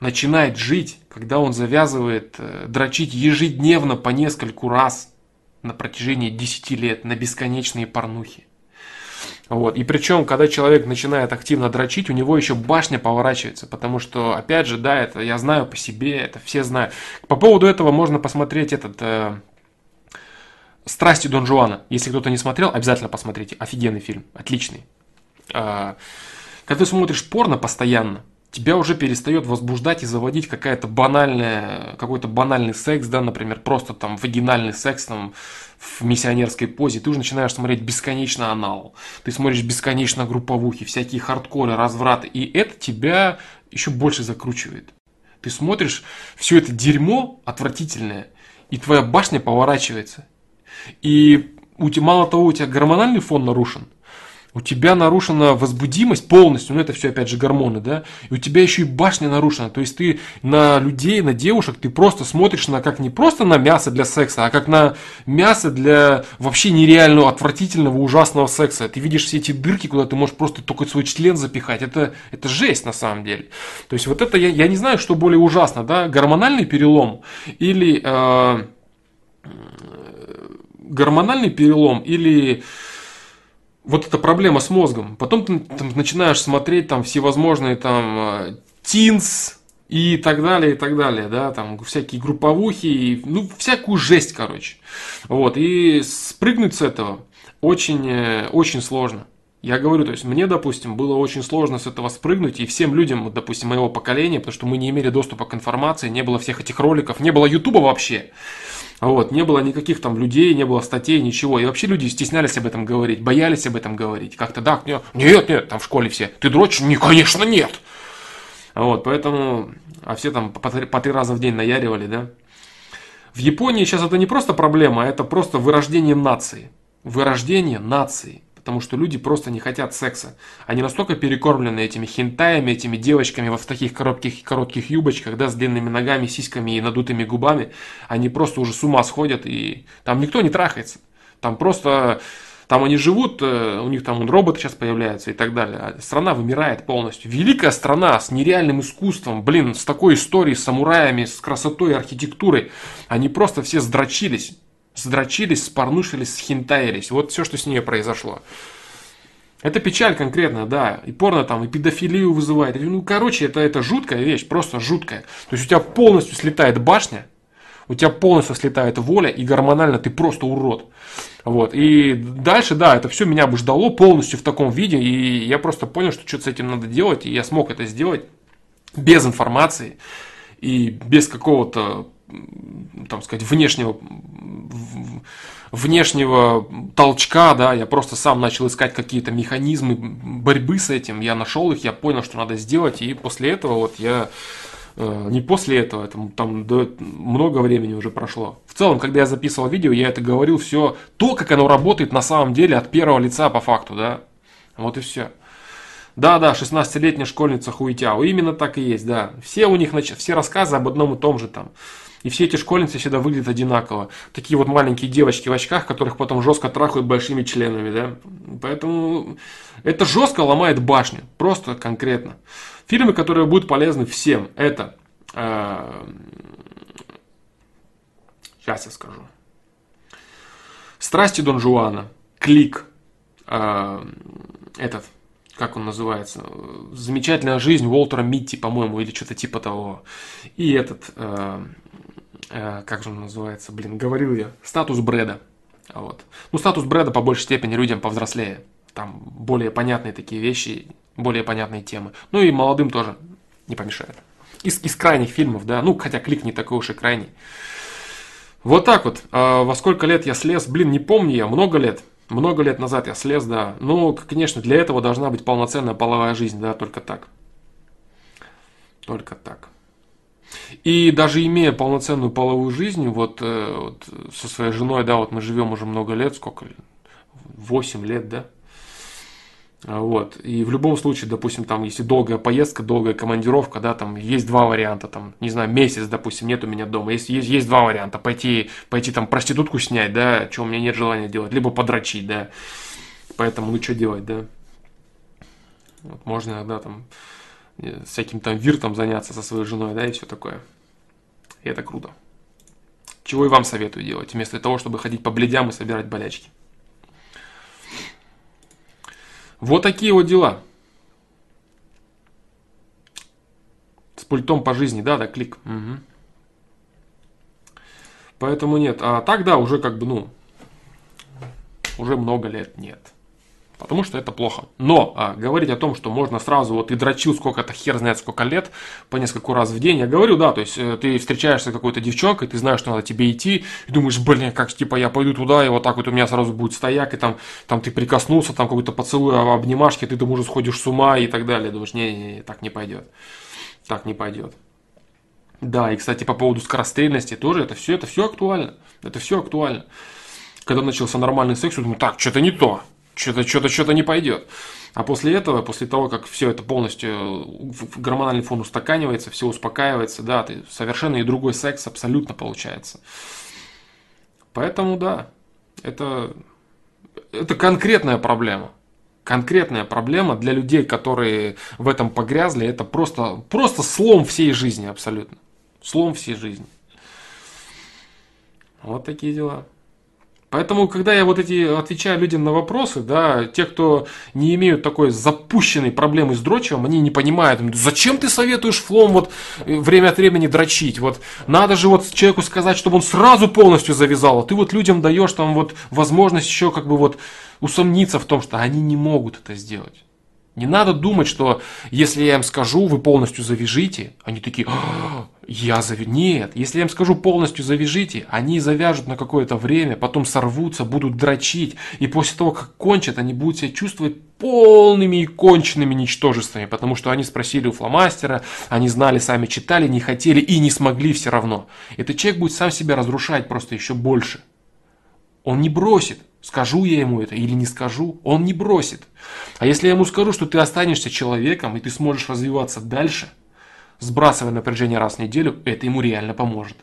начинает жить, когда он завязывает э, дрочить ежедневно по нескольку раз на протяжении десяти лет на бесконечные порнухи. Вот. И причем, когда человек начинает активно дрочить, у него еще башня поворачивается, потому что, опять же, да, это я знаю по себе, это все знают. По поводу этого можно посмотреть этот... Э, «Страсти Дон Жуана». Если кто-то не смотрел, обязательно посмотрите. Офигенный фильм. Отличный. Когда ты смотришь порно постоянно, тебя уже перестает возбуждать и заводить какая-то банальная, какой-то банальный секс, да, например, просто там вагинальный секс там, в миссионерской позе. Ты уже начинаешь смотреть бесконечно анал. Ты смотришь бесконечно групповухи, всякие хардкоры, развраты. И это тебя еще больше закручивает. Ты смотришь все это дерьмо отвратительное, и твоя башня поворачивается. И у тебя, мало того, у тебя гормональный фон нарушен, у тебя нарушена возбудимость полностью, ну это все опять же гормоны, да, и у тебя еще и башня нарушена, то есть ты на людей, на девушек, ты просто смотришь на как не просто на мясо для секса, а как на мясо для вообще нереального, отвратительного, ужасного секса. Ты видишь все эти дырки, куда ты можешь просто только свой член запихать, это, это жесть на самом деле. То есть вот это, я, я не знаю, что более ужасно, да, гормональный перелом или... Э, гормональный перелом или вот эта проблема с мозгом. Потом ты там, начинаешь смотреть там всевозможные там тинс и так далее, и так далее, да, там всякие групповухи, и, ну, всякую жесть, короче. Вот, и спрыгнуть с этого очень, очень сложно. Я говорю, то есть мне, допустим, было очень сложно с этого спрыгнуть, и всем людям, допустим, моего поколения, потому что мы не имели доступа к информации, не было всех этих роликов, не было Ютуба вообще. Вот, не было никаких там людей, не было статей, ничего. И вообще люди стеснялись об этом говорить, боялись об этом говорить. Как-то да, нет, нет, нет, там в школе все. Ты дрочишь? Не, конечно, нет. Вот, поэтому, а все там по три, по три раза в день наяривали, да. В Японии сейчас это не просто проблема, а это просто вырождение нации. Вырождение нации. Потому что люди просто не хотят секса. Они настолько перекормлены этими хентаями, этими девочками вот в таких коротких, коротких юбочках, да, с длинными ногами, сиськами и надутыми губами. Они просто уже с ума сходят, и там никто не трахается. Там просто, там они живут, у них там роботы сейчас появляются и так далее. Страна вымирает полностью. Великая страна с нереальным искусством, блин, с такой историей, с самураями, с красотой, архитектурой. Они просто все сдрочились. Сдрочились, спорнушились, схентаились. Вот все, что с ней произошло. Это печаль конкретно, да. И порно там, и педофилию вызывает. Ну, короче, это, это жуткая вещь, просто жуткая. То есть у тебя полностью слетает башня, у тебя полностью слетает воля, и гормонально ты просто урод. Вот. И дальше, да, это все меня бы ждало полностью в таком виде. И я просто понял, что что-то с этим надо делать. И я смог это сделать без информации и без какого-то... там сказать, внешнего, внешнего толчка, да, я просто сам начал искать какие-то механизмы борьбы с этим, я нашел их, я понял, что надо сделать, и после этого вот я, не после этого, это, там да, много времени уже прошло. В целом, когда я записывал видео, я это говорил все, то, как оно работает на самом деле от первого лица по факту, да, вот и все. Да-да, шестнадцатилетняя школьница хуетяо, именно так и есть, да, все у них, все рассказы об одном и том же там. И все эти школьницы всегда выглядят одинаково. Такие вот маленькие девочки в очках, которых потом жестко трахают большими членами, да. Поэтому это жестко ломает башню. Просто конкретно. Фильмы, которые будут полезны всем, это... Э, сейчас я скажу. «Страсти Дон Жуана», «Клик», э, этот... как он называется, «Замечательная жизнь» Уолтера Митти, по-моему, или что-то типа того. И этот, э, э, как же он называется, блин, говорил я, «Статус Брэда». Вот. Ну, «Статус Брэда» по большей степени людям повзрослее. Там более понятные такие вещи, более понятные темы. Ну и молодым тоже не помешает. Из, из крайних фильмов, да. Ну, хотя клик не такой уж и крайний. Вот так вот. А во сколько лет я слез? Блин, не помню я. Много лет. Много лет назад я слез, да. Ну, конечно, для этого должна быть полноценная половая жизнь, да, только так. Только так. И даже имея полноценную половую жизнь, вот, вот со своей женой, да, вот мы живем уже много лет, сколько? восемь лет, да? Вот. И в любом случае, допустим, там, если долгая поездка, долгая командировка, да, там есть два варианта, там, не знаю, месяц, допустим, нет у меня дома, есть, есть, есть два варианта, пойти, пойти там проститутку снять, да, чего у меня нет желания делать, либо подрочить, да, поэтому, ну, что делать, да, вот, можно иногда там всяким там виртом заняться со своей женой, да, и все такое, и это круто, чего и вам советую делать, вместо того, чтобы ходить по блядям и собирать болячки. Вот такие вот дела. С пультом по жизни, да, да, клик. Угу. Поэтому нет. А так, да, уже как бы, ну, уже много лет нет. Потому что это плохо. Но а, говорить о том, что можно сразу, вот и дрочил сколько-то, хер знает сколько лет, по нескольку раз в день, я говорю, да, то есть ты встречаешься с какой-то девчонкой, ты знаешь, что надо тебе идти, и думаешь, блин, как, типа, я пойду туда, и вот так вот у меня сразу будет стояк, и там, там ты прикоснулся, там какой-то поцелуй, обнимашки, ты там уже сходишь с ума и так далее, думаешь, не-не-не, так не пойдет, так не пойдет. Да, и, кстати, по поводу скорострельности тоже, это все, это все актуально, это все актуально. Когда начался нормальный секс, я думаю, так, что-то не то. Что-то, что-то, что-то не пойдет. А после этого, после того, как все это полностью, гормональный фон устаканивается, все успокаивается, да, ты совершенно и другой секс абсолютно получается. Поэтому, да, это, это конкретная проблема. Конкретная проблема для людей, которые в этом погрязли, это просто, просто слом всей жизни абсолютно. Слом всей жизни. Вот такие дела. Поэтому, когда я вот эти отвечаю людям на вопросы, да, те, кто не имеют такой запущенной проблемы с дрочевым, они не понимают, зачем ты советуешь флом вот время от времени дрочить, вот надо же вот человеку сказать, чтобы он сразу полностью завязал, а ты вот людям даешь там вот возможность еще как бы вот усомниться в том, что они не могут это сделать. Не надо думать, что если я им скажу, вы полностью завяжите, они такие, я завяжу. Нет, если я им скажу, полностью завяжите, они завяжут на какое-то время, потом сорвутся, будут дрочить. И после того, как кончат, они будут себя чувствовать полными и конченными ничтожествами, потому что они спросили у фломастера, они знали, сами читали, не хотели и не смогли все равно. Этот человек будет сам себя разрушать просто еще больше. Он не бросит. Скажу я ему это или не скажу, он не бросит. А если я ему скажу, что ты останешься человеком и ты сможешь развиваться дальше, сбрасывая напряжение раз в неделю, это ему реально поможет.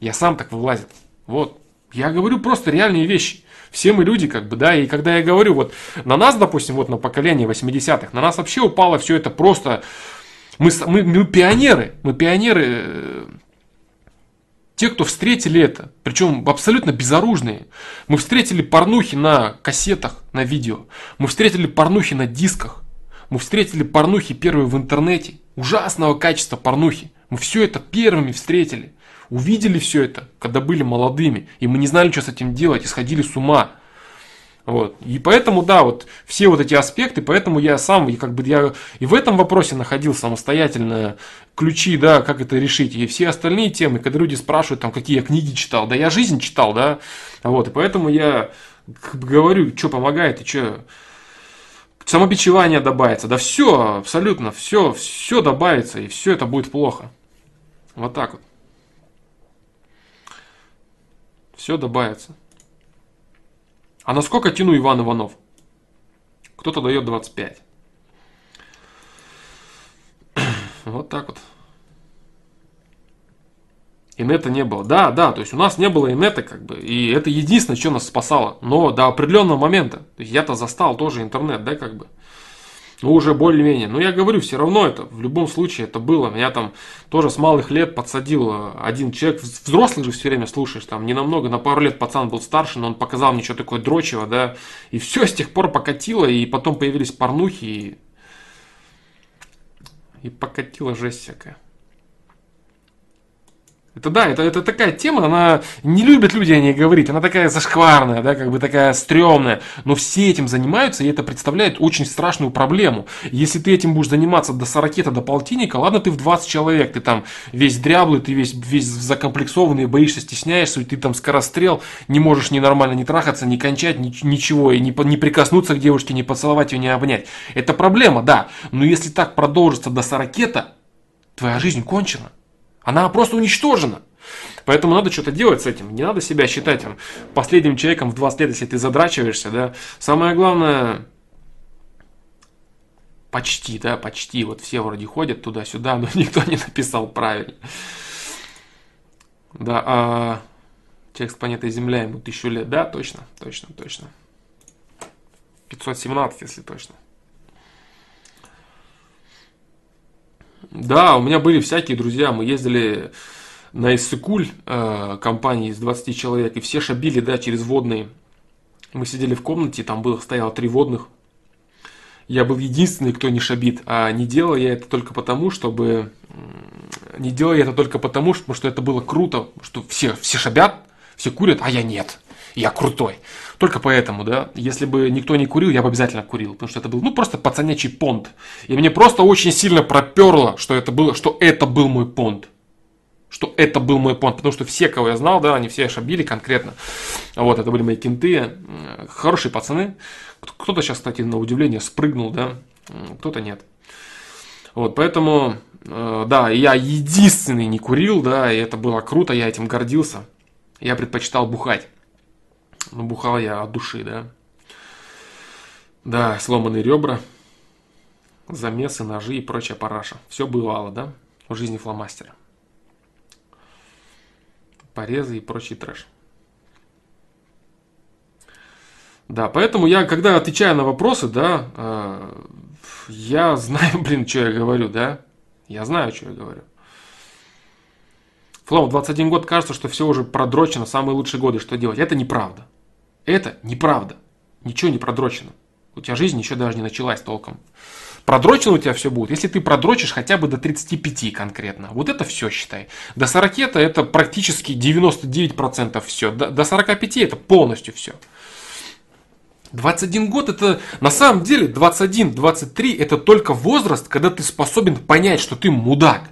Я сам так вылазит. Вот. Я говорю просто реальные вещи. Все мы люди, как бы, да, и когда я говорю, вот на нас, допустим, вот на поколение восьмидесятых, на нас вообще упало все это просто... Мы, мы, мы пионеры, мы пионеры... Те, кто встретили это, причем абсолютно безоружные. Мы встретили порнухи на кассетах, на видео. Мы встретили порнухи на дисках. Мы встретили порнухи первые в интернете. Ужасного качества порнухи. Мы все это первыми встретили. Увидели все это, когда были молодыми. И мы не знали, что с этим делать, и сходили с ума. Вот. И поэтому, да, вот все вот эти аспекты, поэтому я сам, и как бы я и в этом вопросе находил самостоятельно ключи, да, как это решить. И все остальные темы, когда люди спрашивают, там, какие я книги читал, да, я жизнь читал, да, вот, и поэтому я говорю, что помогает, и что самобичевание добавится, да, все, абсолютно, все, все добавится, и все это будет плохо. Вот так вот. Все добавится. А насколько тяну, Иван Иванов? Кто-то дает двадцать пять. Вот так вот. Инета не было. Да, да, то есть у нас не было инета, как бы. И это единственное, что нас спасало. Но до определенного момента. То есть я-то застал тоже интернет, да, как бы. Ну, уже более-менее. Но я говорю, все равно это, в любом случае, это было. Меня там тоже с малых лет подсадил один человек. Взрослых же все время слушаешь, там, не намного, на пару лет пацан был старше, но он показал мне, что такое дрочево, да. И все с тех пор покатило, и потом появились порнухи, и, и покатила жесть всякая. Это да, это, это такая тема, она не любят люди о ней говорить, она такая зашкварная, да, как бы такая стрёмная, но все этим занимаются, и это представляет очень страшную проблему. Если ты этим будешь заниматься до сорока, до полтинника, ладно, ты в двадцать человек, ты там весь дряблый, ты весь, весь закомплексованный, боишься, стесняешься, и ты там скорострел, не можешь ни нормально не трахаться, не кончать, ни, ничего, и не, не прикоснуться к девушке, не поцеловать ее, не обнять. Это проблема, да, но если так продолжится до сорока, твоя жизнь кончена. Она просто уничтожена. Поэтому надо что-то делать с этим. Не надо себя считать там, последним человеком в двадцать лет, если ты задрачиваешься. Да? Самое главное, почти, да, почти. Вот все вроде ходят туда-сюда, но никто не написал правильно. Да, а человек с планеты Земля, ему тысячу лет. Да, точно, точно, точно. пятьсот семнадцать, если точно. Да, у меня были всякие друзья, мы ездили на Иссыкуль, э, компании из двадцати человек, и все шабили, да, через водные. Мы сидели в комнате, там было, стояло три водных. Я был единственный, кто не шабит, а не делал я это только потому, чтобы... Не делал я это только потому, потому что это было круто, что все, все шабят, все курят, а я нет. Я крутой. Только поэтому, да, если бы никто не курил, я бы обязательно курил, потому что это был, ну, просто пацанячий понт. И мне просто очень сильно проперло, что это было, что это был мой понт. Что это был мой понт, потому что все, кого я знал, да, они все шабили конкретно. Вот, это были мои кенты, хорошие пацаны. Кто-то сейчас, кстати, на удивление спрыгнул, да, кто-то нет. Вот, поэтому, да, я единственный не курил, да, и это было круто, я этим гордился. Я предпочитал бухать. Ну, бухал я от души, да. Да, сломанные ребра, замесы, ножи и прочая параша. Все бывало, да, в жизни фломастера. Порезы и прочий трэш. Да, поэтому я, когда отвечаю на вопросы, да, э, я знаю, блин, что я говорю, да. Я знаю, что я говорю. Флоу, двадцать один год, кажется, что все уже продрочено, самые лучшие годы, что делать? Это неправда. Это неправда. Ничего не продрочено. У тебя жизнь еще даже не началась толком. Продрочено у тебя все будет, если ты продрочишь хотя бы до тридцати пяти конкретно. Вот это все, считай. До сорока это практически девяносто девять процентов все. До сорока пяти это полностью все. двадцать один год это, на самом деле, двадцать один — двадцать три это только возраст, когда ты способен понять, что ты мудак.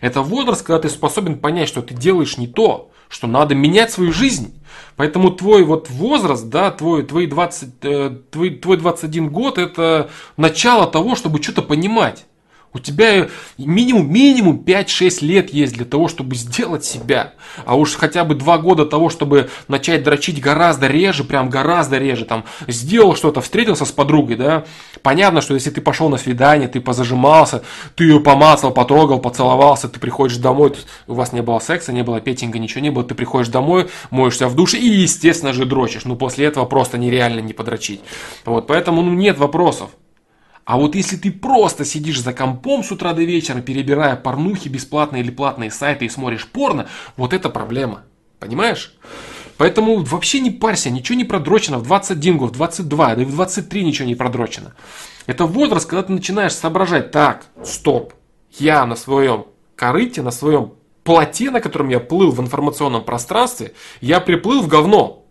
Это возраст, когда ты способен понять, что ты делаешь не то, что надо менять свою жизнь. Поэтому твой вот возраст, да, твой, твой, двадцать, э, твой, твой двадцать один год – это начало того, чтобы что-то понимать. У тебя минимум, минимум пять-шесть лет есть для того, чтобы сделать себя. А уж хотя бы два года того, чтобы начать дрочить гораздо реже, прям гораздо реже. Там, сделал что-то, встретился с подругой, да. Понятно, что если ты пошел на свидание, ты позажимался, ты ее помацал, потрогал, поцеловался, ты приходишь домой, у вас не было секса, не было петинга, ничего не было, ты приходишь домой, моешься в душе и, естественно же, дрочишь. Ну, после этого просто нереально не подрочить. Вот, поэтому, ну, нет вопросов. А вот если ты просто сидишь за компом с утра до вечера, перебирая порнухи, бесплатные или платные сайты и смотришь порно, вот это проблема. Понимаешь? Поэтому вообще не парься, ничего не продрочено в двадцать один год, в двадцать два, да и в двадцать три ничего не продрочено. Это возраст, когда ты начинаешь соображать, так, стоп, я на своем корыте, на своем плоте, на котором я плыл в информационном пространстве, я приплыл в говно,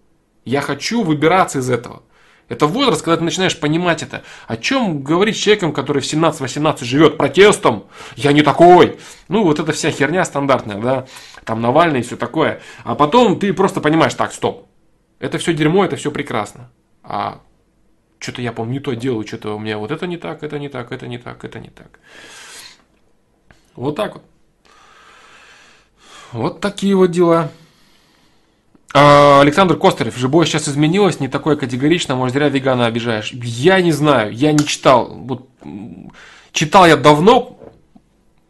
я хочу выбираться из этого. Это возраст, когда ты начинаешь понимать это. О чем говорить с человеком, который в семнадцать-восемнадцать живет протестом? Я не такой. Ну, вот эта вся херня стандартная, да. Там Навальный и все такое. А потом ты просто понимаешь, так, стоп. Это все дерьмо, это все прекрасно. А что-то я, по-моему, не то делаю, что-то у меня вот это не так, это не так, это не так, это не так. Вот так вот. Вот такие вот дела. Александр Костарев. Жибой сейчас изменилось, не такое категорично, может, зря вегана обижаешь. Я не знаю, я не читал. Вот, читал я давно,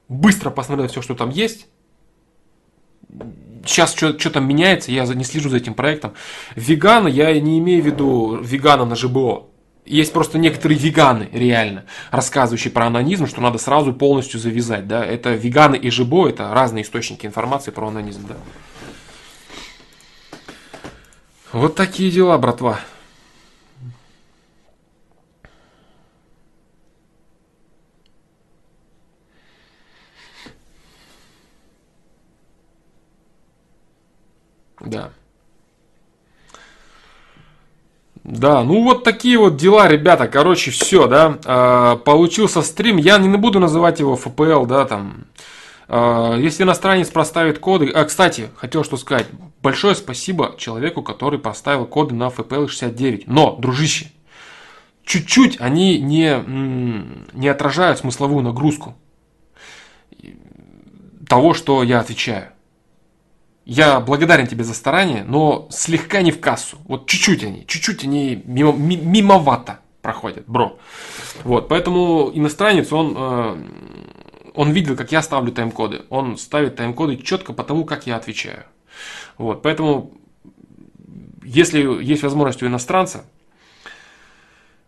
быстро посмотрел все, что там есть. Сейчас что, что там меняется, я не слежу за этим проектом. Вегана, я не имею в виду вегана на ЖБО. Есть просто некоторые веганы, реально, рассказывающие про анонизм, что надо сразу полностью завязать. Да? Это веганы и ЖБО, это разные источники информации про анонизм. Да? Вот такие дела, братва. Да. Да, ну вот такие вот дела, ребята, короче, все, да, а, получился стрим, я не буду называть его эф пэ эл, да, там, а, если иностранец проставит коды, а, кстати, хотел что сказать, большое спасибо человеку, который проставил коды на эф пэ эл шестьдесят девять, но, дружище, чуть-чуть они не, не отражают смысловую нагрузку того, что я отвечаю. Я благодарен тебе за старание, но слегка не в кассу. Вот чуть-чуть они, чуть-чуть они мимо, ми, мимовато проходят, бро. Вот, поэтому иностранец, он, э, он видел, как я ставлю тайм-коды. Он ставит тайм-коды четко по тому, как я отвечаю. Вот, поэтому, если есть возможность у иностранца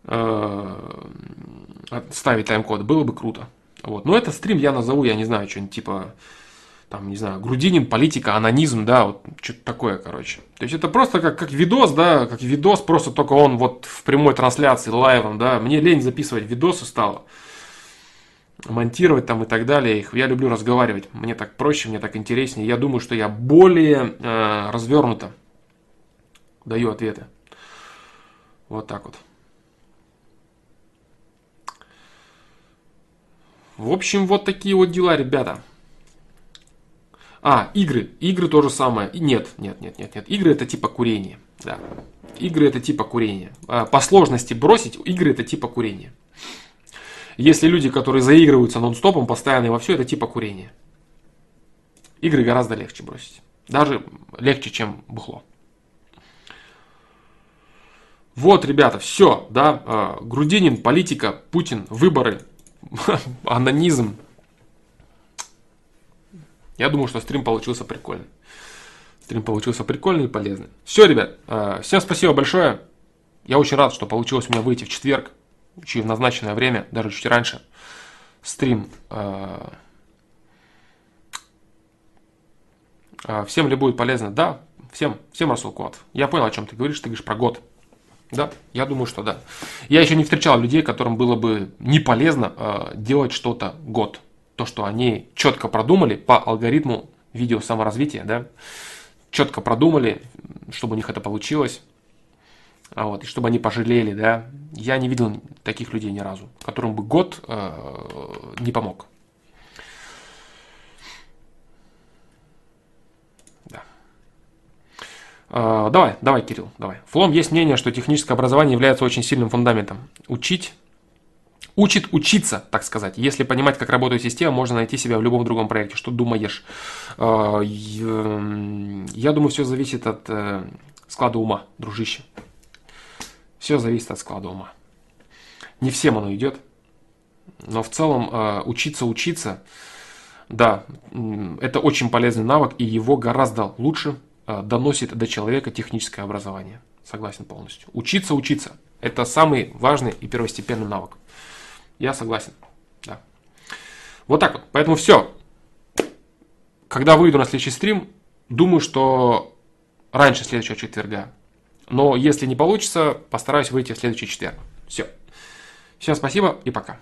э, ставить тайм-коды, было бы круто. Вот, но этот стрим я назову, я не знаю, что-нибудь типа... Там, не знаю, Грудинин, политика, анонизм, да, вот что-то такое, короче. То есть это просто как, как видос, да, как видос, просто только он вот в прямой трансляции, лайвом, да. Мне лень записывать видосы стало, монтировать там и так далее. Я люблю разговаривать, мне так проще, мне так интереснее. Я думаю, что я более э, развернуто даю ответы. Вот так вот. В общем, вот такие вот дела, ребята. А, игры. Игры то же самое. И нет, нет, нет, нет, нет. Игры это типа курение. Да. Игры это типа курение. По сложности бросить, игры это типа курение. Если люди, которые заигрываются нон-стопом, постоянно и во все, это типа курение. Игры гораздо легче бросить. Даже легче, чем бухло. Вот, ребята, все. Да? Грудинин, политика, Путин, выборы, анонизм. Я думаю, что стрим получился прикольный. Стрим получился прикольный и полезный. Все, ребят, всем спасибо большое. Я очень рад, что получилось у меня выйти в четверг, чуть в назначенное время, даже чуть раньше. Стрим. Всем ли будет полезно? Да, всем, всем, Расул Куатов. Я понял, о чем ты говоришь, ты говоришь про год. Да, я думаю, что да. Я еще не встречал людей, которым было бы не полезно делать что-то год. То, что они четко продумали по алгоритму видео саморазвития, да, четко продумали, чтобы у них это получилось, а вот, и чтобы они пожалели, да. Я не видел таких людей ни разу, которым бы год э, не помог. Да. Э, давай, давай, Кирилл, давай. Флом, есть мнение, что техническое образование является очень сильным фундаментом. Учить. Учит учиться, так сказать. Если понимать, как работает система, можно найти себя в любом другом проекте. Что думаешь? Я думаю, все зависит от склада ума, дружище. Все зависит от склада ума. Не всем оно идет. Но в целом учиться, учиться, да, это очень полезный навык, и его гораздо лучше доносит до человека техническое образование. Согласен полностью. Учиться, учиться. Это самый важный и первостепенный навык. Я согласен, да. Вот так вот, поэтому все. Когда выйду на следующий стрим, думаю, что раньше следующего четверга. Но если не получится, постараюсь выйти в следующий четверг. Все. Всем спасибо и пока.